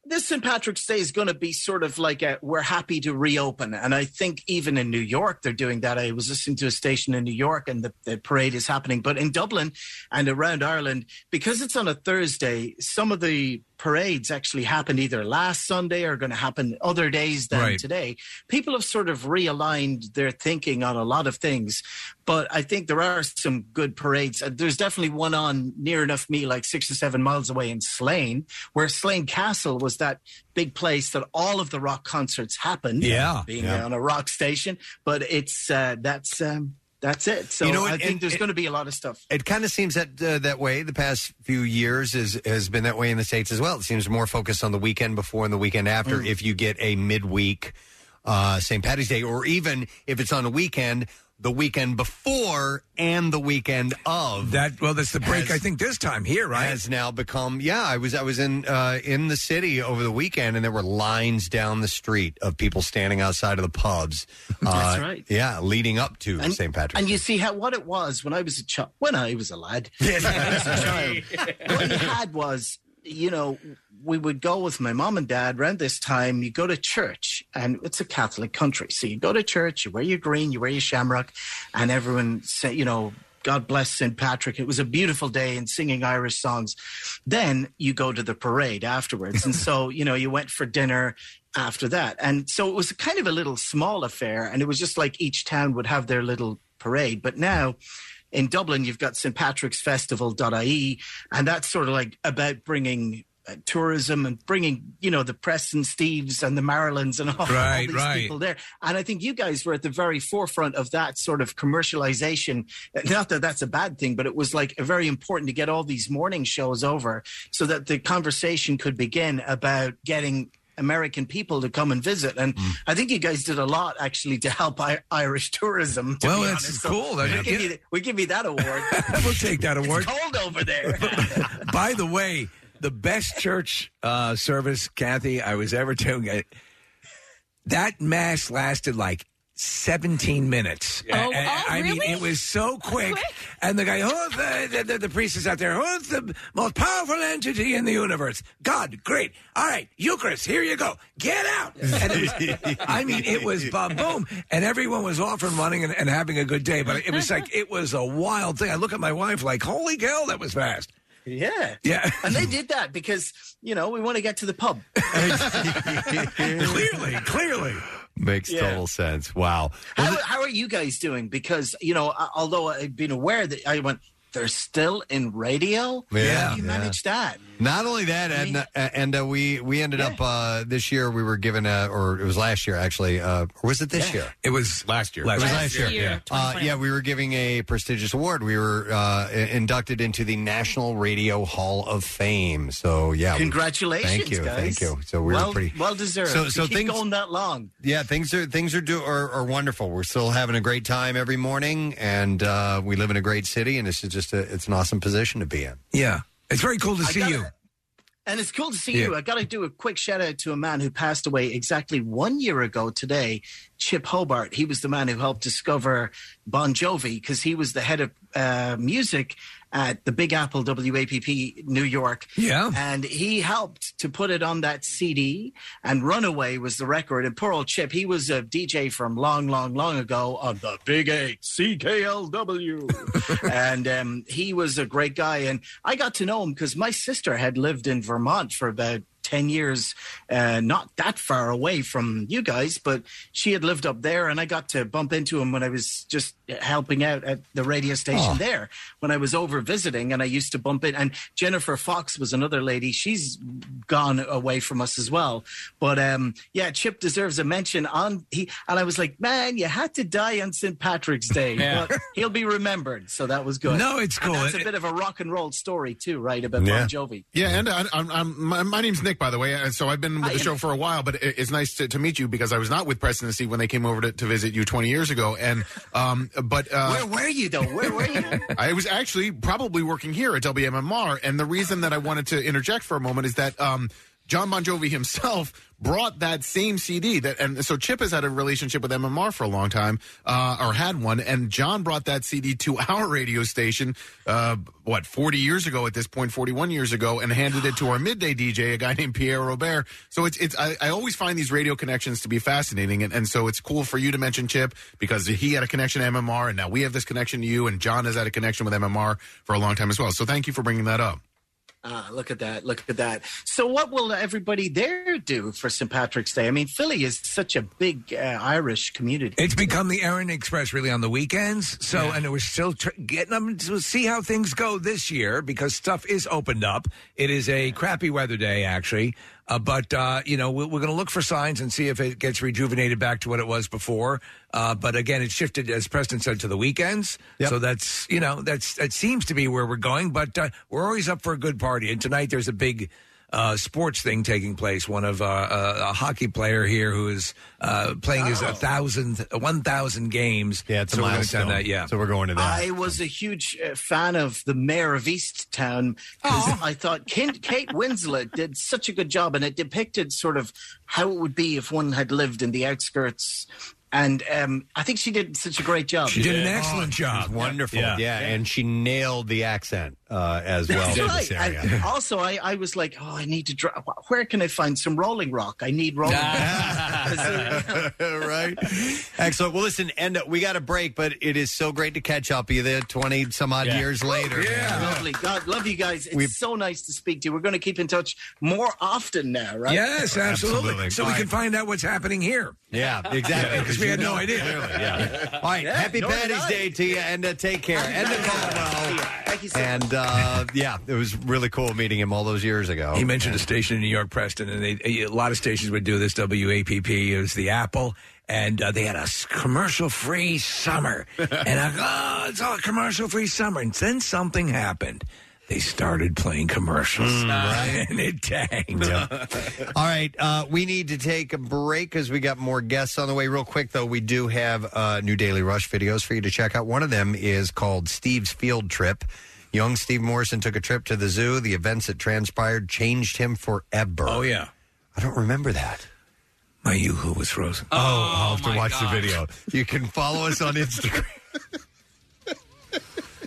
This Saint Patrick's Day is going to be sort of like a, we're happy to reopen. And I think even in New York, they're doing that. I was listening to a station in New York and the, the parade is happening. But in Dublin and around Ireland, because it's on a Thursday, some of the parades actually happened either last Sunday or going to happen other days than right. today. People have sort of realigned their thinking on a lot of things. But I think there are some good parades. There's definitely one on near enough me, like six or seven miles away in Slane, where Slane Castle was that big place that all of the rock concerts happened. Yeah, being yeah. on a rock station. But it's uh, that's um, that's it. So you know, I it, think it, there's going to be a lot of stuff. It kind of seems that uh, that way. The past few years is, has been that way in the States as well. It seems more focused on the weekend before and the weekend after. Mm. If you get a midweek uh, Saint Paddy's Day, or even if it's on a weekend, the weekend before and the weekend of. That well, that's the break. Has, I think this time here, right? Has now become. Yeah, I was I was in uh, in the city over the weekend, and there were lines down the street of people standing outside of the pubs. Uh, that's right. Yeah, leading up to and, Saint Patrick's. And Day. You see how what it was when I was a child. When I was a lad, yes. was a child, what you had was, you know, we would go with my mom and dad around this time. You go to church, and it's a Catholic country. So you go to church, you wear your green, you wear your shamrock, and everyone say, you know, God bless Saint Patrick. It was a beautiful day, and singing Irish songs. Then you go to the parade afterwards. And so, you know, you went for dinner after that. And so it was kind of a little small affair, and it was just like each town would have their little parade. But now in Dublin, you've got Saint Patrick's Festival dot I E, and that's sort of like about bringing Uh, tourism and bringing, you know, the Preston and Steves and the Marylands and all, right, all these right. people there. And I think you guys were at the very forefront of that sort of commercialization. Not that that's a bad thing, but it was like very important to get all these morning shows over so that the conversation could begin about getting American people to come and visit. And mm. I think you guys did a lot, actually, to help I- Irish tourism. To well, that's so cool. We give, you, we give you that award. We'll take that award. It's cold over there. By the way, the best church uh, service, Kathy, I was ever doing. I, that mass lasted like seventeen minutes. Oh, and, oh I really? mean, it was so quick. quick. And the guy, oh, the, the, the priest is out there. Who's oh, the most powerful entity in the universe? God, great. All right, Eucharist, here you go. Get out. And it was, I mean, it was boom, boom. And everyone was off and running and, and having a good day. But it was like, it was a wild thing. I look at my wife like, holy cow, that was fast. Yeah. Yeah. And they did that because, you know, we want to get to the pub. Clearly, clearly. Makes yeah. total sense. Wow. How, it- how are you guys doing? Because, you know, although I've been aware that I went, they're still in radio? Yeah. How do you yeah. manage that? Not only that, I mean, and, and uh, we, we ended yeah. up uh, this year, we were given, a, or it was last year, actually. Uh, or was it this yeah. year? It was last year. Last, it was last year. year. Yeah. Uh, yeah, we were giving a prestigious award. We were uh, inducted into the National Radio Hall of Fame. So, yeah. Congratulations, we, Thank you, guys. Thank you. So we well, were pretty... Well deserved. So, so things, going that long. Yeah, things are things are, do, are are wonderful. We're still having a great time every morning, and uh, we live in a great city, and this is just a, it's an awesome position to be in. Yeah. It's very cool to see gotta, you. And it's cool to see yeah. you. I got to do a quick shout out to a man who passed away exactly one year ago today, Chip Hobart. He was the man who helped discover Bon Jovi because he was the head of uh, music at the Big Apple W A P P New York. Yeah. And he helped to put it on that C D, and Runaway was the record. And poor old Chip, he was a D J from long, long, long ago on the Big Eight, C K L W. And um, he was a great guy. And I got to know him because my sister had lived in Vermont for about ten years, uh, not that far away from you guys, but she had lived up there, and I got to bump into him when I was just helping out at the radio station oh. there when I was over visiting, and I used to bump in. And Jennifer Fox was another lady. She's gone away from us as well. But, um, yeah, Chip deserves a mention. on he And I was like, man, you had to die on Saint Patrick's Day. Yeah. But he'll be remembered, so that was good. No, it's cool. It's it, a bit of a rock and roll story, too, right, about yeah. Bon Jovi. Yeah, and I, I'm, I'm, my, my name's Nick, by the way, so I've been with the show for a while, but it's nice to, to meet you because I was not with Preston and Steve when they came over to, to visit you twenty years ago. And um, but uh, where were you though? Where were you? I was actually probably working here at W M M R, and the reason that I wanted to interject for a moment is that um, John Bon Jovi himself brought that same C D that, and so Chip has had a relationship with M M R for a long time, uh, or had one, and John brought that C D to our radio station, uh, what, forty years ago at this point, forty-one years ago, and handed it to our midday D J, a guy named Pierre Robert. So it's, it's, I, I always find these radio connections to be fascinating, and, and so it's cool for you to mention Chip, because he had a connection to M M R, and now we have this connection to you, and John has had a connection with M M R for a long time as well. So thank you for bringing that up. Ah, look at that, look at that. So what will everybody there do for Saint Patrick's Day? I mean, Philly is such a big uh, Irish community. It's become the Erin Express, really, on the weekends. So, yeah. and we're still tr- getting them to see how things go this year because stuff is opened up. It is a yeah. crappy weather day, actually. Uh, but, uh, you know, we're, we're going to look for signs and see if it gets rejuvenated back to what it was before. Uh, but, again, it shifted, as Preston said, to the weekends. Yep. So that's, you know, that's that seems to be where we're going. But uh, we're always up for a good party. And tonight there's a big uh, sports thing taking place. One of uh, a, a hockey player here who is uh, playing oh. his one thousand games. Yeah, it's so a milestone. That, yeah. So we're going to that. I was a huge uh, fan of the mayor of Easttown because oh. I thought Kate, Kate Winslet did such a good job, and it depicted sort of how it would be if one had lived in the outskirts. And um, I think she did such a great job. She did an excellent oh, job. Wonderful. Yeah. Yeah. yeah, and she nailed the accent uh, as well. That's right. And also, I, I was like, oh, I need to draw. Where can I find some Rolling Rock? I need Rolling Rock. Right? Excellent. Well, listen, and we got a break, but it is so great to catch up with you there twenty-some-odd yeah. years later. Yeah. yeah. Lovely. God, love you guys. It's We've... so nice to speak to you. We're going to keep in touch more often now, right? Yes, absolutely. absolutely. So All we right. can find out what's happening here. Yeah, exactly. Yeah. We had no idea. Clearly, yeah. All right. Yeah, Happy Patty's Day to you, and uh, take care. Enda Caldwell. Thank you so much. And, uh, yeah, it was really cool meeting him all those years ago. He mentioned and, a station in New York, Preston, and they, a lot of stations would do this, W A P P. It was the Apple. And uh, they had a commercial-free summer. And I go, oh, it's all a commercial-free summer. And then something happened. They started playing commercials, mm, right? And it tanked. Yeah. All right, uh, we need to take a break because we got more guests on the way. Real quick, though, we do have uh, new Daily Rush videos for you to check out. One of them is called Steve's Field Trip. Young Steve Morrison took a trip to the zoo. The events that transpired changed him forever. Oh, yeah. I don't remember that. My Yoo-hoo was frozen. Oh, oh I'll have to watch God. the video. You can follow us on Instagram.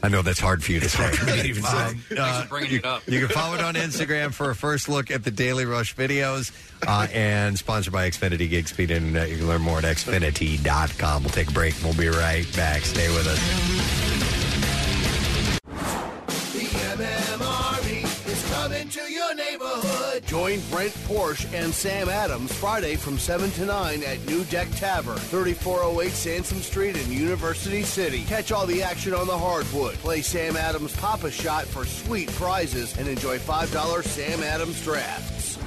I know that's hard for you to say. Hard for me to even say. Um, Thanks for bringing uh, you, it up. You can follow it on Instagram for a first look at the Daily Rush videos. Uh, and sponsored by Xfinity Gig Speed Internet. You can learn more at Xfinity dot com. We'll take a break. We'll be right back. Stay with us. The M M R E is coming to your neighborhood. Join Brent Porsche and Sam Adams Friday from seven to nine at New Deck Tavern, thirty-four oh eight Sansom Street in University City. Catch all the action on the hardwood. Play Sam Adams Papa Shot for sweet prizes and enjoy five dollar Sam Adams drafts.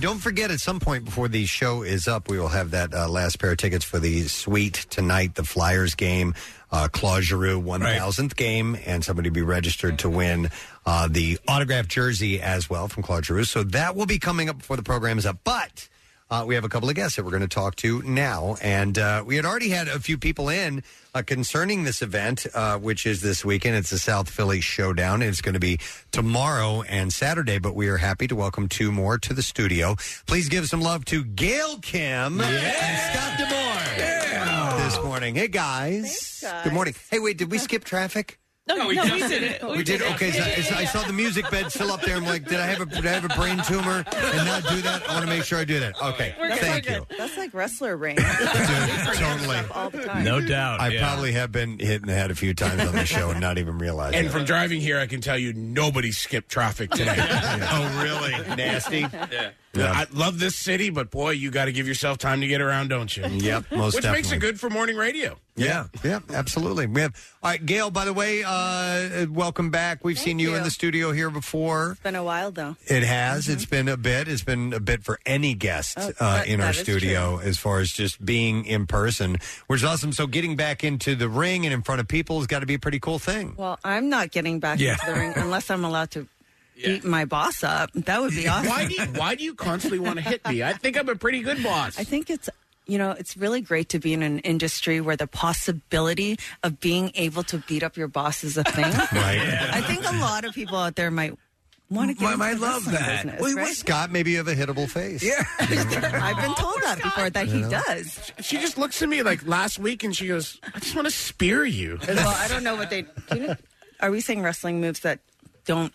Don't forget, at some point before the show is up, we will have that uh, last pair of tickets for the suite tonight, the Flyers game, uh, Claude Giroux, one thousandth right. game, and somebody will be registered to win uh, the autographed jersey as well from Claude Giroux. So that will be coming up before the program is up. But uh, we have a couple of guests that we're going to talk to now. And uh, we had already had a few people in uh, concerning this event, uh, which is this weekend. It's the South Philly Showdown. It's going to be tomorrow and Saturday, but we are happy to welcome two more to the studio. Please give some love to Gail Kim yeah. and Scott DeMore yeah. this morning. Hey, guys. Thanks, guys. Good morning. Hey, wait, did we skip traffic? No, no, we, no we did it. We, we did. did. Okay, so yeah, yeah, yeah. I saw the music bed still up there. I'm like, did I have a did I have a brain tumor and not do that? I want to make sure I do that. Okay, We're thank good. you. That's like wrestler brain. Dude, totally, all the time. No doubt. I yeah. probably have been hit in the head a few times on the show and not even realizing. And it. from driving here, I can tell you nobody skipped traffic today. yeah. Oh, really? Nasty. Yeah. Yeah. I love this city, but boy, you got to give yourself time to get around, don't you? Yep, most Which definitely. makes it good for morning radio. Yeah, yeah, yeah absolutely. We have all right, Gail. By the way, uh, welcome back. We've Thank seen you, you in the studio here before. It's been a while, though. It has. Mm-hmm. It's been a bit. It's been a bit for any guest oh, uh, in our studio, true. as far as just being in person, which is awesome. So getting back into the ring and in front of people has got to be a pretty cool thing. Well, I'm not getting back yeah. into the ring unless I'm allowed to. Yeah. Eat my boss up. That would be awesome. Why do you, why do you constantly want to hit me? I think I'm a pretty good boss. I think it's, you know, it's really great to be in an industry where the possibility of being able to beat up your boss is a thing. Right. Yeah. I think a lot of people out there might want to get into the wrestling business. Well, right? Scott, maybe you have a hittable face. Yeah. I've been told oh, that Scott. before, that yeah. he does. She just looks at me like last week and she goes, I just want to spear you. Well, I don't know what they, you know, are we saying wrestling moves that don't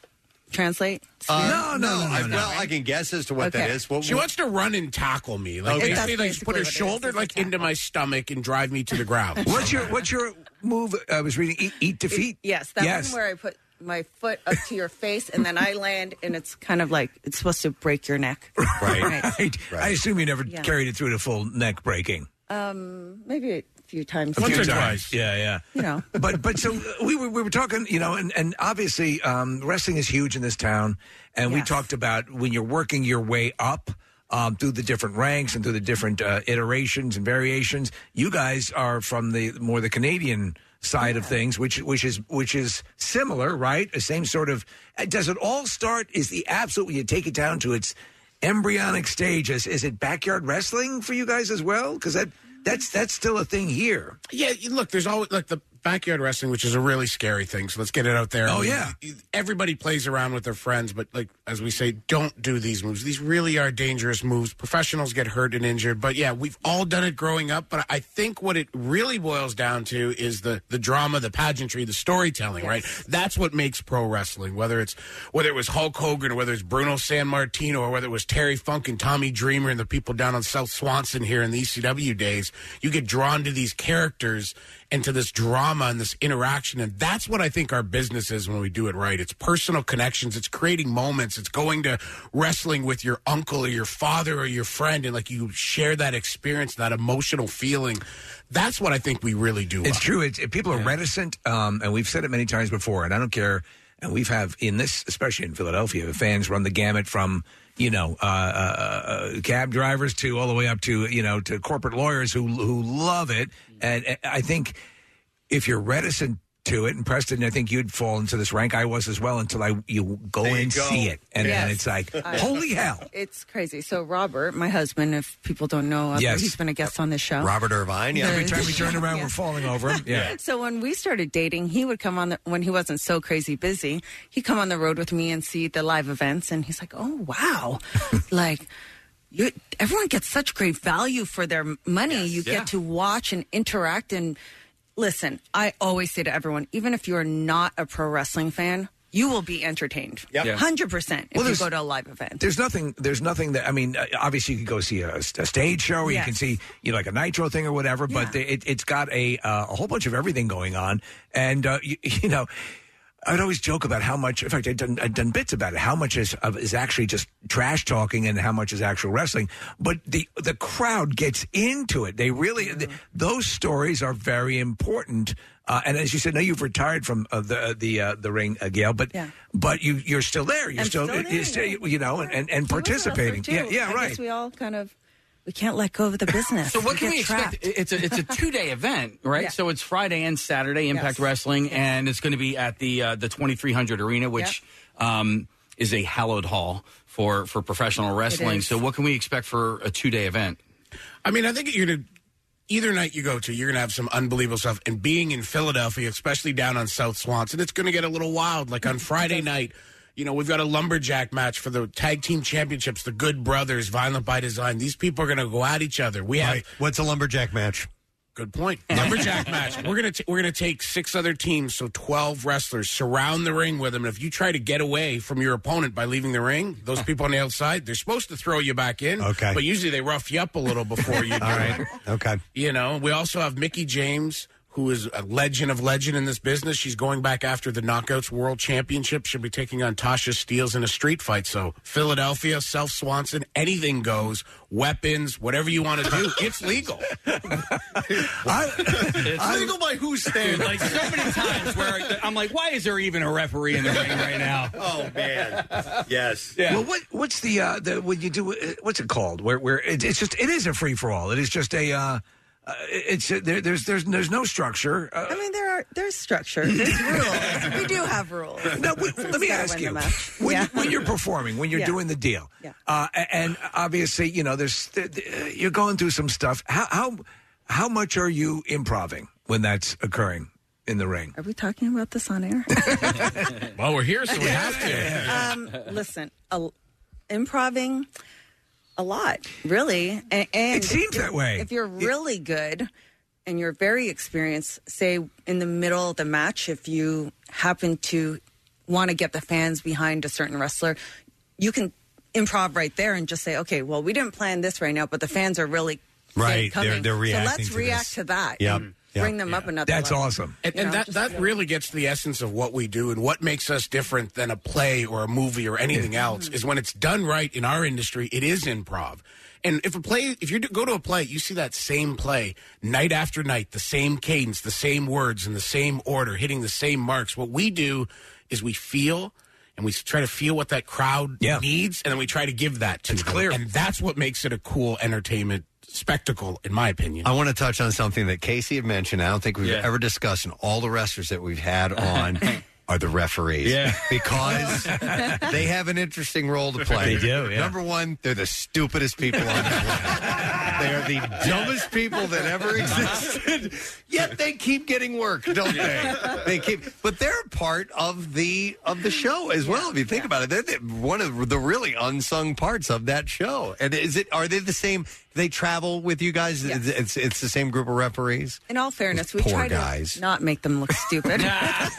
translate? Uh, no, no, no, no, I, no. Well, I can guess as to what okay. that is. What, she what, wants to run and tackle me, like okay. basically, like put her shoulder is, like into my stomach and drive me to the ground. what's your What's your move? I was reading eat, eat defeat. It, yes, that yes. one where I put my foot up to your face and then I land, and it's kind of like it's supposed to break your neck. Right. right. right. I assume you never yeah. carried it through to full neck breaking. Um, maybe. Few times. A few times, twice. yeah, yeah. You know, but but so we were, we were talking, you know, and and obviously um, wrestling is huge in this town, and yes. we talked about when you're working your way up um, through the different ranks and through the different uh, iterations and variations. You guys are from the more the Canadian side yeah. of things, which which is which is similar, right? The same sort of. Does it all start? Is the absolute when you take it down to its embryonic stage? Is, is it backyard wrestling for you guys as well? Because that. That's that's still a thing here. Yeah, look, there's always like the backyard wrestling, which is a really scary thing. So let's get it out there. Oh yeah, everybody plays around with their friends, but like as we say, don't do these moves. These really are dangerous moves. Professionals get hurt and injured. But yeah, we've all done it growing up. But I think what it really boils down to is the the drama, the pageantry, the storytelling. Yes. Right? That's what makes pro wrestling. Whether it's whether it was Hulk Hogan, or whether it's Bruno Sammartino, or whether it was Terry Funk and Tommy Dreamer and the people down on South Swanson here in the E C W days, you get drawn to these characters and to this drama and this interaction. And that's what I think our business is when we do it right. It's personal connections. It's creating moments. It's going to wrestling with your uncle or your father or your friend. And, like, you share that experience, that emotional feeling. That's what I think we really do. It's up. true. It's, people are yeah. reticent, um, and we've said it many times before, and I don't care. And we've have in this, especially in Philadelphia, fans run the gamut from, you know, uh, uh, uh, cab drivers to all the way up to, you know, to corporate lawyers who who love it. And, and I think if you're reticent to it. And Preston, I think you'd fall into this rank. I was as well until I you go there and you go. see it. And yes. then it's like, uh, holy hell. It's crazy. So Robert, my husband, if people don't know, yes. he's been a guest on this show. Robert Irvine. Yeah. Every time we turn around, yeah. we're falling over him. Yeah. yeah. So when we started dating, he would come on, the, when he wasn't so crazy busy, he'd come on the road with me and see the live events. And he's like, oh, wow. like... You, everyone gets such great value for their money. Yes, you yeah. get to watch and interact. And listen, I always say to everyone, even if you're not a pro wrestling fan, you will be entertained. Yep. Yeah. one hundred percent if well, you go to a live event. There's nothing There's nothing that, I mean, obviously you could go see a, a stage show or yes. you can see, you know, like a Nitro thing or whatever, yeah. but it, it's got a, uh, a whole bunch of everything going on. And, uh, you, you know... I'd always joke about how much, in fact, I'd done, I'd done bits about it, how much is uh, is actually just trash talking and how much is actual wrestling. But the the crowd gets into it. They really, yeah. th- those stories are very important. Uh, and as you said, now you've retired from uh, the the uh, the ring, uh, Gail, but yeah. but you you're still there. You're I'm still, still, there, you're still yeah. you know, and, and, and participating. Yeah, yeah, I right. guess we all kind of. We can't let go of the business. So what we can we trapped. expect? It's a it's a two day event, right? Yeah. So it's Friday and Saturday, Impact yes. Wrestling, yes. and it's going to be at the uh, the twenty-three hundred Arena, which yep. um, is a hallowed hall for for professional wrestling. So what can we expect for a two day event? I mean, I think you're going to either night you go to, you're going to have some unbelievable stuff. And being in Philadelphia, especially down on South Swanson, it's going to get a little wild. Like on Friday night. You know, we've got a lumberjack match for the tag team championships, the Good Brothers, Violent by Design. These people are going to go at each other. We have right. What's a lumberjack match? Good point. Lumberjack match. We're going to we're going to take six other teams, so twelve wrestlers, surround the ring with them. And if you try to get away from your opponent by leaving the ring, those people on the outside, they're supposed to throw you back in. Okay. But usually they rough you up a little before you do right. it. Okay. You know, we also have Mickey James, who is a legend of legend in this business. She's going back after the Knockouts World Championship. She'll be taking on Tasha Steelz in a street fight. So Philadelphia, South Swanson, anything goes. Weapons, whatever you want to do, it's legal. I, it's I'm, legal by who's standard. Like so many times where I'm like, why is there even a referee in the ring right now? Oh man, yes. Yeah. Well, what what's the uh, the when you do what's it called? Where where it, it's just it is a free for all. It is just a. Uh, Uh, it's uh, there, there's there's there's no structure. Uh, I mean, there are there's structure. There's rules. We do have rules. Now, we, let me ask you: when, yeah. when you're performing, when you're yeah. doing the deal, yeah. uh, and obviously, you know, there's you're going through some stuff. How how how much are you improvising when that's occurring in the ring? Are we talking about this on air? Well, we're here, so we have to. Um, listen, uh, improvising. A lot, really. And, and it seems if, that way. If you're really good and you're very experienced, say in the middle of the match, if you happen to want to get the fans behind a certain wrestler, you can improv right there and just say, okay, well, we didn't plan this right now, but the fans are really right. coming. They're, they're reacting so let's to react this. to that. Yeah. Yep. Bring them yeah. up another That's level. awesome. And, and know, that, that really gets to the essence of what we do and what makes us different than a play or a movie or anything yeah. else is when it's done right in our industry, it is improv. And if a play, if you go to a play, you see that same play night after night, the same cadence, the same words in the same order, hitting the same marks. What we do is we feel and we try to feel what that crowd yeah. needs and then we try to give that to it's them. Clear. And that's what makes it a cool entertainment spectacle, in my opinion. I want to touch on something that Casey had mentioned. I don't think we've yeah. ever discussed, and all the wrestlers that we've had on are the referees. Yeah. Because they have an interesting role to play. They do, yeah. Number one, they're the stupidest people on the planet. They are the dumbest people that ever existed. Yet they keep getting work, don't they? They keep, but they're part of the of the show as well. If you think yeah. about it, they're the, one of the really unsung parts of that show. And is it? Are they the same? They travel with you guys. Yes. It's it's the same group of referees. In all fairness, Those we try guys. to not make them look stupid. Yeah,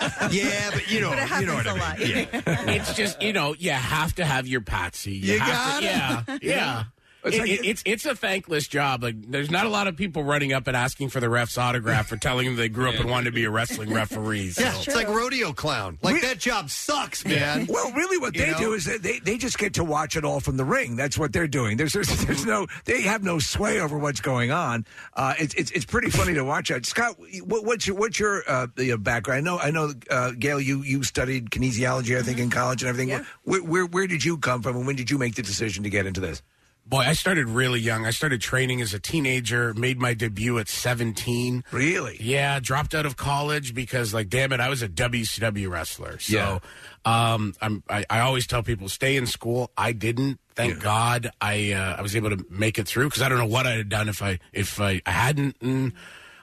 but you know, but it you know what I mean. Lot. Yeah. It's just you know you have to have your patsy. You, you got to, it. Yeah, yeah. yeah. It's, it, like, it, it's it's a thankless job. Like there's not a lot of people running up and asking for the ref's autograph or telling them they grew up yeah. and wanted to be a wrestling referee. So. Yeah, it's like rodeo clown. Like we, that job sucks, man. Well, really, what you they know? do is they they just get to watch it all from the ring. That's what they're doing. There's there's, there's no they have no sway over what's going on. Uh, it's it's it's pretty funny to watch out. Scott, what, what's your what's your, uh, your background? I know I know, uh, Gail. You you studied kinesiology, I think, mm-hmm. in college and everything. Yeah. Where, where where did you come from, and when did you make the decision to get into this? Boy, I started really young. I started training as a teenager, made my debut at seventeen. Really? Yeah, dropped out of college because, like, damn it, I was a W C W wrestler. So yeah. um, I'm, I, I always tell people, stay in school. I didn't. Thank yeah. God I uh, I was able to make it through because I don't know what I'd have done if I, if I hadn't. And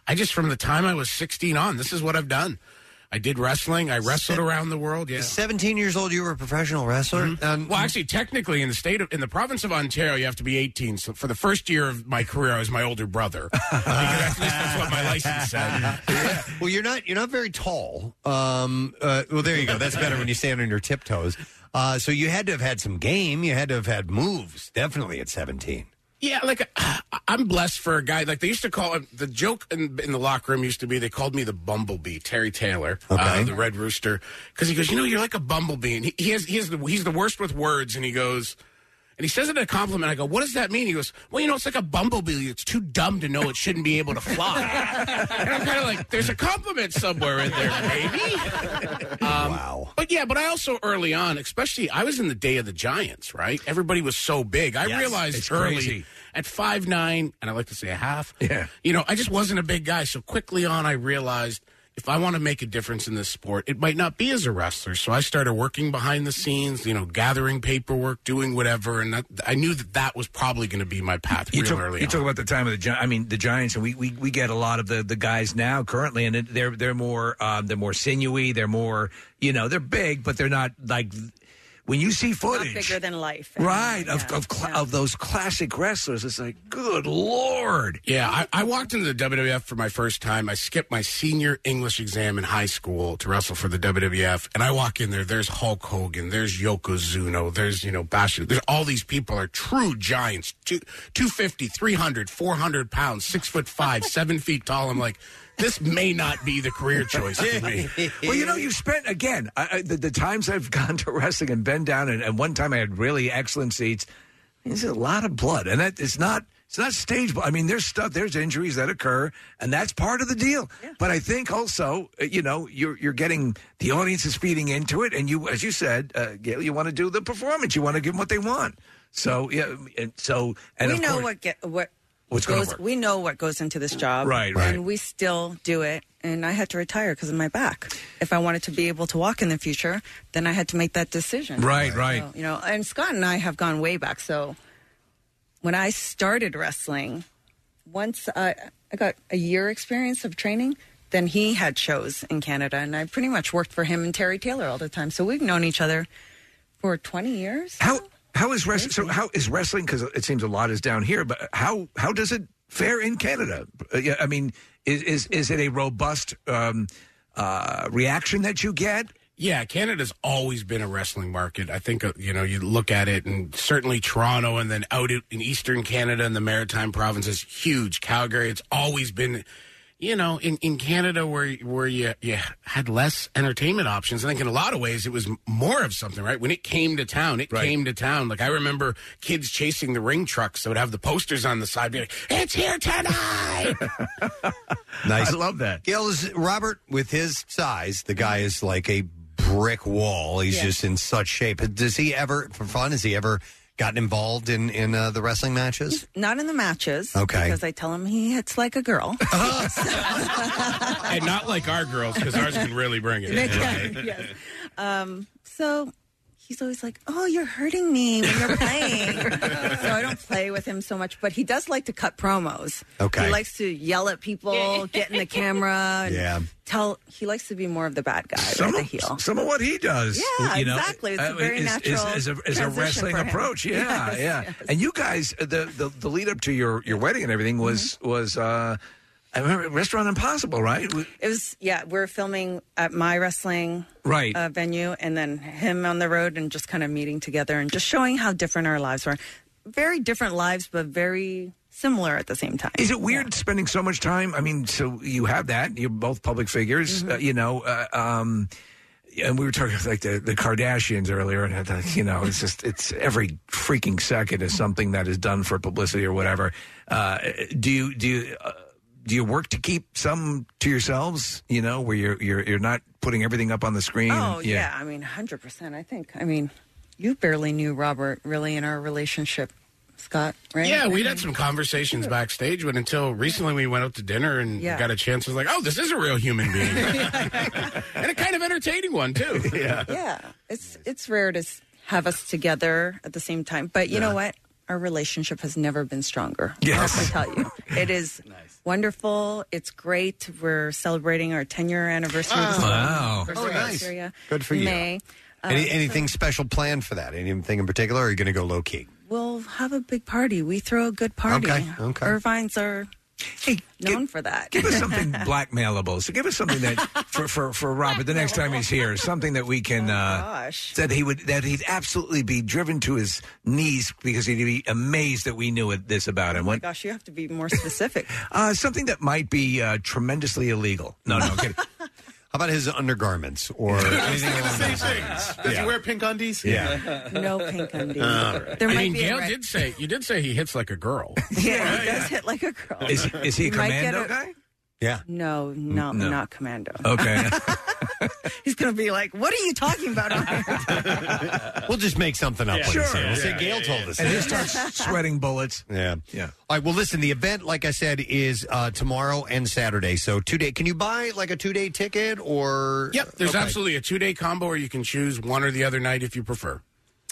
I just, from the time I was sixteen on, this is what I've done. I did wrestling. I wrestled Se- around the world. Yeah, seventeen years old, you were a professional wrestler. Mm-hmm. Um, well, actually, technically, in the state of in the province of Ontario, you have to be eighteen. So, for the first year of my career, I was my older brother. Because at least that's what my license said. Yeah. Well, you're not you're not very tall. Um, uh, well, there you go. That's better when you stand on your tiptoes. Uh, so you had to have had some game. You had to have had moves. Definitely at seventeen. Yeah, like, I'm blessed for a guy. Like, they used to call him, the joke in, in the locker room used to be, they called me the Bumblebee, Terry Taylor, okay. uh, the Red Rooster. Because he goes, you know, you're like a bumblebee. And he, he has, he has the, he's the worst with words. And he goes, and he says it in a compliment. I go, what does that mean? He goes, well, you know, it's like a bumblebee. It's too dumb to know it shouldn't be able to fly. And I'm kind of like, there's a compliment somewhere in there, baby. Um, wow. But, yeah, but I also early on, especially, I was in the day of the Giants, right? Everybody was so big. I yes, realized early. Crazy. At five nine, and I like to say a half, yeah. you know, I just wasn't a big guy. So quickly on, I realized if I want to make a difference in this sport, it might not be as a wrestler. So I started working behind the scenes, you know, gathering paperwork, doing whatever. And that, I knew that that was probably going to be my path you real talk, early You on. Talk about the time of the Giants. I mean, the Giants, and we, we, we get a lot of the, the guys now currently, and they're, they're, more, um, they're more sinewy. They're more, you know, they're big, but they're not like... When you see footage, not bigger than life, right? Yeah, of of, cl- yeah. of those classic wrestlers, it's like, good Lord! Yeah, I, I walked into the W W F for my first time. I skipped my senior English exam in high school to wrestle for the W W F, and I walk in there. There's Hulk Hogan. There's Yokozuna. There's you know Basho. There's all these people are true giants. Two, two fifty, three hundred, four hundred pounds, six foot five, seven feet tall. I'm like, this may not be the career choice for me. Well, you know, you've spent, again, I, I, the, the times I've gone to wrestling and been down, and, and one time I had really excellent seats, there's a lot of blood. And that it's not it's not stage blood. I mean, there's stuff, there's injuries that occur, and that's part of the deal. Yeah. But I think also, you know, you're you're getting, the audience is feeding into it, and you, as you said, uh, Gail, you want to do the performance. You want to give them what they want. So, yeah, and so, and we of know course, what... Get, what- What's goes, work. We know what goes into this job, right, right. and we still do it. And I had to retire because of my back. If I wanted to be able to walk in the future, then I had to make that decision. Right, right. So, you know, and Scott and I have gone way back. So when I started wrestling, once I, I got a year experience of training, then he had shows in Canada, and I pretty much worked for him and Terry Taylor all the time. So we've known each other for twenty years. How? So. How is wrestling? So how is wrestling? Because it seems a lot is down here, but how how does it fare in Canada? I mean, is is, is it a robust um, uh, reaction that you get? Yeah, Canada's always been a wrestling market. I think, you know, you look at it, and certainly Toronto and then out in eastern Canada and the Maritime provinces, huge. Calgary, it's always been, you know, in, in Canada where where you, you had less entertainment options. I think in a lot of ways it was more of something, right? When it came to town, it right. came to town. Like, I remember kids chasing the ring trucks that would have the posters on the side, be like, it's here tonight! Nice. I love that. Gail is, Robert, with his size, the guy is like a brick wall. He's yeah. just in such shape. Does he ever, for fun, has he ever gotten involved in, in uh, the wrestling matches? He's not in the matches. Okay. Because I tell him he hits like a girl. And not like our girls, because ours can really bring it. Can, yes. um, so he's always like, oh, you're hurting me when you're playing. So I don't play with him so much, but he does like to cut promos. Okay. He likes to yell at people, get in the camera. And yeah. Tell, he likes to be more of the bad guy, some right, the heel. Some of what he does. Yeah, you know, exactly. It's uh, a very is, natural is, is a, is a wrestling approach. Yeah, yes, yeah. Yes. And you guys, the, the, the lead up to your, your wedding and everything was, mm-hmm. was uh, I remember, Restaurant Impossible, right? It was, yeah, we were filming at my wrestling right. uh, venue and then him on the road and just kind of meeting together and just showing how different our lives were. Very different lives, but very... similar at the same time. Is it weird yeah. spending so much time? I mean, so you have that. You're both public figures, mm-hmm. uh, you know. Uh, um, and we were talking about, like, the, the Kardashians earlier, and uh, you know, it's just it's every freaking second is something that is done for publicity or whatever. Uh, do you do you, uh, do you work to keep some to yourselves? You know, where you're you're you're not putting everything up on the screen. Oh and, yeah. yeah, I mean, one hundred percent. I think. I mean, you barely knew Robert really in our relationship. Scott, right? Yeah, we'd had some conversations backstage, but until recently we went out to dinner and yeah. got a chance. I was like, oh, this is a real human being. And a kind of entertaining one, too. Yeah. Yeah. It's, it's rare to have us together at the same time. But you yeah. know what? Our relationship has never been stronger. Yes. I tell you. It is nice. Wonderful. It's great. We're celebrating our ten-year anniversary. Oh, wow. Oh, nice. Nice. Good for you. May. Um, Any, anything so, special planned for that? Anything in particular, or are you going to go low-key? We'll have a big party. We throw a good party. Okay, okay. Irvines are hey, known give, for that. Give us something blackmailable. So give us something that, for, for, for Robert, the next time he's here, something that we can, oh, uh, gosh. that he would, that he'd absolutely be driven to his knees because he'd be amazed that we knew this about him. Oh, my what? Gosh, you have to be more specific. uh, something that might be uh, tremendously illegal. No, no, kidding. How about his undergarments or anything? The same thing. Does yeah. he wear pink undies? Yeah. No pink undies. Uh, right. There I might mean, be Gail a did say you did say he hits like a girl. yeah, yeah, he does yeah. hit like a girl. Is he, is he a commando a, guy? Yeah. No, not no. not commando. Okay. He's gonna be like, "What are you talking about on here?" We'll just make something up. Yeah, sure. We'll yeah, say Gail yeah, told yeah. us, and he starts sweating bullets. Yeah. Yeah. All right. Well, listen. The event, like I said, is uh, tomorrow and Saturday. So two day. Can you buy like a two day ticket or? Yep. There's okay. absolutely a two day combo, or you can choose one or the other night if you prefer.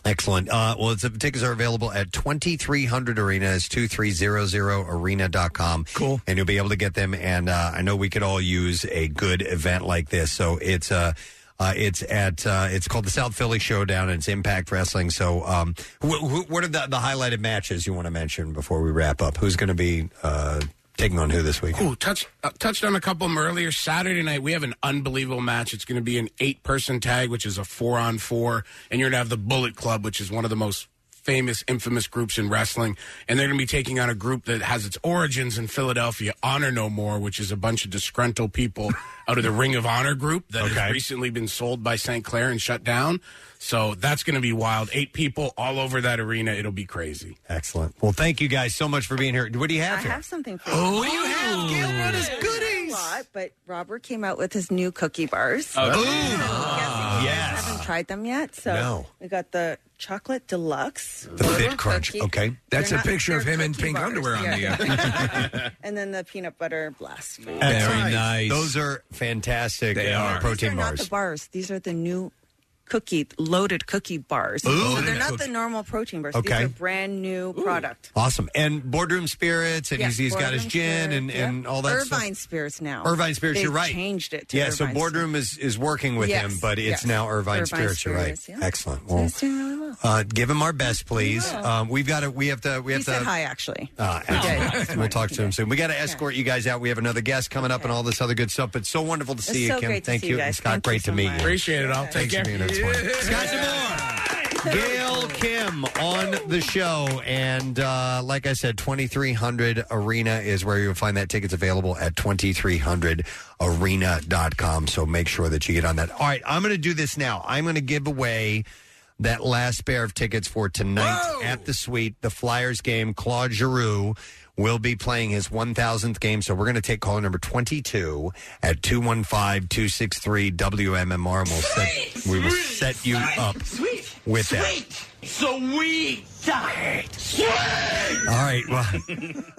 Excellent. Uh, well, it's, the tickets are available at twenty-three hundred Arena. It's twenty-three hundred arena dot com. Cool. And you'll be able to get them. And uh, I know we could all use a good event like this. So it's uh, uh, it's at uh, it's called the South Philly Showdown, and it's Impact Wrestling. So um, wh- wh- what are the, the highlighted matches you want to mention before we wrap up? Who's going to be uh, taking on who this week? Ooh, touch, uh, touched on a couple of them earlier. Saturday night, we have an unbelievable match. It's going to be an eight-person tag, which is a four-on-four. And you're going to have the Bullet Club, which is one of the most famous, infamous groups in wrestling. And they're going to be taking on a group that has its origins in Philadelphia, Honor No More, which is a bunch of disgruntled people out of the Ring of Honor group that okay. has recently been sold by Saint Clair and shut down. So that's going to be wild. Eight people all over that arena. It'll be crazy. Excellent. Well, thank you guys so much for being here. What do you have I here? I have something for you. Oh, what do you have, Gail? What is goodies? A lot, but Robert came out with his new cookie bars. Oh, okay. uh, yes. I haven't tried them yet. So no. We got the chocolate deluxe. The Fit Crunch. Cookie. Okay. That's they're a not, picture of him in pink bars. Underwear on yeah. the uh, and then the peanut butter blast. Very nice. nice. Those are fantastic. They uh, are. Protein These are not bars. The bars. These are the new cookie loaded cookie bars. Ooh, so they're not the normal protein bars. Okay. These are brand new Ooh. Product. Awesome. And Boardroom Spirits, and yes, he's, he's got his gin spirit, and, and yep. all that Irvine stuff. Irvine Spirits now. Irvine Spirits, They've you're right. changed it to Yeah, Irvine so Boardroom is, is working with yes. him, but it's yes. now Irvine, Irvine Spirits, Spirits, you're right. Yeah. Excellent. Well, so he's doing really well. Uh, give him our best, please. Yeah. Um, we've got to, we have to, we have he to. He said hi, actually. Uh, oh, we'll right. talk to him soon. We got to escort yeah. you guys out. We have another guest coming okay. up and all this other good stuff. It's so wonderful to see you, Kim. Thank you. And Scott, great to meet you. Appreciate it. I'll take care. Yeah. Scott Zamora, Gail Kim on the show. And uh, like I said, twenty-three hundred Arena is where you'll find that. Tickets available at twenty-three hundred arena dot com. So make sure that you get on that. All right, I'm going to do this now. I'm going to give away that last pair of tickets for tonight Whoa. At the suite, the Flyers game. Claude Giroux will be playing his one thousandth game, so we're going to take caller number twenty-two at two one five, two six three, W M M R, and we'll sweet, set, we will sweet, set you sweet, up sweet, with sweet, that. So we died. Sweet. All right, well,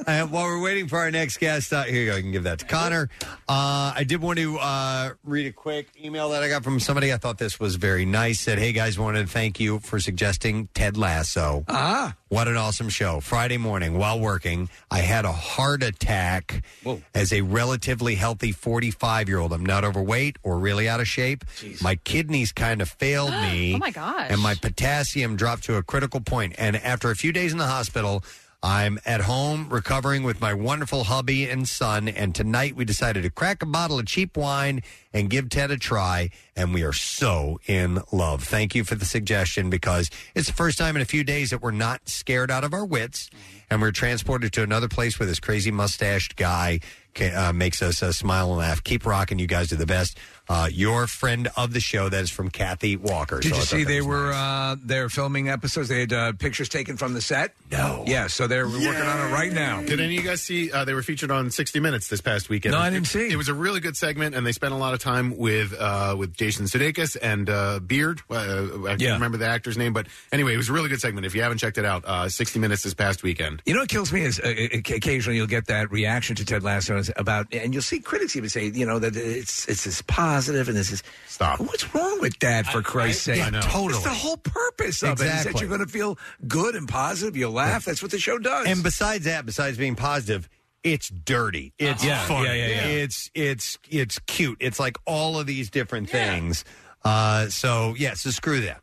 uh, while we're waiting for our next guest, uh, here you go, you can give that to Connor. Uh, I did want to uh, read a quick email that I got from somebody. I thought this was very nice. Said, hey, guys, wanted to thank you for suggesting Ted Lasso. Uh-huh. What an awesome show. Friday morning, while working, I had a heart attack Whoa. As a relatively healthy forty-five-year-old. I'm not overweight or really out of shape. Jeez. My kidneys kind of failed me. Oh, my gosh. And my potassium dropped to a critical point. And after a few days in the hospital, I'm at home recovering with my wonderful hubby and son. And tonight we decided to crack a bottle of cheap wine and give Ted a try, and we are so in love. Thank you for the suggestion, because it's the first time in a few days that we're not scared out of our wits, and we're transported to another place with this crazy mustached guy can, uh, makes us uh, smile and laugh. Keep rocking. You guys are the best. Uh, your friend of the show, that is from Kathy Walker. Did so you see they were nice. uh, they're filming episodes? They had uh, pictures taken from the set? No. Yeah, so they're Yay. working on it right now. Did any of you guys see uh, they were featured on sixty minutes this past weekend? No, I didn't it, see. It was a really good segment, and they spent a lot of time with uh, with Jason Sudeikis and uh, Beard. Uh, I can't yeah. remember the actor's name, but anyway, it was a really good segment. If you haven't checked it out, uh, sixty minutes this past weekend. You know what kills me is uh, occasionally you'll get that reaction to Ted Lasso about, and you'll see critics even say, you know, that it's it's this positive. Positive, and this is stop. What's wrong with that? For I, Christ's I, sake, I know. Totally. It's the whole purpose of exactly. it. Is that you're going to feel good and positive. You'll laugh. Yeah. That's what the show does. And besides that, besides being positive, it's dirty. It's uh-huh. fun. Yeah, yeah, yeah, yeah. It's it's it's cute. It's like all of these different yeah. things. Uh, so yeah, so screw that.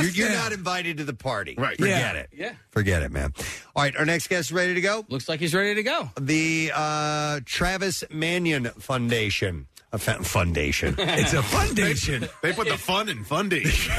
You're, you're not invited to the party. Right. Forget yeah. it. Yeah. Forget it, man. All right. Our next guest is ready to go. Looks like he's ready to go. The uh, Travis Manion Foundation. A fa- foundation. It's a foundation. They, they put the fun in foundation.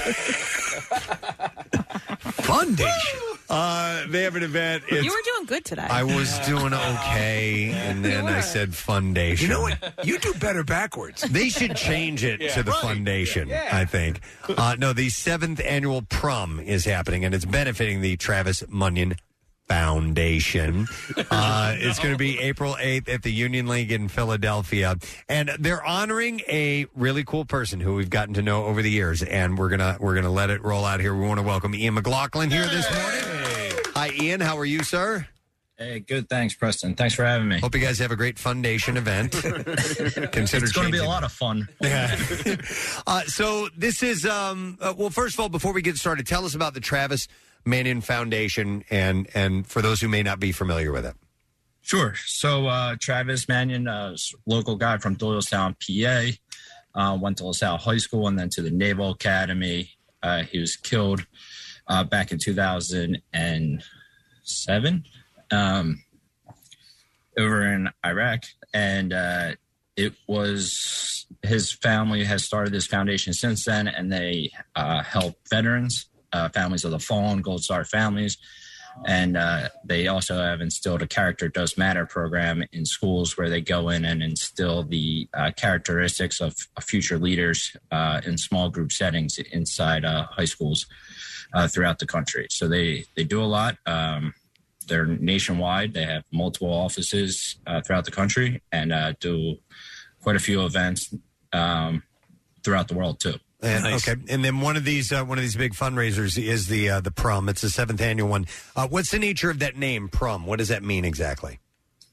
Foundation. Uh, they have an event. It's, you were doing good today. I was doing okay, and then I said foundation. You know what? You do better backwards. They should change it yeah, to the right. foundation, yeah. I think. Uh, no, the seventh annual prom is happening, and it's benefiting the Travis Manion Foundation. Uh, no. It's going to be April eighth at the Union League in Philadelphia. And they're honoring a really cool person who we've gotten to know over the years. And we're going to we're gonna let it roll out here. We want to welcome Ian McLaughlin here this morning. Hey. Hi, Ian. How are you, sir? Hey, good. Thanks, Preston. Thanks for having me. Hope you guys have a great foundation event. Consider it's going changing. to be a lot of fun. Yeah. uh, so this is, um, uh, well, first of all, before we get started, tell us about the Travis Manion Foundation, and and for those who may not be familiar with it. Sure. So uh, Travis Manion, a uh, local guy from Doylestown, P A, uh, went to LaSalle High School and then to the Naval Academy. Uh, he was killed uh, back in two thousand seven um, over in Iraq. And uh, it was his family has started this foundation since then, and they uh, help veterans. Uh, families of the fallen, Gold Star families, and uh, they also have instilled a Character Does Matter program in schools where they go in and instill the uh, characteristics of future leaders uh, in small group settings inside uh, high schools uh, throughout the country. So they, they do a lot. Um, they're nationwide. They have multiple offices uh, throughout the country and uh, do quite a few events um, throughout the world, too. And, nice. Okay, and then one of these uh, one of these big fundraisers is the uh, the prom. It's the seventh annual one. Uh, what's the nature of that name, prom? What does that mean exactly?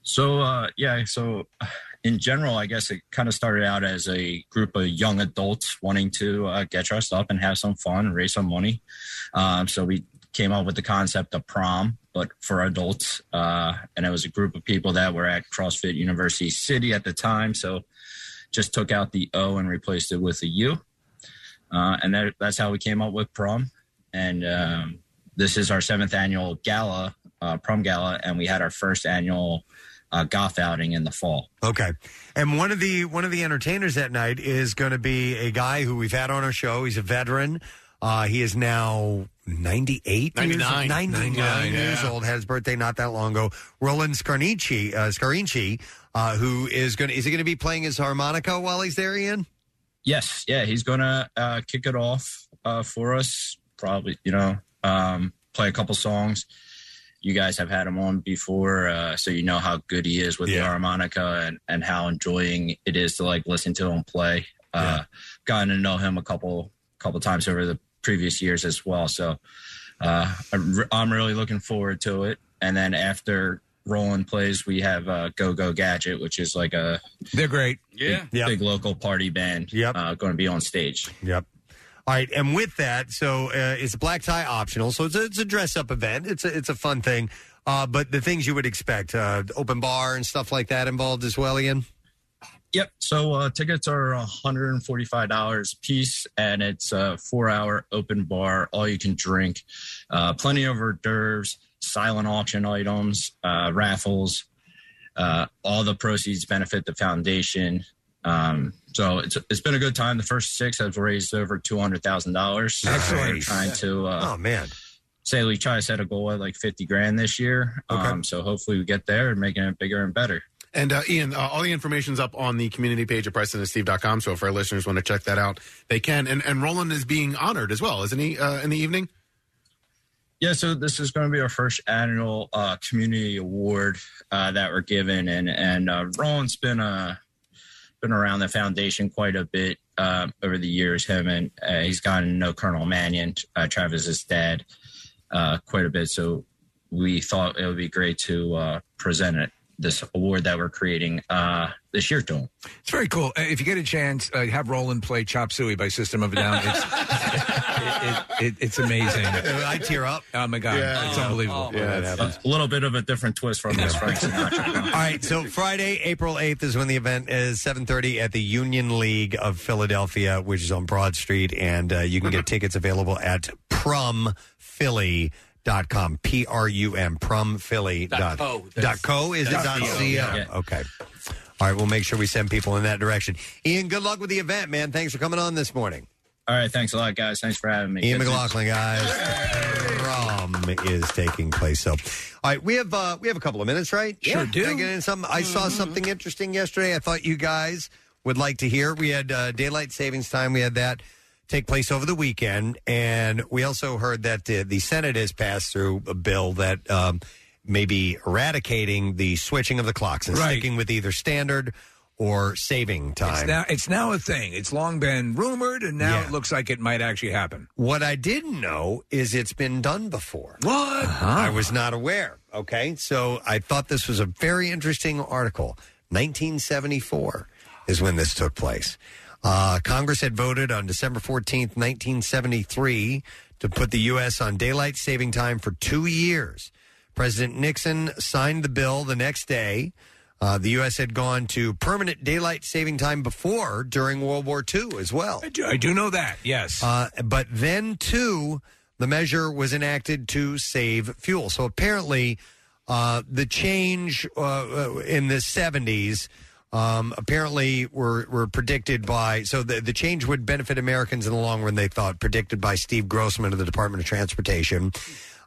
So uh, yeah, so in general, I guess it kind of started out as a group of young adults wanting to uh, get dressed up and have some fun, raise some money. Um, so we came up with the concept of prom, but for adults. Uh, and it was a group of people that were at CrossFit University City at the time. So just took out the O and replaced it with a U. Uh, and that, that's how we came up with prom. And um, this is our seventh annual gala, uh, prom gala, and we had our first annual uh, goth outing in the fall. Okay. And one of the one of the entertainers that night is going to be a guy who we've had on our show. He's a veteran. Uh, he is now ninety-eight ninety-nine ninety-nine years yeah. old. Had his birthday not that long ago. Roland Scarnici, uh, Scarinci, uh, who is going to, is he going to be playing his harmonica while he's there, Ian? Yes, yeah, he's going to uh, kick it off uh, for us, probably, you know, um, play a couple songs. You guys have had him on before, uh, so you know how good he is with yeah. the harmonica and, and how enjoying it is to, like, listen to him play. Uh, yeah. Gotten to know him a couple couple times over the previous years as well, so uh, I'm, re- I'm really looking forward to it. And then after Roland plays, we have uh, Go Go Gadget, which is like a they're great, yeah, big, yep. big local party band. Yep, uh, going to be on stage. Yep. All right, and with that, so uh, it's black tie optional, so it's a, it's a dress up event. It's a, it's a fun thing, uh, but the things you would expect, uh, open bar and stuff like that involved as well, Ian. Yep. So uh, tickets are one hundred forty-five dollars a piece, and it's a four-hour open bar, all you can drink, uh, plenty of hors d'oeuvres. Silent auction items, uh, raffles, uh, all the proceeds benefit the foundation. Um, so it's it's been a good time. The first six have raised over two hundred thousand dollars. Excellent. We're trying to, uh, oh man, say we try to set a goal at like fifty grand this year. Okay. Um, so hopefully we get there and making it bigger and better. And, uh, Ian, uh, all the information's up on the community page at Preston and Steve dot com, so if our listeners want to check that out, they can. And, and Roland is being honored as well, isn't he, uh, in the evening? Yeah, so this is going to be our first annual uh, community award uh, that we're given, and and uh, Roland's been uh, been around the foundation quite a bit uh, over the years. Him and uh, he's gotten to know Colonel Manion, uh, Travis's dad, uh, quite a bit. So we thought it would be great to uh, present it. This award that we're creating uh, this year to him. It's very cool. If you get a chance, uh, have Roland play Chop Suey by System of a Down. It's, it, it, it, it's amazing. I tear up. Oh, my God. Yeah. It's unbelievable. Oh, yeah, it's a, a little bit of a different twist from this, Frank Sinatra. All right, so Friday, April eighth is when the event is, seven thirty at the Union League of Philadelphia, which is on Broad Street, and uh, you can get tickets available at Prum Philly dot com. Dot com, P R U M, Prum Philly Dot, oh, dot co is it dot co? Yeah. Okay. All right, we'll make sure we send people in that direction. Ian, good luck with the event, man. Thanks for coming on this morning. All right, thanks a lot, guys. Thanks for having me. Ian good McLaughlin, guys. Prum is taking place. So, all right, we have uh, we have a couple of minutes, right? Yeah. Sure do. Can I get in some? I mm-hmm. saw something interesting yesterday. I thought you guys would like to hear. We had uh, daylight savings time. We had that take place over the weekend, and we also heard that the, the Senate has passed through a bill that um, may be eradicating the switching of the clocks and right. sticking with either standard or saving time. It's now, it's now a thing. It's long been rumored, and now yeah. it looks like it might actually happen. What I didn't know is it's been done before. What? Uh-huh. I was not aware. Okay, so I thought this was a very interesting article. nineteen seventy-four is when this took place. Uh, Congress had voted on December fourteenth, nineteen seventy-three, to put the U S on daylight saving time for two years. President Nixon signed the bill the next day. Uh, the U S had gone to permanent daylight saving time before, during World War Two as well. I do, I do know that, yes. Uh, but then, too, the measure was enacted to save fuel. So apparently uh, the change uh, in the seventies... Um, apparently were, were predicted by, so the, the change would benefit Americans in the long run, they thought, predicted by Steve Grossman of the Department of Transportation.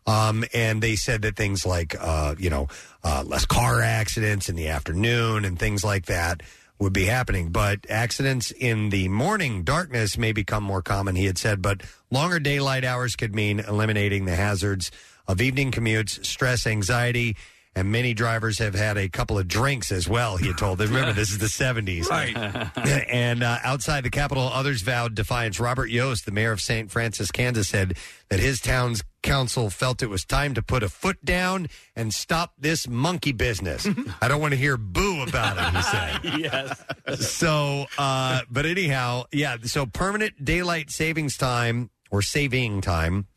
Um, and they said that things like, uh, you know, uh, less car accidents in the afternoon and things like that would be happening. But accidents in the morning darkness may become more common, he had said, but longer daylight hours could mean eliminating the hazards of evening commutes, stress, anxiety, and many drivers have had a couple of drinks as well, he had told them. Remember, this is the seventies. Right. And uh, outside the Capitol, others vowed defiance. Robert Yost, the mayor of Saint Francis, Kansas, said that his town's council felt it was time to put a foot down and stop this monkey business. I don't want to hear boo about it, he said. Yes. So, uh, but anyhow, yeah, so permanent daylight savings time, or saving time,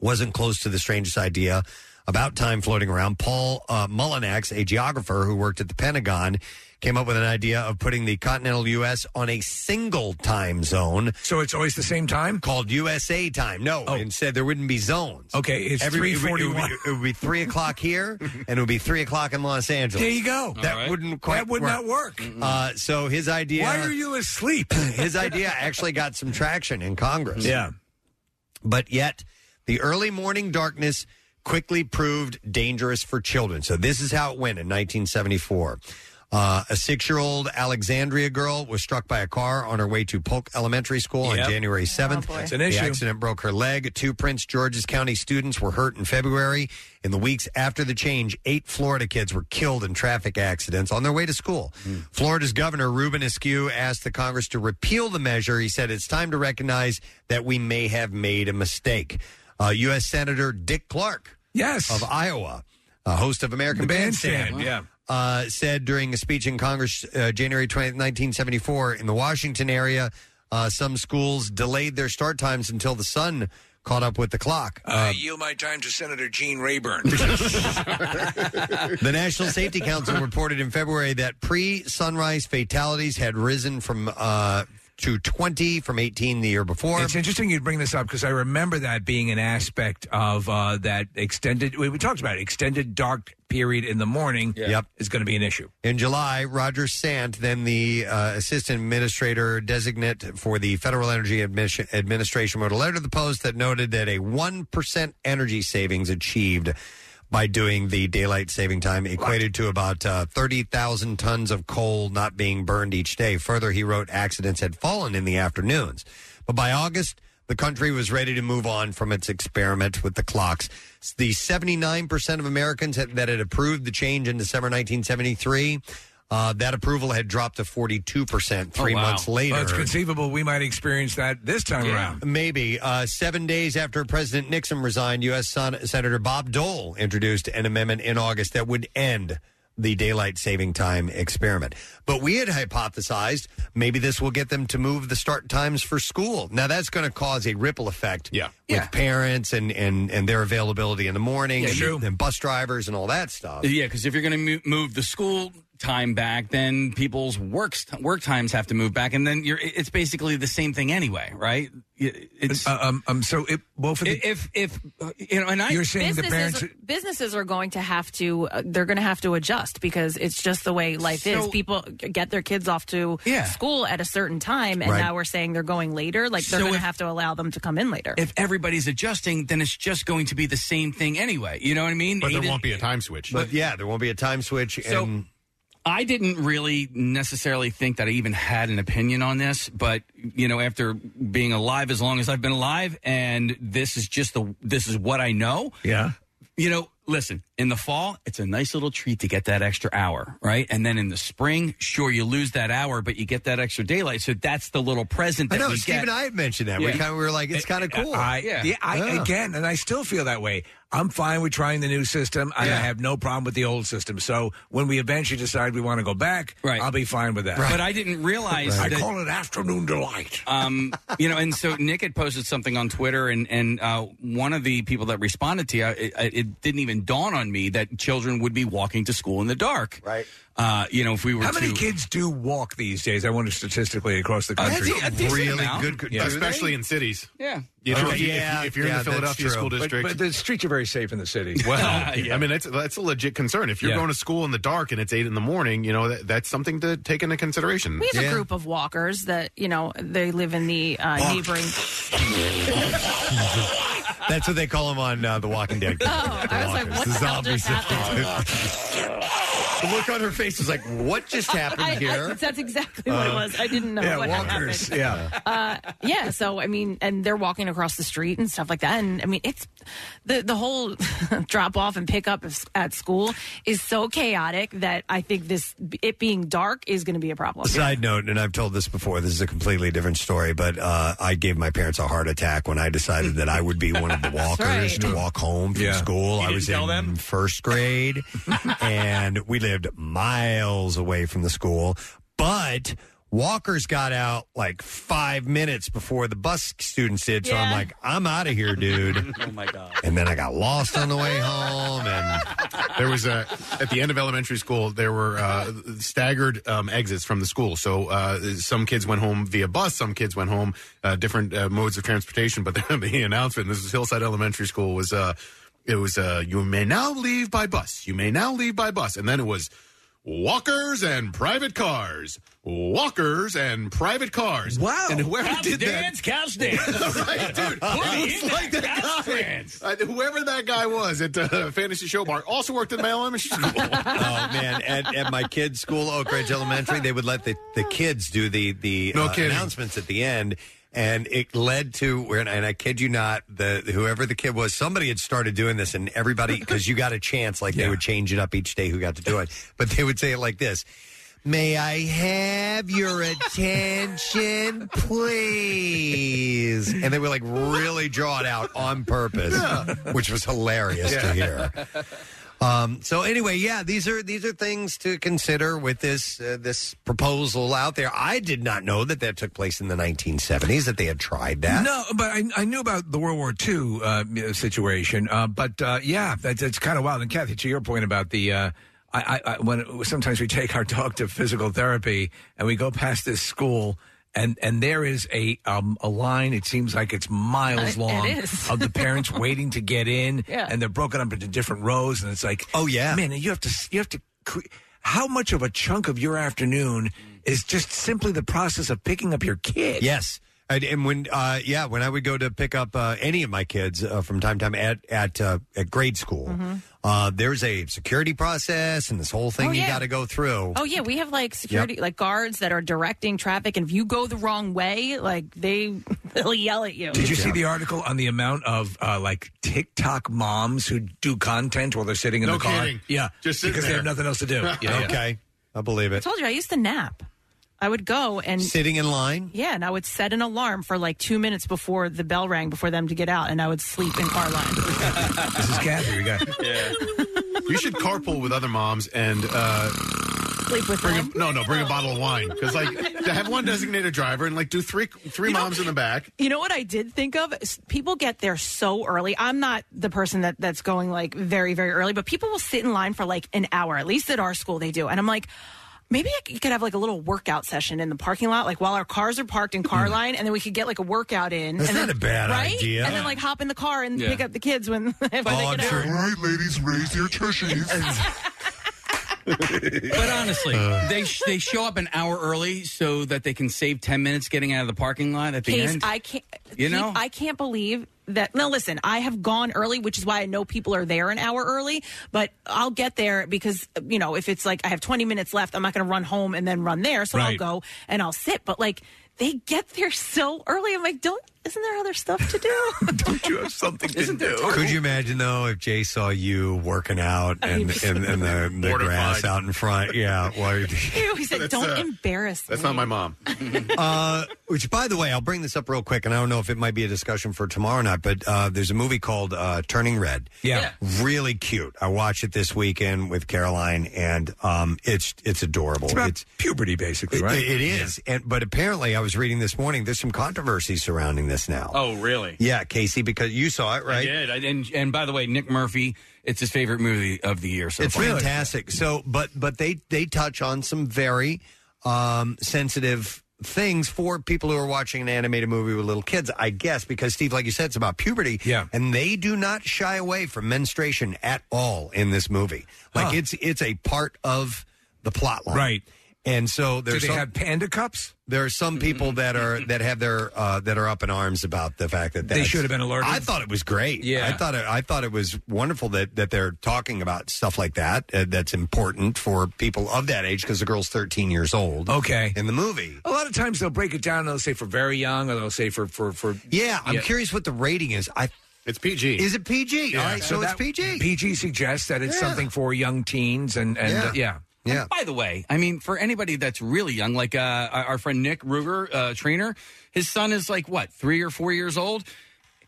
wasn't close to the strangest idea about time floating around. Paul uh, Mullinax, a geographer who worked at the Pentagon, came up with an idea of putting the continental U S on a single time zone. So it's always the same time? Called U S A time. No, oh. and said there wouldn't be zones. Okay, it's three forty-one. It would be three o'clock here, and it would be three o'clock in Los Angeles. There you go. That right. wouldn't quite That would work. not work. Uh, so his idea... Why are you asleep? His idea actually got some traction in Congress. Yeah. But yet, the early morning darkness quickly proved dangerous for children. So this is how it went in nineteen seventy-four. Uh, a six-year-old Alexandria girl was struck by a car on her way to Polk Elementary School yep. on January seventh. Oh, that's an issue. The accident broke her leg. Two Prince George's County students were hurt in February. In the weeks after the change, eight Florida kids were killed in traffic accidents on their way to school. Mm. Florida's Governor Ruben Askew asked the Congress to repeal the measure. He said, it's time to recognize that we may have made a mistake. Uh, U S Senator Dick Clark yes. of Iowa, a host of American Bandstand, Bandstand wow. yeah. uh, said during a speech in Congress uh, January twentieth, nineteen seventy-four, in the Washington area, uh, some schools delayed their start times until the sun caught up with the clock. Uh, uh, yield my time to Senator Gene Rayburn. The National Safety Council reported in February that pre-sunrise fatalities had risen from... Uh, to twenty from eighteen the year before. It's interesting you bring this up because I remember that being an aspect of uh, that extended, we, we talked about it, extended dark period in the morning yeah. yep. is going to be an issue. In July, Roger Sant, then the uh, assistant administrator designate for the Federal Energy Admi- Administration, wrote a letter to the Post that noted that a one percent energy savings achieved by doing the daylight saving time, equated to about uh, thirty thousand tons of coal not being burned each day. Further, he wrote accidents had fallen in the afternoons. But by August, the country was ready to move on from its experiment with the clocks. The seventy-nine percent of Americans that had approved the change in December nineteen seventy-three, uh, that approval had dropped to forty-two percent three oh, wow. months later. Well, it's conceivable we might experience that this time yeah. around. Maybe. Uh, seven days after President Nixon resigned, U S Sen- Senator Bob Dole introduced an amendment in August that would end the daylight saving time experiment. But we had hypothesized maybe this will get them to move the start times for school. Now, that's going to cause a ripple effect yeah. with yeah. parents and, and, and their availability in the morning yeah, and, true. and bus drivers and all that stuff. Yeah, because if you're going to move the school time back, then people's works, work times have to move back. And then you're it's basically the same thing anyway, right? It's, uh, um, um, so it, well, for the, if, if, you know, and I, you're saying the parents, businesses are going to have to, uh, they're going to have to adjust because it's just the way life so, is. People get their kids off to yeah. school at a certain time, and right. now we're saying they're going later. Like they're so going to have to allow them to come in later. If everybody's adjusting, then it's just going to be the same thing anyway. You know what I mean? But Eight there won't is, be a time switch. But, but yeah, there won't be a time switch. So, and I didn't really necessarily think that I even had an opinion on this, but you know, after being alive as long as I've been alive, and this is just the this is what I know. Yeah. You know, listen, in the fall, it's a nice little treat to get that extra hour, right? And then in the spring, sure, you lose that hour, but you get that extra daylight. So that's the little present that I know, we Steve get. and I had mentioned that. Yeah. We, kind of, we were like, it's it, kind of cool. I, I, yeah. yeah I, oh. Again, and I still feel that way. I'm fine with trying the new system. I, yeah. I have no problem with the old system. So when we eventually decide we want to go back, right. I'll be fine with that. Right. But I didn't realize right. that, I call it afternoon delight. Um, you know, and so Nick had posted something on Twitter, and, and uh, one of the people that responded to you, it, it didn't even dawn on me that children would be walking to school in the dark. Right. Uh, you know, if we were How to... many kids do walk these days? I wonder statistically across the country. Uh, that's a, a really amount. good... Yeah. Especially in cities. Yeah. You know, okay. if, yeah, if you're yeah, in the Philadelphia school district... But, but the streets are very safe in the city. Well, uh, yeah. I mean, that's, that's a legit concern. If you're yeah. going to school in the dark and it's eight in the morning, you know, that, that's something to take into consideration. We have yeah. a group of walkers that, you know, they live in the uh, neighboring... That's what they call them on uh, The Walking Dead. Oh, the I was walkers. like, what the, the hell just happened? The look on her face was like, what just happened I, here? I, I, that's exactly what uh, it was. I didn't know yeah, what walkers, happened. Yeah, uh, yeah. So, I mean, and they're walking across the street and stuff like that. And, I mean, it's the, the whole drop-off and pick-up at school is so chaotic that I think this it being dark is going to be a problem. Side note, and I've told this before, this is a completely different story, but uh, I gave my parents a heart attack when I decided that I would be one of the walkers right. to walk home from yeah. school. You I was in them? first grade, and we lived miles away from the school, but walkers got out like five minutes before the bus students did, so yeah. I'm like, I'm out of here, dude. Oh, my God. And then I got lost on the way home, and there was a, at the end of elementary school, there were uh, staggered um, exits from the school, so uh, some kids went home via bus, some kids went home, uh, different uh, modes of transportation, but then the announcement, this was Hillside Elementary School, was... Uh, It was, uh, you may now leave by bus. You may now leave by bus. And then it was walkers and private cars. Walkers and private cars. Wow. And whoever couch did dance, that. Couch dance, couch dance. Right, dude. Who like that, that couch guy? Dance. Uh, whoever that guy was at uh, Fantasy Show Bar also worked at my elementary school. Oh, man. At, at my kids' school, Oak Ridge Elementary, they would let the, the kids do the, the no uh, announcements at the end. And it led to, and I kid you not, the whoever the kid was, somebody had started doing this, and everybody, because you got a chance, like yeah. they would change it up each day who got to do it. But they would say it like this, "May I have your attention, please?" And they would like really draw it out on purpose, yeah. which was hilarious yeah. to hear. Um, so anyway, yeah, these are these are things to consider with this uh, this proposal out there. I did not know that that took place in the nineteen seventies, that they had tried that. No, but I, I knew about the World War Two uh, situation. Uh, but, uh, yeah, that's, that's kind of wild. And, Kathy, to your point about the uh, – I, I, when sometimes we take our dog to physical therapy and we go past this school – And and there is a um, a line, it seems like it's miles long, it is. of the parents waiting to get in, yeah. and they're broken up into different rows, and it's like, oh yeah, man, you have to you have to. How much of a chunk of your afternoon is just simply the process of picking up your kid? Yes. And when, uh, yeah, when I would go to pick up uh, any of my kids uh, from time to time at at, uh, at grade school, mm-hmm. Uh, there's a security process and this whole thing oh, yeah. you got to go through. Oh, yeah. We have, like, security, yep. like, guards that are directing traffic. And if you go the wrong way, like, they, they'll yell at you. Did you yeah. see the article on the amount of, uh, like, TikTok moms who do content while they're sitting in no the car? Kidding. Yeah. Just because there. They have nothing else to do. yeah, yeah. Okay. I believe it. I told you, I used to nap. I would go and... Sitting in line? Yeah, and I would set an alarm for like two minutes before the bell rang, before them to get out, and I would sleep in car line. This is Kathy. We got... Yeah. You should carpool with other moms and... Uh... Sleep with bring them? A, no, no, bring a bottle of wine. Because, like, to have one designated driver and, like, do three three you moms know, in the back. You know what I did think of? People get there so early. I'm not the person that, that's going, like, very, very early, but people will sit in line for, like, an hour. At least at our school they do. And I'm like... Maybe I could have, like, a little workout session in the parking lot, like, while our cars are parked in car line, and then we could get, like, a workout in. That's and not then, a bad right? idea. And then, like, hop in the car and yeah. pick up the kids when, when oh, they get I'm out. Sure. All right, ladies, raise your tushies. But honestly, uh, they sh- they show up an hour early so that they can save ten minutes getting out of the parking lot at the Case, end. I can't, you know? I can't believe... That now, listen, I have gone early, which is why I know people are there an hour early, but I'll get there because, you know, if it's like I have twenty minutes left, I'm not going to run home and then run there. So right. I'll go and I'll sit. But, like, they get there so early. I'm like, don't, isn't there other stuff to do? Don't you have something to isn't do? Could you imagine, though, if Jay saw you working out and, and, and the, the grass out in front? Yeah. Well, ew, he said, that's, don't uh, embarrass that's me. That's not my mom. uh, which, by the way, I'll bring this up real quick, and I don't know if it might be a discussion for tomorrow night, but uh, there's a movie called uh, Turning Red. Yeah. yeah. Really cute. I watched it this weekend with Caroline, and um, it's it's adorable. It's about it's, puberty, basically, right? It, it is. Yeah. And, but apparently, I was reading this morning, there's some controversy surrounding this now. Oh, really? Yeah, Casey, because you saw it, right? I did. I, and, and by the way, Nick Murphy, it's his favorite movie of the year so it's far. It's fantastic. So, but but they, they touch on some very um, sensitive things for people who are watching an animated movie with little kids, I guess, because, Steve, like you said, it's about puberty. Yeah. And they do not shy away from menstruation at all in this movie. Like, huh. it's it's a part of the plot line. Right. And so there's do they some, have panda cups? There are some people that are that have their uh, that are up in arms about the fact that they should have been alerted. I thought it was great. Yeah, I thought it, I thought it was wonderful that, that they're talking about stuff like that. Uh, that's important for people of that age because the girl's thirteen years old. Okay, in the movie, a lot of times they'll break it down. And they'll say for very young, or they'll say for for for. Yeah, I'm yeah. curious what the rating is. I. It's P G. Is it P G? Yeah. All right, so, so that, it's P G. P G suggests that it's yeah. something for young teens and and yeah. Uh, yeah. Yeah. And by the way, I mean, for anybody that's really young, like uh, our friend Nick Ruger, uh, trainer, his son is like, what, three or four years old?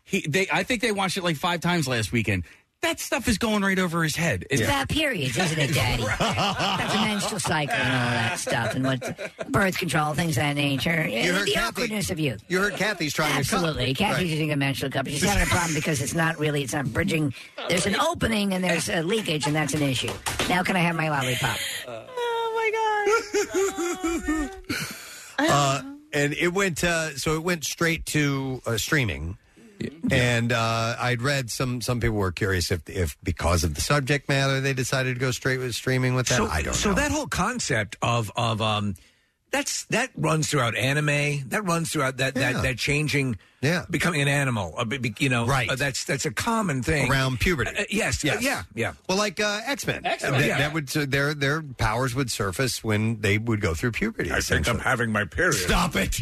He, they, I think they watched it like five times last weekend. That stuff is going right over his head. It's yeah. about periods, isn't it, Daddy? That's a menstrual cycle and all that stuff, and what birth control, things of that nature. You heard the Kathy, awkwardness of youth. You heard Kathy's trying Absolutely. to Absolutely. Kathy's right. using a menstrual cup. She's having a problem because it's not really, it's not bridging. There's an opening and there's a leakage, and that's an issue. Now can I have my lollipop? Uh, oh, my God. uh, and it went, uh, so it went straight to uh, streaming. Yeah. And uh, I'd read some some people were curious if, if because of the subject matter, they decided to go straight with streaming with that. So, I don't so know. So that whole concept of, of um, that's that runs throughout anime. That runs throughout that yeah. that, that changing, yeah. becoming an animal, uh, you know, right. uh, that's that's a common thing. Around puberty. Uh, yes, yes. Uh, yeah, yeah. Well, like uh, X-Men. X-Men. Uh, that, yeah. that would, uh, their, their powers would surface when they would go through puberty. I think I'm having my period. Stop it.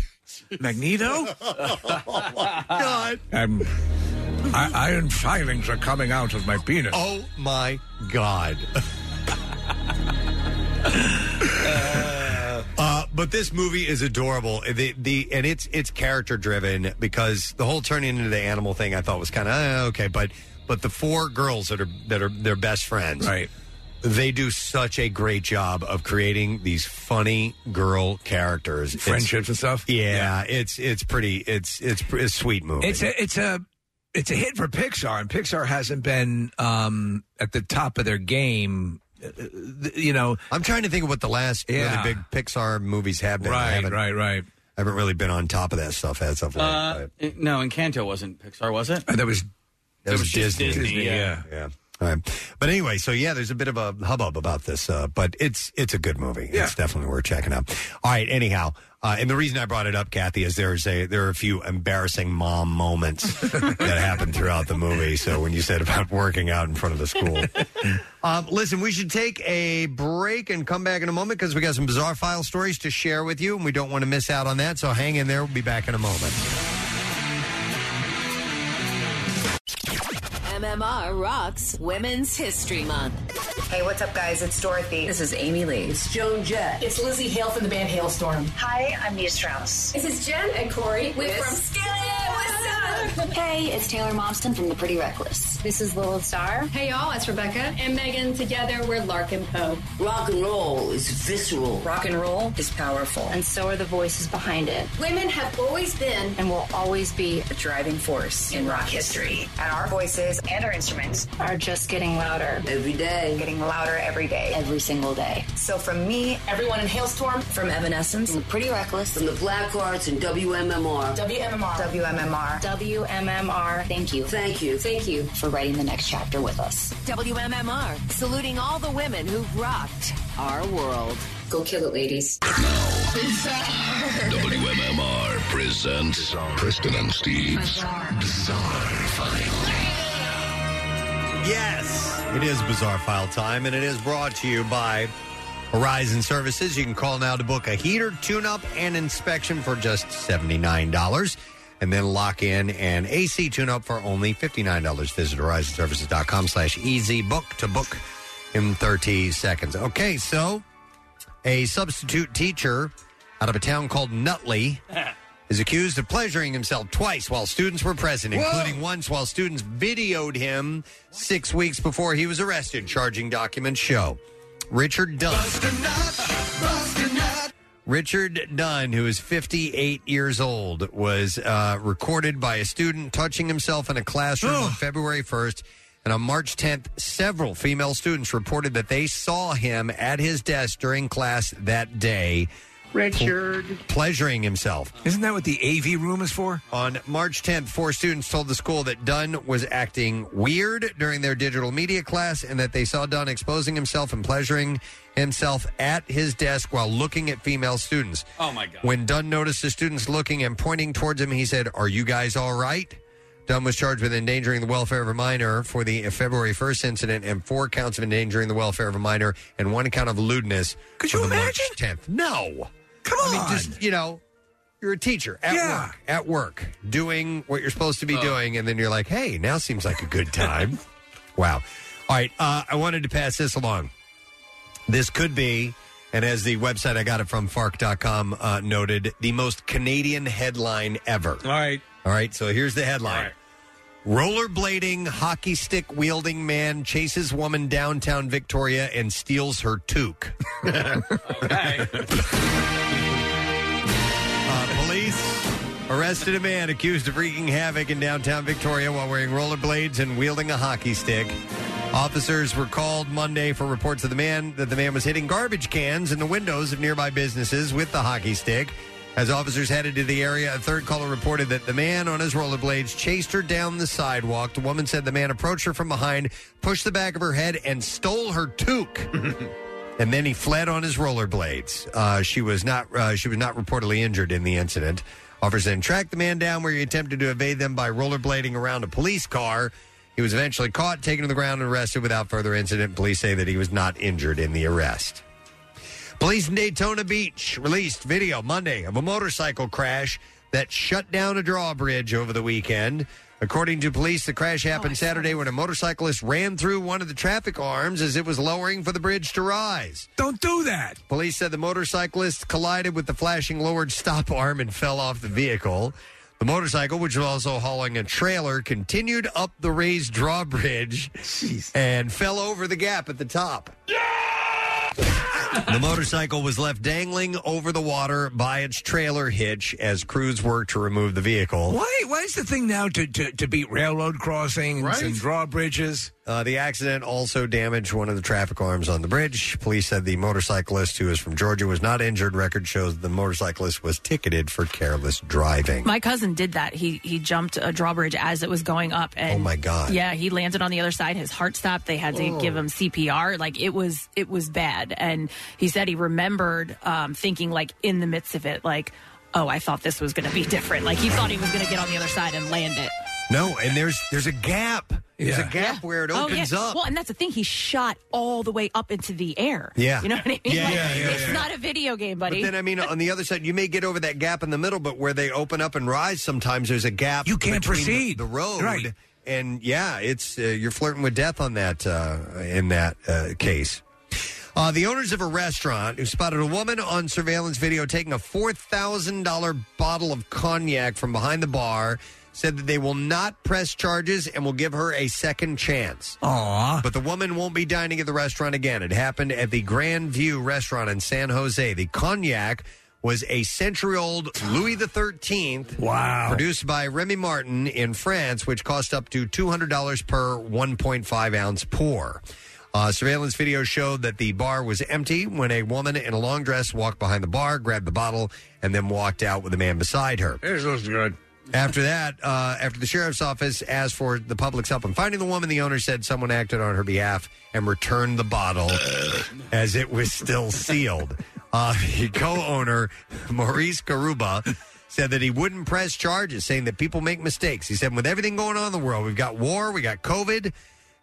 Magneto? Oh, my God. Um, I- iron filings are coming out of my penis. Oh, my God. uh, uh, but this movie is adorable. The, the And it's it's character-driven because the whole turning into the animal thing I thought was kind of, uh, okay, but but the four girls that are, that are their best friends... Right. They do such a great job of creating these funny girl characters, friendships it's, and stuff. Yeah, yeah, it's it's pretty. It's it's a sweet movie. It's a it's a it's a hit for Pixar, and Pixar hasn't been um, at the top of their game. You know, I'm trying to think of what the last yeah. really big Pixar movies have been. Right, right, right. I haven't really been on top of that stuff as of late. Uh, no, Encanto wasn't Pixar, was it? That was that, that was, was Disney. Disney. Yeah, yeah. yeah. All right. But anyway, so yeah, there's a bit of a hubbub about this, uh, but it's it's a good movie. Yeah. It's definitely worth checking out. All right. Anyhow, uh, and the reason I brought it up, Kathy, is there's a there are a few embarrassing mom moments that happen throughout the movie. So when you said about working out in front of the school, um, listen, we should take a break and come back in a moment because we got some bizarre file stories to share with you, and we don't want to miss out on that. So hang in there. We'll be back in a moment. M M R rocks Women's History Month. Hey, what's up, guys? It's Dorothy. This is Amy Lee. It's Joan Jett. It's Lizzie Hale from the band Hailstorm. Hi, I'm Nia Strauss. This is Jen and Corey. We're yes. from Skillet. What's up? Hey, it's Taylor Momsen from The Pretty Reckless. This is Lilith Starr. Hey, y'all, it's Rebecca and Megan. Together, we're Larkin Poe. Rock and roll is visceral. Rock and roll is powerful. And so are the voices behind it. Women have always been and will always be a driving force in rock history. And our voices and our instruments are just getting louder every day. Getting louder every day. Every single day. So from me, everyone in Hailstorm, from Evanescence, from The Pretty Reckless, from the Blackhearts, and W M M R. W M M R. W M M R. W M M R. Thank you. Thank you. Thank you for writing the next chapter with us. W M M R, saluting all the women who've rocked our world. Go kill it, ladies. Now, W M M R presents Bizarre. Preston and Steve's Bizarre, Bizarre File. Yes, it is Bizarre File time, and it is brought to you by Horizon Services. You can call now to book a heater, tune-up, and inspection for just seventy-nine dollars, and then lock in an A C tune-up for only fifty-nine dollars. Visit horizon services dot com slash easy book to book in thirty seconds. Okay, so a substitute teacher out of a town called Nutley is accused of pleasuring himself twice while students were present, Whoa. including once while students videoed him six weeks before he was arrested, charging documents show. Richard Dunn. Bustin' up, bustin' up. Richard Dunn, who is fifty-eight years old, was uh, recorded by a student touching himself in a classroom on February first. And on March tenth, several female students reported that they saw him at his desk during class that day. Richard. P- pleasuring himself. Isn't that what the A V room is for? On March tenth, four students told the school that Dunn was acting weird during their digital media class and that they saw Dunn exposing himself and pleasuring himself at his desk while looking at female students. Oh, my God. When Dunn noticed the students looking and pointing towards him, he said, "Are you guys all right?" Dunn was charged with endangering the welfare of a minor for the February first incident and four counts of endangering the welfare of a minor and one count of lewdness. Could you imagine? March tenth. No. Come on. I mean, just, you know, you're a teacher at yeah. work, at work, doing what you're supposed to be oh. doing, and then you're like, hey, now seems like a good time. Wow. All right, uh, I wanted to pass this along. This could be, and as the website I got it from, F A R C dot com, uh, noted, the most Canadian headline ever. All right. All right, so here's the headline. All right. Rollerblading, hockey stick-wielding man chases woman downtown Victoria and steals her toque. Okay. uh, police arrested a man accused of wreaking havoc in downtown Victoria while wearing rollerblades and wielding a hockey stick. Officers were called Monday for reports of the man that the man was hitting garbage cans in the windows of nearby businesses with the hockey stick. As officers headed to the area, a third caller reported that the man on his rollerblades chased her down the sidewalk. The woman said the man approached her from behind, pushed the back of her head, and stole her toque. And then he fled on his rollerblades. Uh, she was not uh, she was not reportedly injured in the incident. Officers then tracked the man down where he attempted to evade them by rollerblading around a police car. He was eventually caught, taken to the ground, and arrested without further incident. Police say that he was not injured in the arrest. Police in Daytona Beach released video Monday of a motorcycle crash that shut down a drawbridge over the weekend. According to police, the crash happened oh, Saturday when a motorcyclist ran through one of the traffic arms as it was lowering for the bridge to rise. Don't do that! Police said the motorcyclist collided with the flashing lowered stop arm and fell off the vehicle. The motorcycle, which was also hauling a trailer, continued up the raised drawbridge Jeez. and fell over the gap at the top. Yeah! The motorcycle was left dangling over the water by its trailer hitch as crews worked to remove the vehicle. Why Why is the thing now to, to, to beat railroad crossings right? and drawbridges? Uh, the accident also damaged one of the traffic arms on the bridge. Police said the motorcyclist, who is from Georgia, was not injured. Record shows the motorcyclist was ticketed for careless driving. My cousin did that. He he jumped a drawbridge as it was going up. And oh, my God. Yeah, he landed on the other side. His heart stopped. They had to oh. give him C P R. Like, it was, it was bad. And he said he remembered um, thinking, like, in the midst of it, like, oh, I thought this was going to be different. Like, he thought he was going to get on the other side and land it. No, and there's there's a gap. There's yeah. a gap yeah. where it opens oh, yeah. up. Well, and that's the thing. He shot all the way up into the air. Yeah. You know what I mean? Yeah, like, yeah, yeah, it's yeah. not a video game, buddy. But then, I mean, on the other side, you may get over that gap in the middle, but where they open up and rise, sometimes there's a gap. You can't proceed. The, the road. Right. And, yeah, it's uh, you're flirting with death on that uh, in that uh, case. Uh, the owners of a restaurant who spotted a woman on surveillance video taking a four thousand dollars bottle of cognac from behind the bar said that they will not press charges and will give her a second chance. Aww. But the woman won't be dining at the restaurant again. It happened at the Grand View restaurant in San Jose. The cognac was a century-old Louis the thirteenth, wow. produced by Remy Martin in France, which cost up to two hundred dollars per one point five ounce pour. Uh, surveillance video showed that the bar was empty when a woman in a long dress walked behind the bar, grabbed the bottle, and then walked out with a man beside her. This looks good. After that, uh, after the sheriff's office asked for the public's help in finding the woman, the owner said someone acted on her behalf and returned the bottle as it was still sealed. Uh, the co-owner, Maurice Garuba, said that he wouldn't press charges, saying that people make mistakes. He said, with everything going on in the world, we've got war, we got COVID,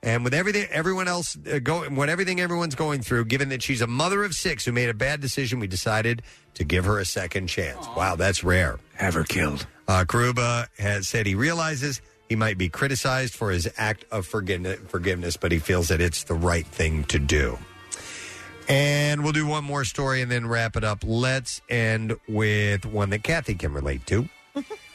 and with everything everyone else uh, going, what everything everyone's going through, given that she's a mother of six who made a bad decision, we decided to give her a second chance. Aww. Wow, that's rare. Have her killed. Uh, Karuba has said he realizes he might be criticized for his act of forgiveness, but he feels that it's the right thing to do. And we'll do one more story and then wrap it up. Let's end with one that Kathy can relate to.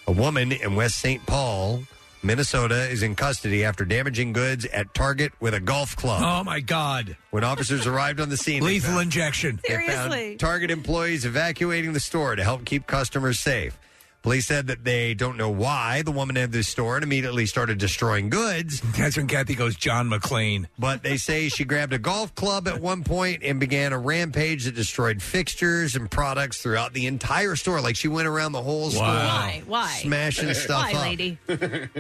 A woman in West Saint Paul, Minnesota, is in custody after damaging goods at Target with a golf club. Oh, my God. When officers arrived on the scene... Lethal found, injection. Seriously. Target employees evacuating the store to help keep customers safe. Police said that they don't know why the woman entered the store and immediately started destroying goods. That's when Kathy goes John McClane. But they say she grabbed a golf club at one point and began a rampage that destroyed fixtures and products throughout the entire store. Like, she went around the whole wow. store. Why? Why? Smashing stuff why, up. Lady?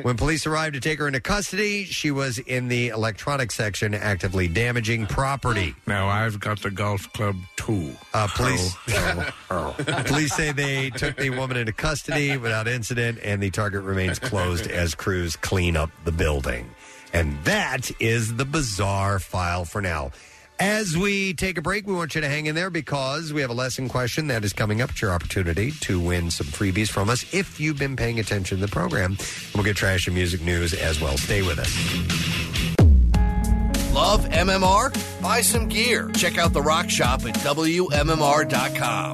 When police arrived to take her into custody, she was in the electronics section actively damaging property. Now, I've got the golf club, too. Uh, police, oh, oh, oh. Police say they took the woman into custody without incident, and the Target remains closed as crews clean up the building. And that is the bizarre file for now. As we take a break, we want you to hang in there because we have a lesson question that is coming up. It's your opportunity to win some freebies from us if you've been paying attention to the program. We'll get trash and music news as well. Stay with us. Love M M R? Buy some gear. Check out the rock shop at W M M R dot com.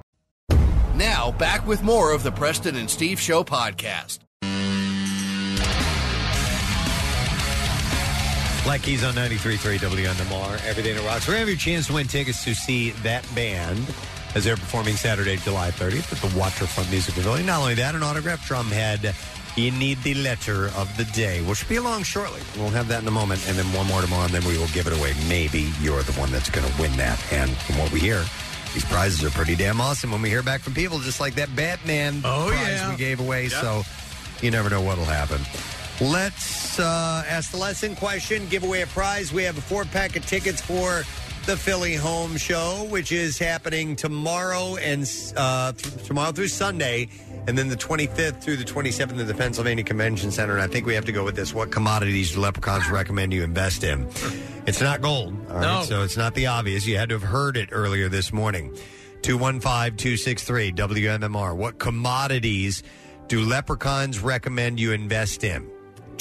Now, back with more of the Preston and Steve Show podcast. Black Keys on ninety-three point three W N M R, Everything That Rocks. We're going to have your chance to win tickets to see that band as they're performing Saturday, July thirtieth at the Waterfront Music Pavilion. Not only that, an autographed drumhead. You need the letter of the day, which will be along shortly. We'll have that in a moment, and then one more tomorrow, and then we will give it away. Maybe you're the one that's going to win that. And from what we hear, these prizes are pretty damn awesome when we hear back from people, just like that Batman oh, prize yeah. we gave away. Yep. So you never know what will happen. Let's uh, ask the lesson question, give away a prize. We have a four-pack of tickets for the Philly Home Show, which is happening tomorrow and uh, th- tomorrow through Sunday, and then the twenty-fifth through the twenty-seventh at the Pennsylvania Convention Center. And I think we have to go with this. What commodities do leprechauns recommend you invest in? It's not gold. All right? No. So it's not the obvious. You had to have heard it earlier this morning. two one five, two six three W M M R. What commodities do leprechauns recommend you invest in?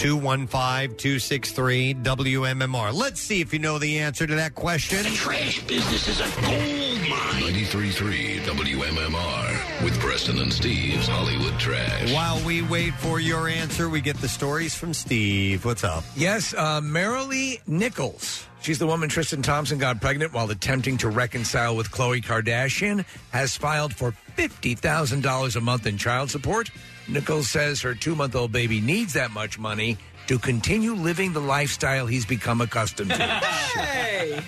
two one five, two six three, W M M R. Let's see if you know the answer to that question. The trash business is a gold mine. ninety-three point three W M M R with Preston and Steve's Hollywood Trash. While we wait for your answer, we get the stories from Steve. What's up? Yes, uh, Marilee Nichols. She's the woman Tristan Thompson got pregnant while attempting to reconcile with Khloe Kardashian, has filed for fifty thousand dollars a month in child support. Nichols says her two-month-old baby needs that much money to continue living the lifestyle he's become accustomed to. Hey!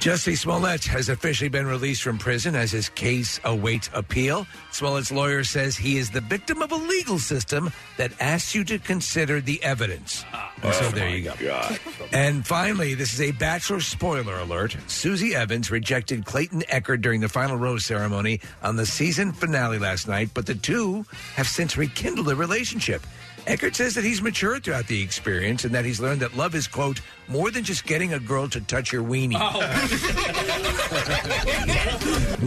Jussie Smollett has officially been released from prison as his case awaits appeal. Smollett's lawyer says he is the victim of a legal system that asks you to consider the evidence. Oh, so there you go. God. And finally, this is a Bachelor spoiler alert. Susie Evans rejected Clayton Eckerd during the final rose ceremony on the season finale last night, but the two have since rekindled their relationship. Eckerd says that he's matured throughout the experience and that he's learned that love is, quote, more than just getting a girl to touch your weenie. Oh.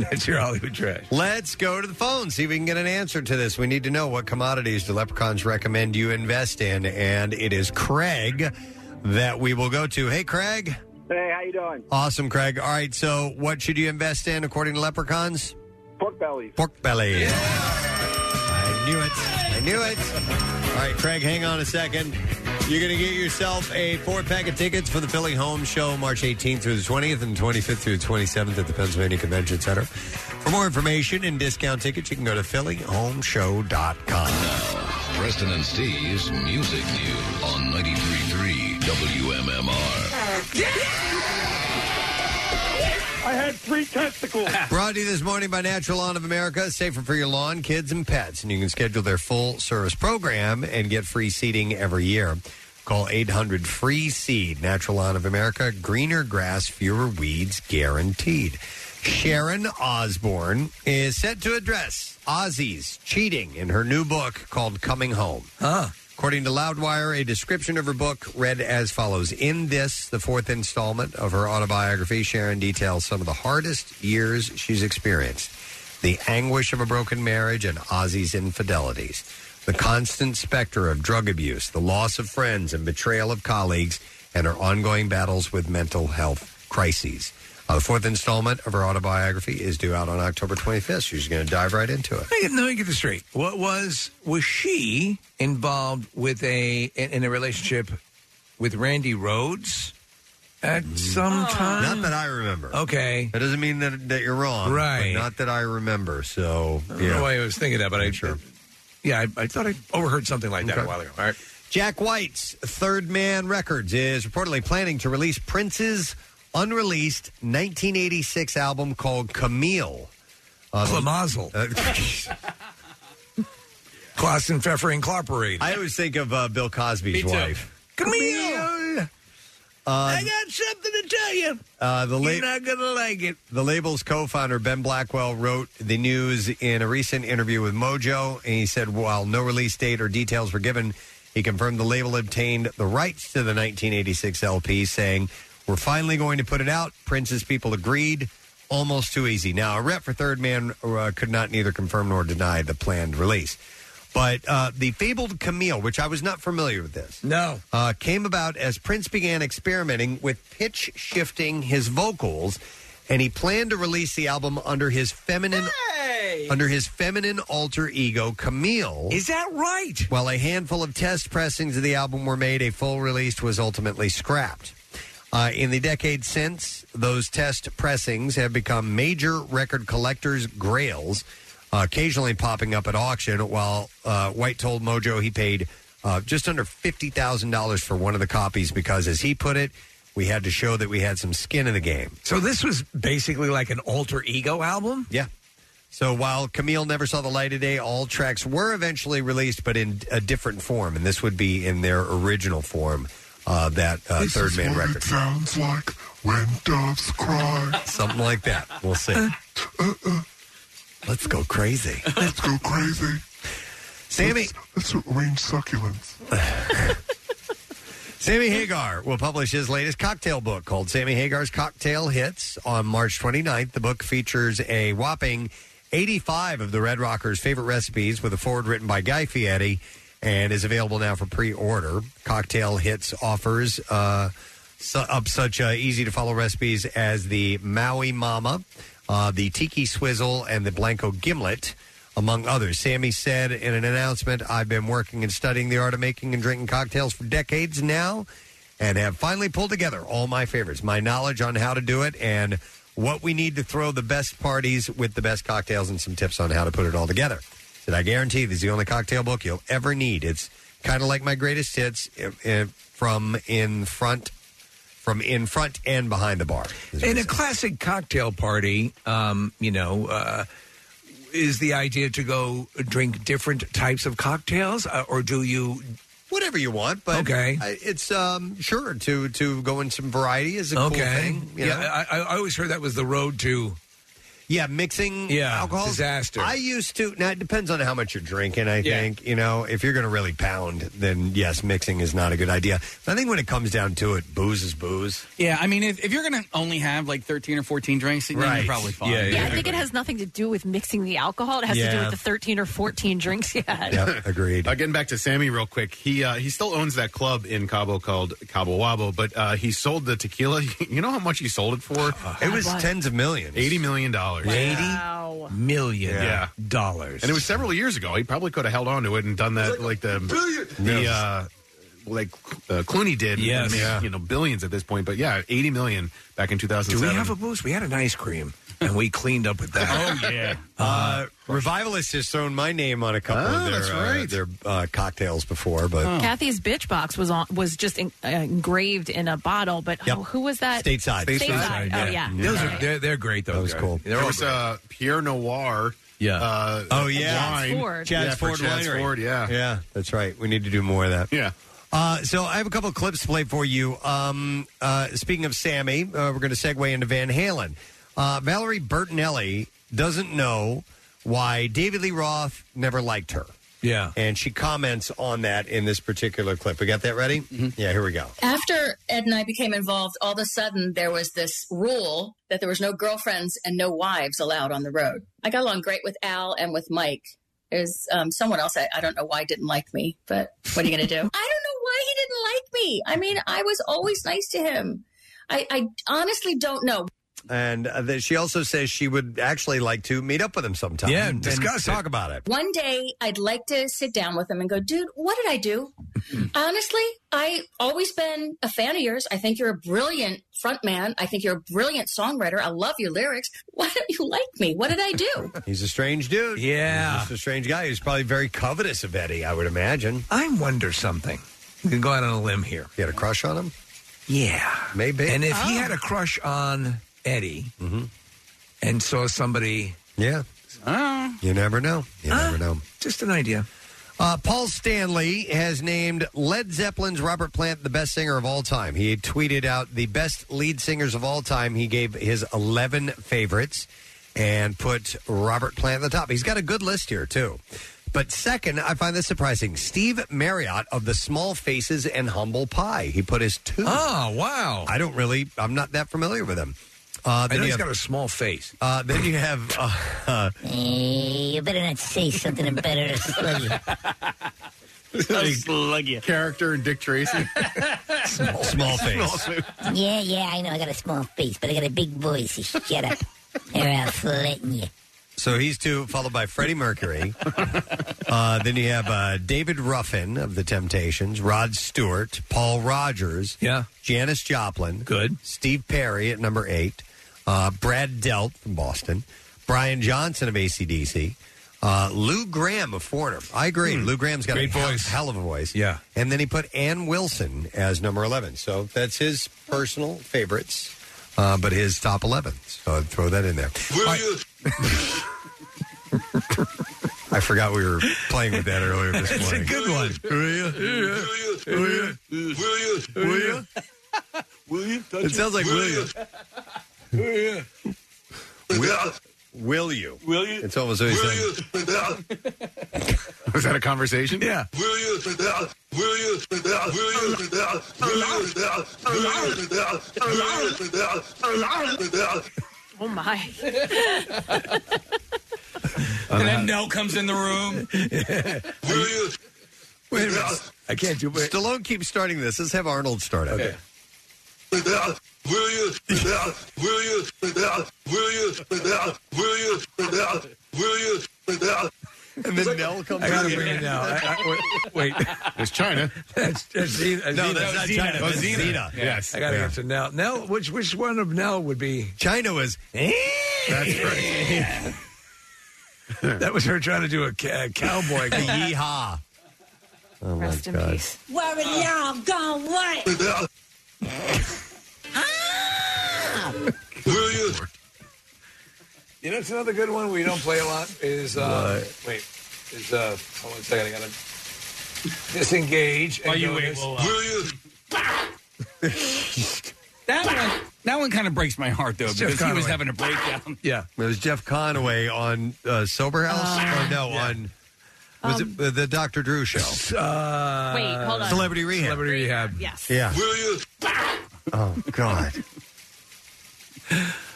That's your Hollywood Trash. Let's go to the phone, see if we can get an answer to this. We need to know what commodities do leprechauns recommend you invest in. And it is Craig that we will go to. Hey, Craig. Hey, how you doing? Awesome, Craig. All right, so what should you invest in according to leprechauns? Pork bellies. Pork bellies. Yeah. I knew it. I knew it. All right, Craig, hang on a second. You're going to get yourself a four-pack of tickets for the Philly Home Show March eighteenth through the twentieth and twenty-fifth through the twenty-seventh at the Pennsylvania Convention Center. For more information and discount tickets, you can go to philly home show dot com. Now, Preston and Steve's Music News on ninety-three point three W M M R. Yeah! I had three testicles. Brought to you this morning by Natural Lawn of America. Safer for your lawn, kids, and pets. And you can schedule their full-service program and get free seeding every year. Call eight hundred, free seed. Natural Lawn of America. Greener grass, fewer weeds, guaranteed. Sharon Osbourne is set to address Ozzy's cheating in her new book called Coming Home. Huh. According to Loudwire, a description of her book read as follows. In this, the fourth installment of her autobiography, Sharon details some of the hardest years she's experienced. The anguish of a broken marriage and Ozzy's infidelities. The constant specter of drug abuse, the loss of friends and betrayal of colleagues, and her ongoing battles with mental health crises. Uh, the fourth installment of her autobiography is due out on October twenty-fifth. She's going to dive right into it. Hey, no, let me get this straight. What was was she involved with a in, in a relationship with Randy Rhoads at some oh. time? Not that I remember. Okay, that doesn't mean that that you're wrong. Right. But not that I remember. So I don't yeah. know why I was thinking that, but I'm I sure. Yeah, I, I thought I overheard something like that okay. a while ago. All right. Jack White's Third Man Records is reportedly planning to release Prince's unreleased nineteen eighty-six album called Camille. Uh, Clamazel. Uh, Klassen Pfeffer Incorporated. I always think of uh, Bill Cosby's wife. Camille! Camille. Uh, I got something to tell you. Uh, the la- You're not going to like it. The label's co-founder, Ben Blackwell, wrote the news in a recent interview with Mojo, and he said while no release date or details were given, he confirmed the label obtained the rights to the nineteen eighty-six L P, saying, "We're finally going to put it out. Prince's people agreed. Almost too easy." Now, a rep for Third Man uh, could not neither confirm nor deny the planned release. But uh, the fabled Camille, which I was not familiar with this. No. Uh, came about as Prince began experimenting with pitch shifting his vocals, and he planned to release the album under his feminine... Hey! Under his feminine alter ego, Camille. Is that right? While a handful of test pressings of the album were made, a full release was ultimately scrapped. Uh, in the decade since, those test pressings have become major record collectors' grails, uh, occasionally popping up at auction, while uh, White told Mojo he paid uh, just under fifty thousand dollars for one of the copies because, as he put it, we had to show that we had some skin in the game. So this was basically like an alter ego album? Yeah. So while Camille never saw the light of day, all tracks were eventually released, but in a different form, and this would be in their original form. Uh, that uh, Third Man record. It sounds like when doves cry. Something like that. We'll see. Uh, uh, uh. Let's go crazy. Let's go crazy. Sammy. Let's, let's arrange succulents. Sammy Hagar will publish his latest cocktail book called Sammy Hagar's Cocktail Hits on March twenty-ninth. The book features a whopping eighty-five of the Red Rocker's favorite recipes with a foreword written by Guy Fieri and is available now for pre-order. Cocktail hits offers uh, su- up such uh, easy-to-follow recipes as the Maui Mama, uh, the Tiki Swizzle, and the Blanco Gimlet, among others. Sammy said in an announcement, I've been working and studying the art of making and drinking cocktails for decades now and have finally pulled together all my favorites, my knowledge on how to do it, and what we need to throw the best parties with the best cocktails and some tips on how to put it all together. Said, I guarantee this is the only cocktail book you'll ever need. It's kind of like my greatest hits from in front from in front and behind the bar. In a classic cocktail party, um, you know... Uh, is the idea to go drink different types of cocktails, uh, or do you... Whatever you want, but okay. it's, um, sure, to, to go in some variety is a okay. cool thing. You yeah, know? I, I always heard that was the road to... Yeah, mixing yeah, alcohol. Disaster. I used to... Now, it depends on how much you're drinking, I yeah. think. You know, if you're going to really pound, then, yes, mixing is not a good idea. But I think when it comes down to it, booze is booze. Yeah, I mean, if, if you're going to only have, like, thirteen or fourteen drinks, then right. you're probably fine. Yeah, yeah, yeah, I think it has nothing to do with mixing the alcohol. It has yeah. to do with the thirteen or fourteen drinks you had. Yeah, agreed. Uh, getting back to Sammy real quick, he uh, he still owns that club in Cabo called Cabo Wabo, but uh, he sold the tequila. You know how much he sold it for? Uh, it was what? tens of millions. eighty million dollars. Wow. eighty million dollars. Yeah. Dollars. And it was several years ago. He probably could have held on to it and done that like, like the, the uh, like uh, Clooney did. Yes. Made, yeah. You know, billions at this point. But yeah, eighty million dollars back in two thousand seven. Do we have a boost? We had an ice cream and we cleaned up with that. Oh, yeah. Uh, Revivalist has thrown my name on a couple oh, of their, that's right. uh, their uh, cocktails before. But oh. Kathy's Bitch Box was on, was just in, uh, engraved in a bottle. But yep. oh, who was that? Stateside. Stateside. Stateside. Oh, yeah. yeah. Those are, they're, they're great, though. That was guys. cool. There was uh, Pierre Noir. Yeah. Uh, oh, yeah. Chad's Ford. Chad's yeah, Ford, Chad's Ford yeah. yeah, that's right. We need to do more of that. Yeah. Uh, so I have a couple of clips to play for you. Um, uh, speaking of Sammy, uh, we're going to segue into Van Halen. Uh, Valerie Bertinelli doesn't know why David Lee Roth never liked her. Yeah. And she comments on that in this particular clip. We got that ready? Mm-hmm. Yeah, here we go. After Ed and I became involved, all of a sudden there was this rule that there was no girlfriends and no wives allowed on the road. I got along great with Al and with Mike. There's um, someone else I, I don't know why didn't like me, but what are you going to do? I don't know why he didn't like me. I mean, I was always nice to him. I, I honestly don't know. And uh, she also says she would actually like to meet up with him sometime. Yeah, and discuss it. Talk about it. One day, I'd like to sit down with him and go, dude, what did I do? Honestly, I've always been a fan of yours. I think you're a brilliant front man. I think you're a brilliant songwriter. I love your lyrics. Why don't you like me? What did I do? He's a strange dude. Yeah. He's just a strange guy. He's probably very covetous of Eddie, I would imagine. I wonder something. You can go out on a limb here. You had a crush on him? Yeah. Maybe. And if oh. he had a crush on... Eddie mm-hmm. and saw somebody. Yeah. Uh, you never know. You uh, never know. Just an idea. Uh, Paul Stanley has named Led Zeppelin's Robert Plant the best singer of all time. He had tweeted out the best lead singers of all time. He gave his eleven favorites and put Robert Plant at the top. He's got a good list here, too. But second, I find this surprising. Steve Marriott of the Small Faces and Humble Pie. He put his two. Oh, wow. I don't really, I'm not that familiar with him. Uh, then I know he's have, got a small face. Uh, then you have... Uh, uh, hey, you better not say something and better slug you. I'll slug you. Character and Dick Tracy. small, small face. Small face. Yeah, yeah, I know. I got a small face, but I got a big voice. So shut up. Or I'll flatten you. So he's two, followed by Freddie Mercury. uh, then you have uh, David Ruffin of The Temptations, Rod Stewart, Paul Rogers, yeah, Janis Joplin, good, Steve Perry at number eight, Uh, Brad Delp from Boston, Brian Johnson of A C D C, uh, Lou Graham of Foreigner. I agree. Hmm. Lou Graham's got Great a voice. Hell, hell of a voice. Yeah. And then he put Ann Wilson as number eleven. So that's his personal favorites, uh, but his top eleven. So I'd throw that in there. Will I, you? I forgot we were playing with that earlier this it's morning. It's a good one. Will you? Will you? Will you? Will you? Will you? It sounds like Will you? Will you? Will, will you? Will you? It's almost always will you? Was that a conversation? Yeah. Will you? Will you? Will you? Oh my! And then Nell comes in the room. Will you? Wait a minute. I can't do it. Stallone keeps starting this. Let's have Arnold start it. Okay. Will you? Will you? Will you? Will you? Will you? And then like, Nell comes out. I got to bring it down. I, I, wait. It's China. That's, that's Zena. No, that's not China. Oh, Zena. Zena. Yes. I got to yeah. answer Nell. Nell, which, which one of Nell would be? China was. That's right. That was her trying to do a, a cowboy. A yeehaw. Oh, Rest my in God. Peace. Where are y'all going? What? Ah! You know, it's another good one we don't play a lot. Is uh, wait, is uh, hold on a second. I gotta disengage. And oh, you wait. Well, uh... that one, that one kind of breaks my heart though it's because he was having a breakdown. Yeah, it was Jeff Conaway on uh, Sober House. Uh, or no, yeah. on. Was um, it the Doctor Drew show? Uh, Wait, hold on. Celebrity Rehab. Celebrity Rehab. Yes. Yeah. Will you? Oh, God.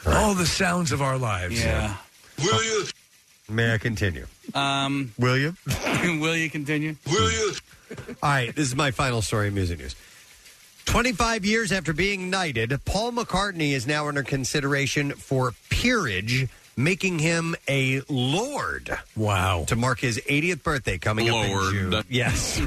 All the sounds of our lives. Yeah. yeah. Will you? May I continue? Um. Will you? Will you continue? Will you? All right. This is my final story in music news. twenty-five years after being knighted, Paul McCartney is now under consideration for peerage, making him a lord. Wow. To mark his eightieth birthday coming lord. up in June. Yes.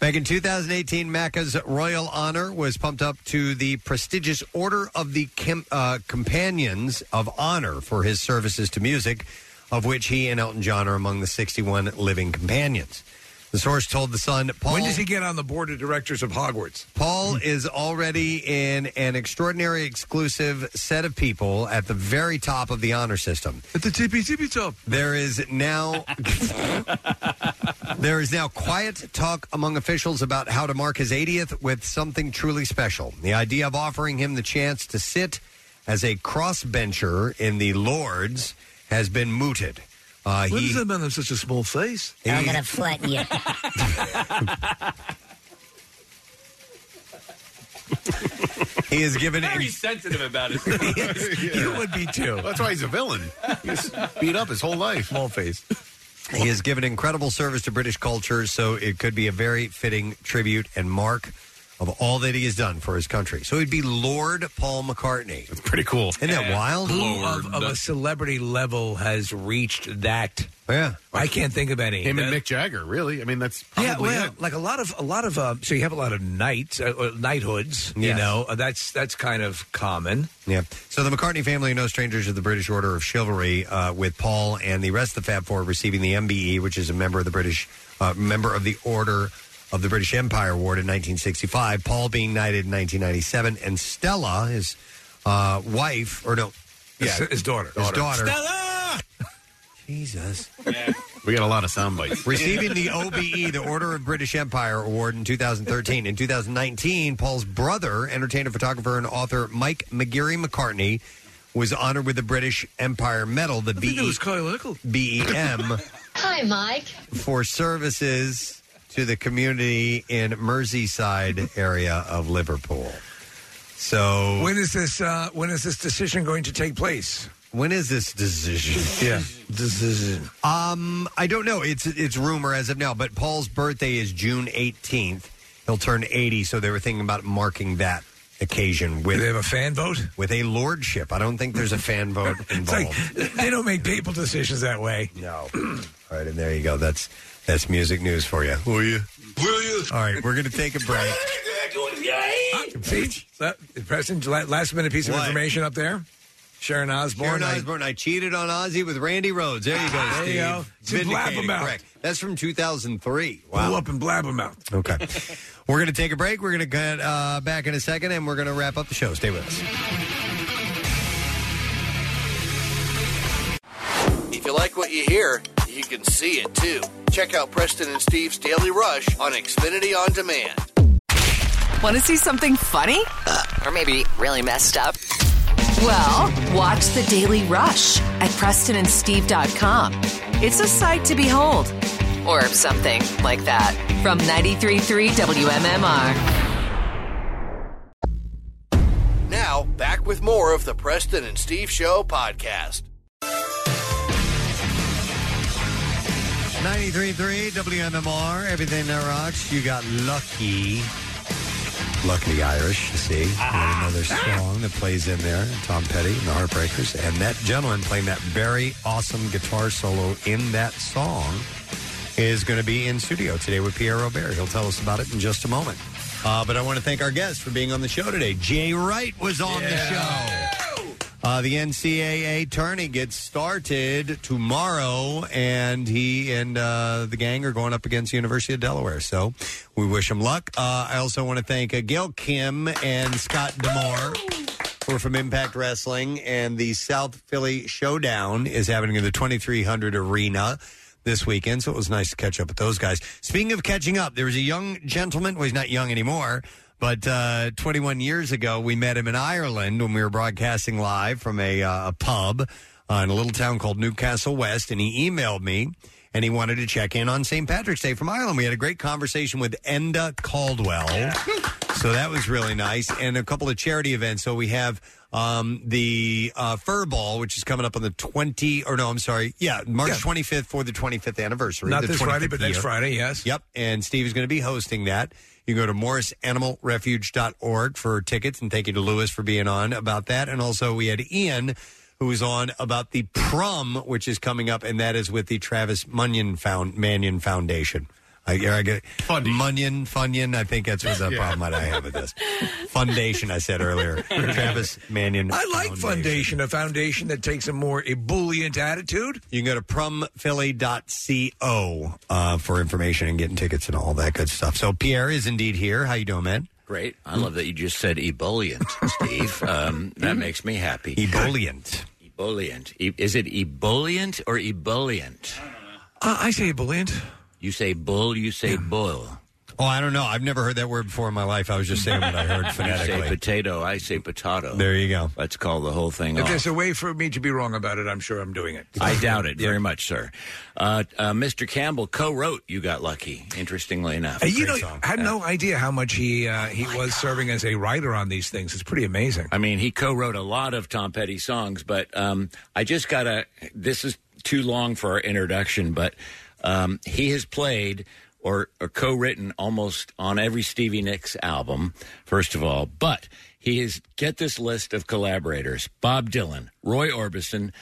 Back in two thousand eighteen, Macca's royal honor was pumped up to the prestigious Order of the Cam- uh, Companions of Honor for his services to music, of which he and Elton John are among the sixty-one living companions. The source told The Sun, Paul... When does he get on the board of directors of Hogwarts? Paul is already in an extraordinary, exclusive set of people at the very top of the honor system. At the tippy, tippy top. There is now... There is now quiet talk among officials about how to mark his eightieth with something truly special. The idea of offering him the chance to sit as a crossbencher in the Lords has been mooted. Uh, what he, does that man have such a small face? He, I'm going to flatten you. He is given... Very a, sensitive about it. Yes, yeah. You would be, too. That's why he's a villain. He's beat up his whole life. Small face. He has given incredible service to British culture, so it could be a very fitting tribute and mark of all that he has done for his country. So he'd be Lord Paul McCartney. That's pretty cool. Isn't that yeah. wild? Who of, of a celebrity level has reached that? Yeah. I can't think of any. Him and Mick Jagger, really. I mean, that's probably yeah, well, it. Like a lot of, a lot of, uh, so you have a lot of knights, uh, knighthoods, yes. you know, uh, that's that's kind of common. Yeah. So the McCartney family are no strangers to the British Order of Chivalry, uh, with Paul and the rest of the Fab Four receiving the M B E, which is a member of the British, uh, member of the Order of the British Empire Award in nineteen sixty-five, Paul being knighted in nineteen ninety-seven, and Stella, his uh, wife, or no, yeah, his, his daughter, daughter, his daughter, Stella. Jesus, yeah. We got a lot of sound bites. Receiving the O B E, the Order of British Empire Award in two thousand thirteen. In two thousand nineteen, Paul's brother, entertainer, photographer, and author Mike McGeary McCartney, was honored with the British Empire Medal, the B E M. Hi, Mike. For services to the community in Merseyside area of Liverpool. So, when is this? Uh, when is this decision going to take place? When is this decision? Yeah, decision. Um, I don't know. It's it's rumor as of now, but Paul's birthday is June eighteenth. He'll turn eighty, so they were thinking about marking that occasion with. Do they have a fan vote? With a lordship. I don't think there's a fan vote involved. Like, they don't make papal decisions that way. No. All right, and there you go. That's. That's music news for you. Will you? Will you? All right, we're going to take a break. Preston, last minute piece of what? information up there. Sharon Osbourne. Sharon Osbourne. I, I cheated on Ozzy with Randy Rhodes. There you go, ah, Steve. There you go. Blab 'em out. That's from two thousand three. Wow. Pull up and blab 'em out. Okay. We're going to take a break. We're going to get uh, back in a second, and we're going to wrap up the show. Stay with us. If you like what you hear, you can see it, too. Check out Preston and Steve's Daily Rush on Xfinity On Demand. Want to see something funny? Uh, or maybe really messed up? Well, watch The Daily Rush at Preston and Steve dot com. It's a sight to behold. Or something like that. From ninety-three point three W M M R. Now, back with more of the Preston and Steve Show podcast. ninety-three point three W M M R, everything that rocks. You got lucky. Lucky Irish, you see. Ah, another song ah. that plays in there. Tom Petty and the Heartbreakers. And that gentleman playing that very awesome guitar solo in that song is going to be in studio today with Pierre Robert. He'll tell us about it in just a moment. Uh, but I want to thank our guests for being on the show today. Jay Wright was on yeah. the show. Uh, the N C double A tourney gets started tomorrow, and he and uh, the gang are going up against the University of Delaware. So we wish him luck. Uh, I also want to thank uh, Gail Kim and Scott Damore, who are from Impact Wrestling. And the South Philly Showdown is happening in the twenty-three hundred Arena this weekend, so it was nice to catch up with those guys. Speaking of catching up, there was a young gentleman. Well, he's not young anymore. But uh, twenty-one years ago, we met him in Ireland when we were broadcasting live from a, uh, a pub uh, in a little town called Newcastle West, and he emailed me, and he wanted to check in on Saint Patrick's Day from Ireland. We had a great conversation with Enda Caldwell, yeah. so that was really nice, and a couple of charity events. So we have um, the uh, Fur Ball, which is coming up on the twenty, or no, I'm sorry, yeah, March yeah. twenty-fifth for the twenty-fifth anniversary. Not this Friday, but year. next Friday, yes. Yep, and Steve is going to be hosting that. You can go to morris animal refuge dot org for tickets, and thank you to Lewis for being on about that. And also we had Ian, who was on about the prom, which is coming up, and that is with the Travis Manion Found Manion Foundation. I, I get Munyon, Funyon. I think that's was a yeah. problem that I have with this foundation. I said earlier, Travis Manion. I like foundation, foundation, a foundation that takes a more ebullient attitude. You can go to prom philly dot co uh, for information and getting tickets and all that good stuff. So Pierre is indeed here. How you doing, man? Great. I love that you just said ebullient, Steve. Um, that makes me happy. Ebullient. Ebullient. E- is it ebullient or ebullient? Uh, I say ebullient. You say bull, you say bull. Oh, I don't know. I've never heard that word before in my life. I was just saying what I heard phonetically. You say potato, I say potato. There you go. Let's call the whole thing off. If there's a way for me to be wrong about it, I'm sure I'm doing it. I doubt it very much, sir. Uh, uh, Mister Campbell co-wrote You Got Lucky, interestingly enough. Uh, you know, I had no idea how much he uh, he oh was God. serving as a writer on these things. It's pretty amazing. I mean, he co-wrote a lot of Tom Petty songs, but um, I just got to, this is too long for our introduction, but... Um, he has played or, or co-written almost on every Stevie Nicks album, first of all. But he has, get this list of collaborators, Bob Dylan, Roy Orbison,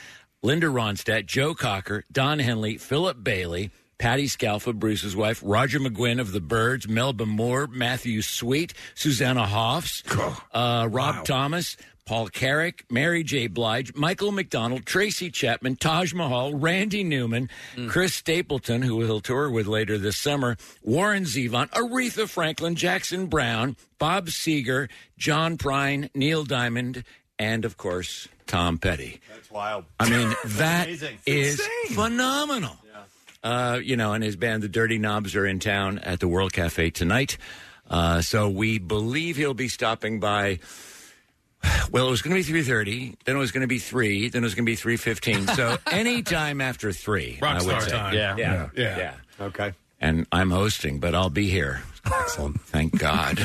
Linda Ronstadt, Joe Cocker, Don Henley, Philip Bailey, Patti Scalfa, Bruce's wife, Roger McGuinn of the Byrds, Melba Moore, Matthew Sweet, Susanna Hoffs, oh, uh, Rob wow. Thomas, Paul Carrick, Mary J. Blige, Michael McDonald, Tracy Chapman, Taj Mahal, Randy Newman, mm. Chris Stapleton, who he'll tour with later this summer, Warren Zevon, Aretha Franklin, Jackson Brown, Bob Seger, John Prine, Neil Diamond, and, of course, Tom Petty. That's wild. I mean, that is insane. Phenomenal. Yeah. Uh, you know, and his band, the Dirty Knobs, are in town at the World Cafe tonight. Uh, so we believe he'll be stopping by... Well, it was going to be three thirty, then it was going to be three, then it was going to be three fifteen. So any time after three, Rock I would say. Time. Yeah. Yeah. Yeah. yeah. yeah. Okay. And I'm hosting, but I'll be here. Excellent. Thank God.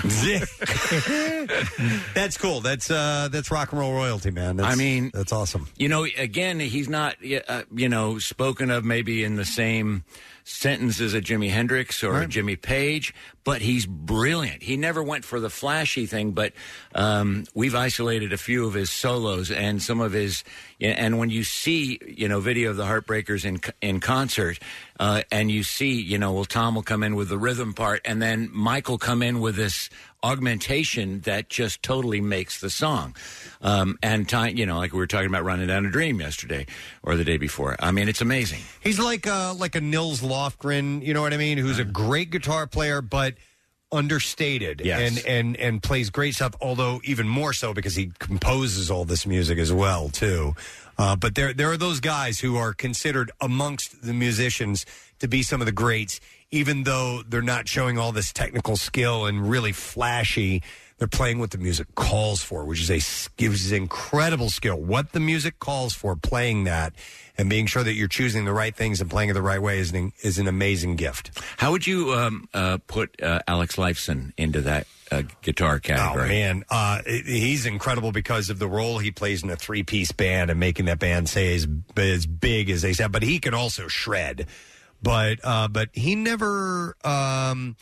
That's cool. That's uh, that's rock and roll royalty, man. That's, I mean... That's awesome. You know, again, he's not, uh, you know, spoken of maybe in the same sentence as a Jimi Hendrix or right. a Jimmy Page, but he's brilliant. He never went for the flashy thing, but um, we've isolated a few of his solos and some of his... And when you see, you know, video of the Heartbreakers in, in concert... Uh, and you see, you know, well, Tom will come in with the rhythm part, and then Michael come in with this augmentation that just totally makes the song. Um, and, time, you know, like we were talking about Running Down a Dream yesterday or the day before. I mean, it's amazing. He's like a, like a Nils Lofgren, you know what I mean, who's a great guitar player, but... understated yes. and, and, and plays great stuff, although even more so because he composes all this music as well, too. Uh, but there there are those guys who are considered amongst the musicians to be some of the greats, even though they're not showing all this technical skill and really flashy. They're playing what the music calls for, which is a gives incredible skill. What the music calls for, playing that and being sure that you're choosing the right things and playing it the right way is an, is an amazing gift. How would you um, uh, put uh, Alex Lifeson into that uh, guitar category? Oh, man. Uh, he's incredible because of the role he plays in a three-piece band and making that band say as, as big as they sound. But he can also shred. But uh, but he never. Um,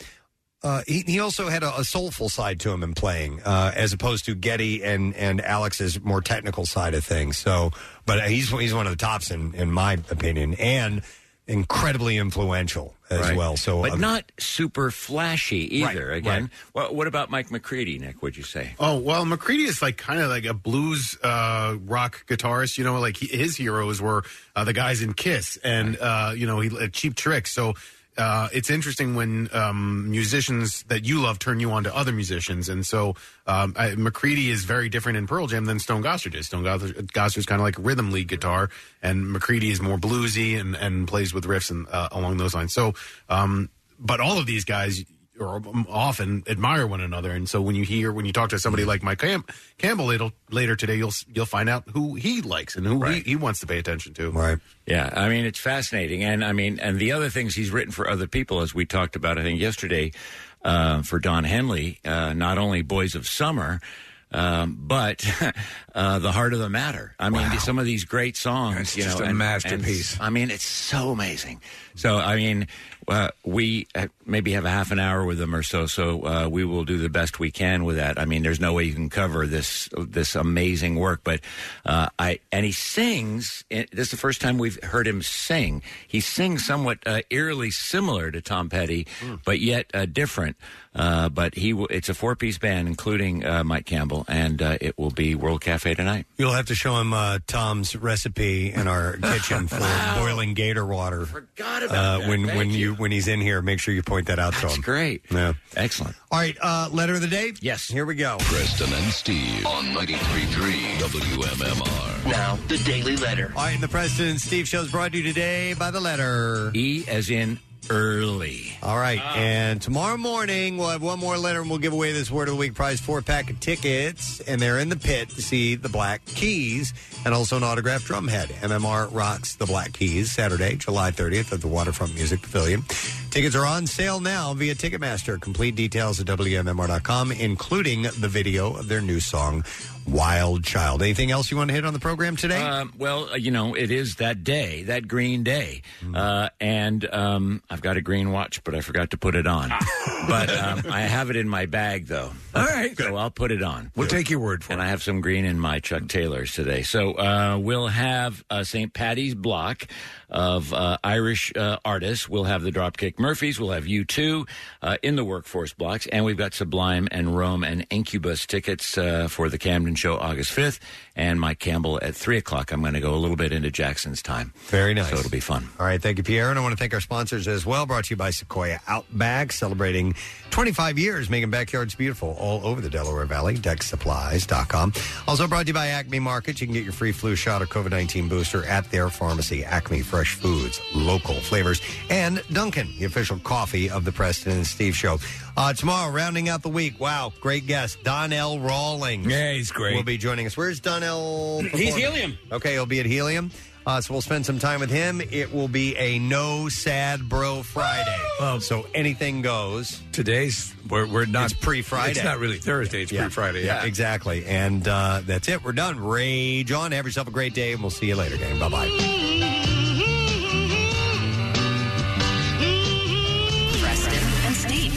Uh, he, he also had a, a soulful side to him in playing, uh, as opposed to Getty and, and Alex's more technical side of things. So, but he's he's one of the tops in, in my opinion, and incredibly influential as right. well. So, but um, not super flashy either. Right, again, right. Well, what about Mike McCready, Nick? Would you say? Oh well, McCready is like kind of like a blues uh, rock guitarist. You know, like he, his heroes were uh, the guys in Kiss and right. uh, you know he, uh, Cheap Trick. So. Uh, it's interesting when um, musicians that you love turn you on to other musicians. And so um, I, McCready is very different in Pearl Jam than Stone Gossard is. Stone Gossard is kind of like rhythm lead guitar, and McCready is more bluesy and, and plays with riffs and, uh, along those lines. So, um, but all of these guys or often admire one another. And so when you hear, when you talk to somebody like Mike Cam- Campbell later, later today, you'll you'll find out who he likes and who right. he, he wants to pay attention to. Right. Yeah, I mean, it's fascinating. And I mean, and the other things he's written for other people, as we talked about, I think, yesterday uh, for Don Henley, uh, not only Boys of Summer, Um, but uh, The Heart of the Matter. I mean, wow. some of these great songs. It's you just know, a and, masterpiece. And, I mean, it's so amazing. So, I mean, uh, we maybe have a half an hour with them or so, so uh, we will do the best we can with that. I mean, there's no way you can cover this this amazing work. But uh, I and he sings. This is the first time we've heard him sing. He sings somewhat uh, eerily similar to Tom Petty, mm. but yet uh, different. Uh, but he w- it's a four-piece band, including uh, Mike Campbell, and uh, it will be World Cafe tonight. You'll have to show him uh, Tom's recipe in our kitchen for wow. boiling gator water. I forgot about uh, that. When, when, you. You, when he's in here, make sure you point that out That's to him. That's great. Yeah. Excellent. All right, uh, letter of the day? Yes. Here we go. Preston and Steve on ninety-three point three W M M R. Now, the Daily Letter. All right, and the Preston and Steve show is brought to you today by the letter E, as in early. All right. Um, and tomorrow morning, we'll have one more letter, and we'll give away this Word of the Week prize four-pack of tickets. And they're in the pit to see the Black Keys and also an autographed drumhead. M M R rocks the Black Keys Saturday, July thirtieth at the Waterfront Music Pavilion. Tickets are on sale now via Ticketmaster. Complete details at W M M R dot com, including the video of their new song, Wild Child. Anything else you want to hit on the program today? Uh, well, you know, it is that day, that green day. Mm-hmm. Uh, and um, I've got a green watch, but I forgot to put it on. But um, I have it in my bag, though. All right. Good. So I'll put it on. We'll Good. Take your word for and it. And I have some green in my Chuck Taylors today. So uh, we'll have uh, Saint Patty's Block of uh, Irish uh, artists. We'll have the Dropkick Murphys. We'll have U two uh, in the workforce blocks. And we've got Sublime and Rome and Incubus tickets uh, for the Camden show August fifth, and Mike Campbell at three o'clock. I'm going to go a little bit into Jackson's time. Very nice. So it'll be fun. All right. Thank you, Pierre. And I want to thank our sponsors as well. Brought to you by Sequoia Outback, celebrating twenty-five years, making backyards beautiful all over the Delaware Valley. Deck Supplies dot com. Also brought to you by Acme Markets. You can get your free flu shot or COVID nineteen booster at their pharmacy. Acme Fresh Foods, local flavors. And Dunkin', the official coffee of the Preston and Steve Show. Uh, tomorrow, rounding out the week. Wow. Great guest, Donnell Rawlings. Yeah, he's great. Will be joining us. Where's Donnell? He's Helium. Okay, he'll be at Helium. Uh, so we'll spend some time with him. It will be a no sad bro Friday. Um, so anything goes. Today's we're we're not it's pre-Friday. It's not really Thursday. It's yeah. pre-Friday. Yeah. yeah, exactly. And uh, that's it. We're done. Rage on. Have yourself a great day, and we'll see you later, gang. Bye bye. Preston and Steve,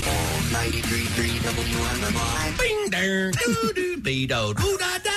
ninety-three point three W M M R. Bing there. Doo doo be do.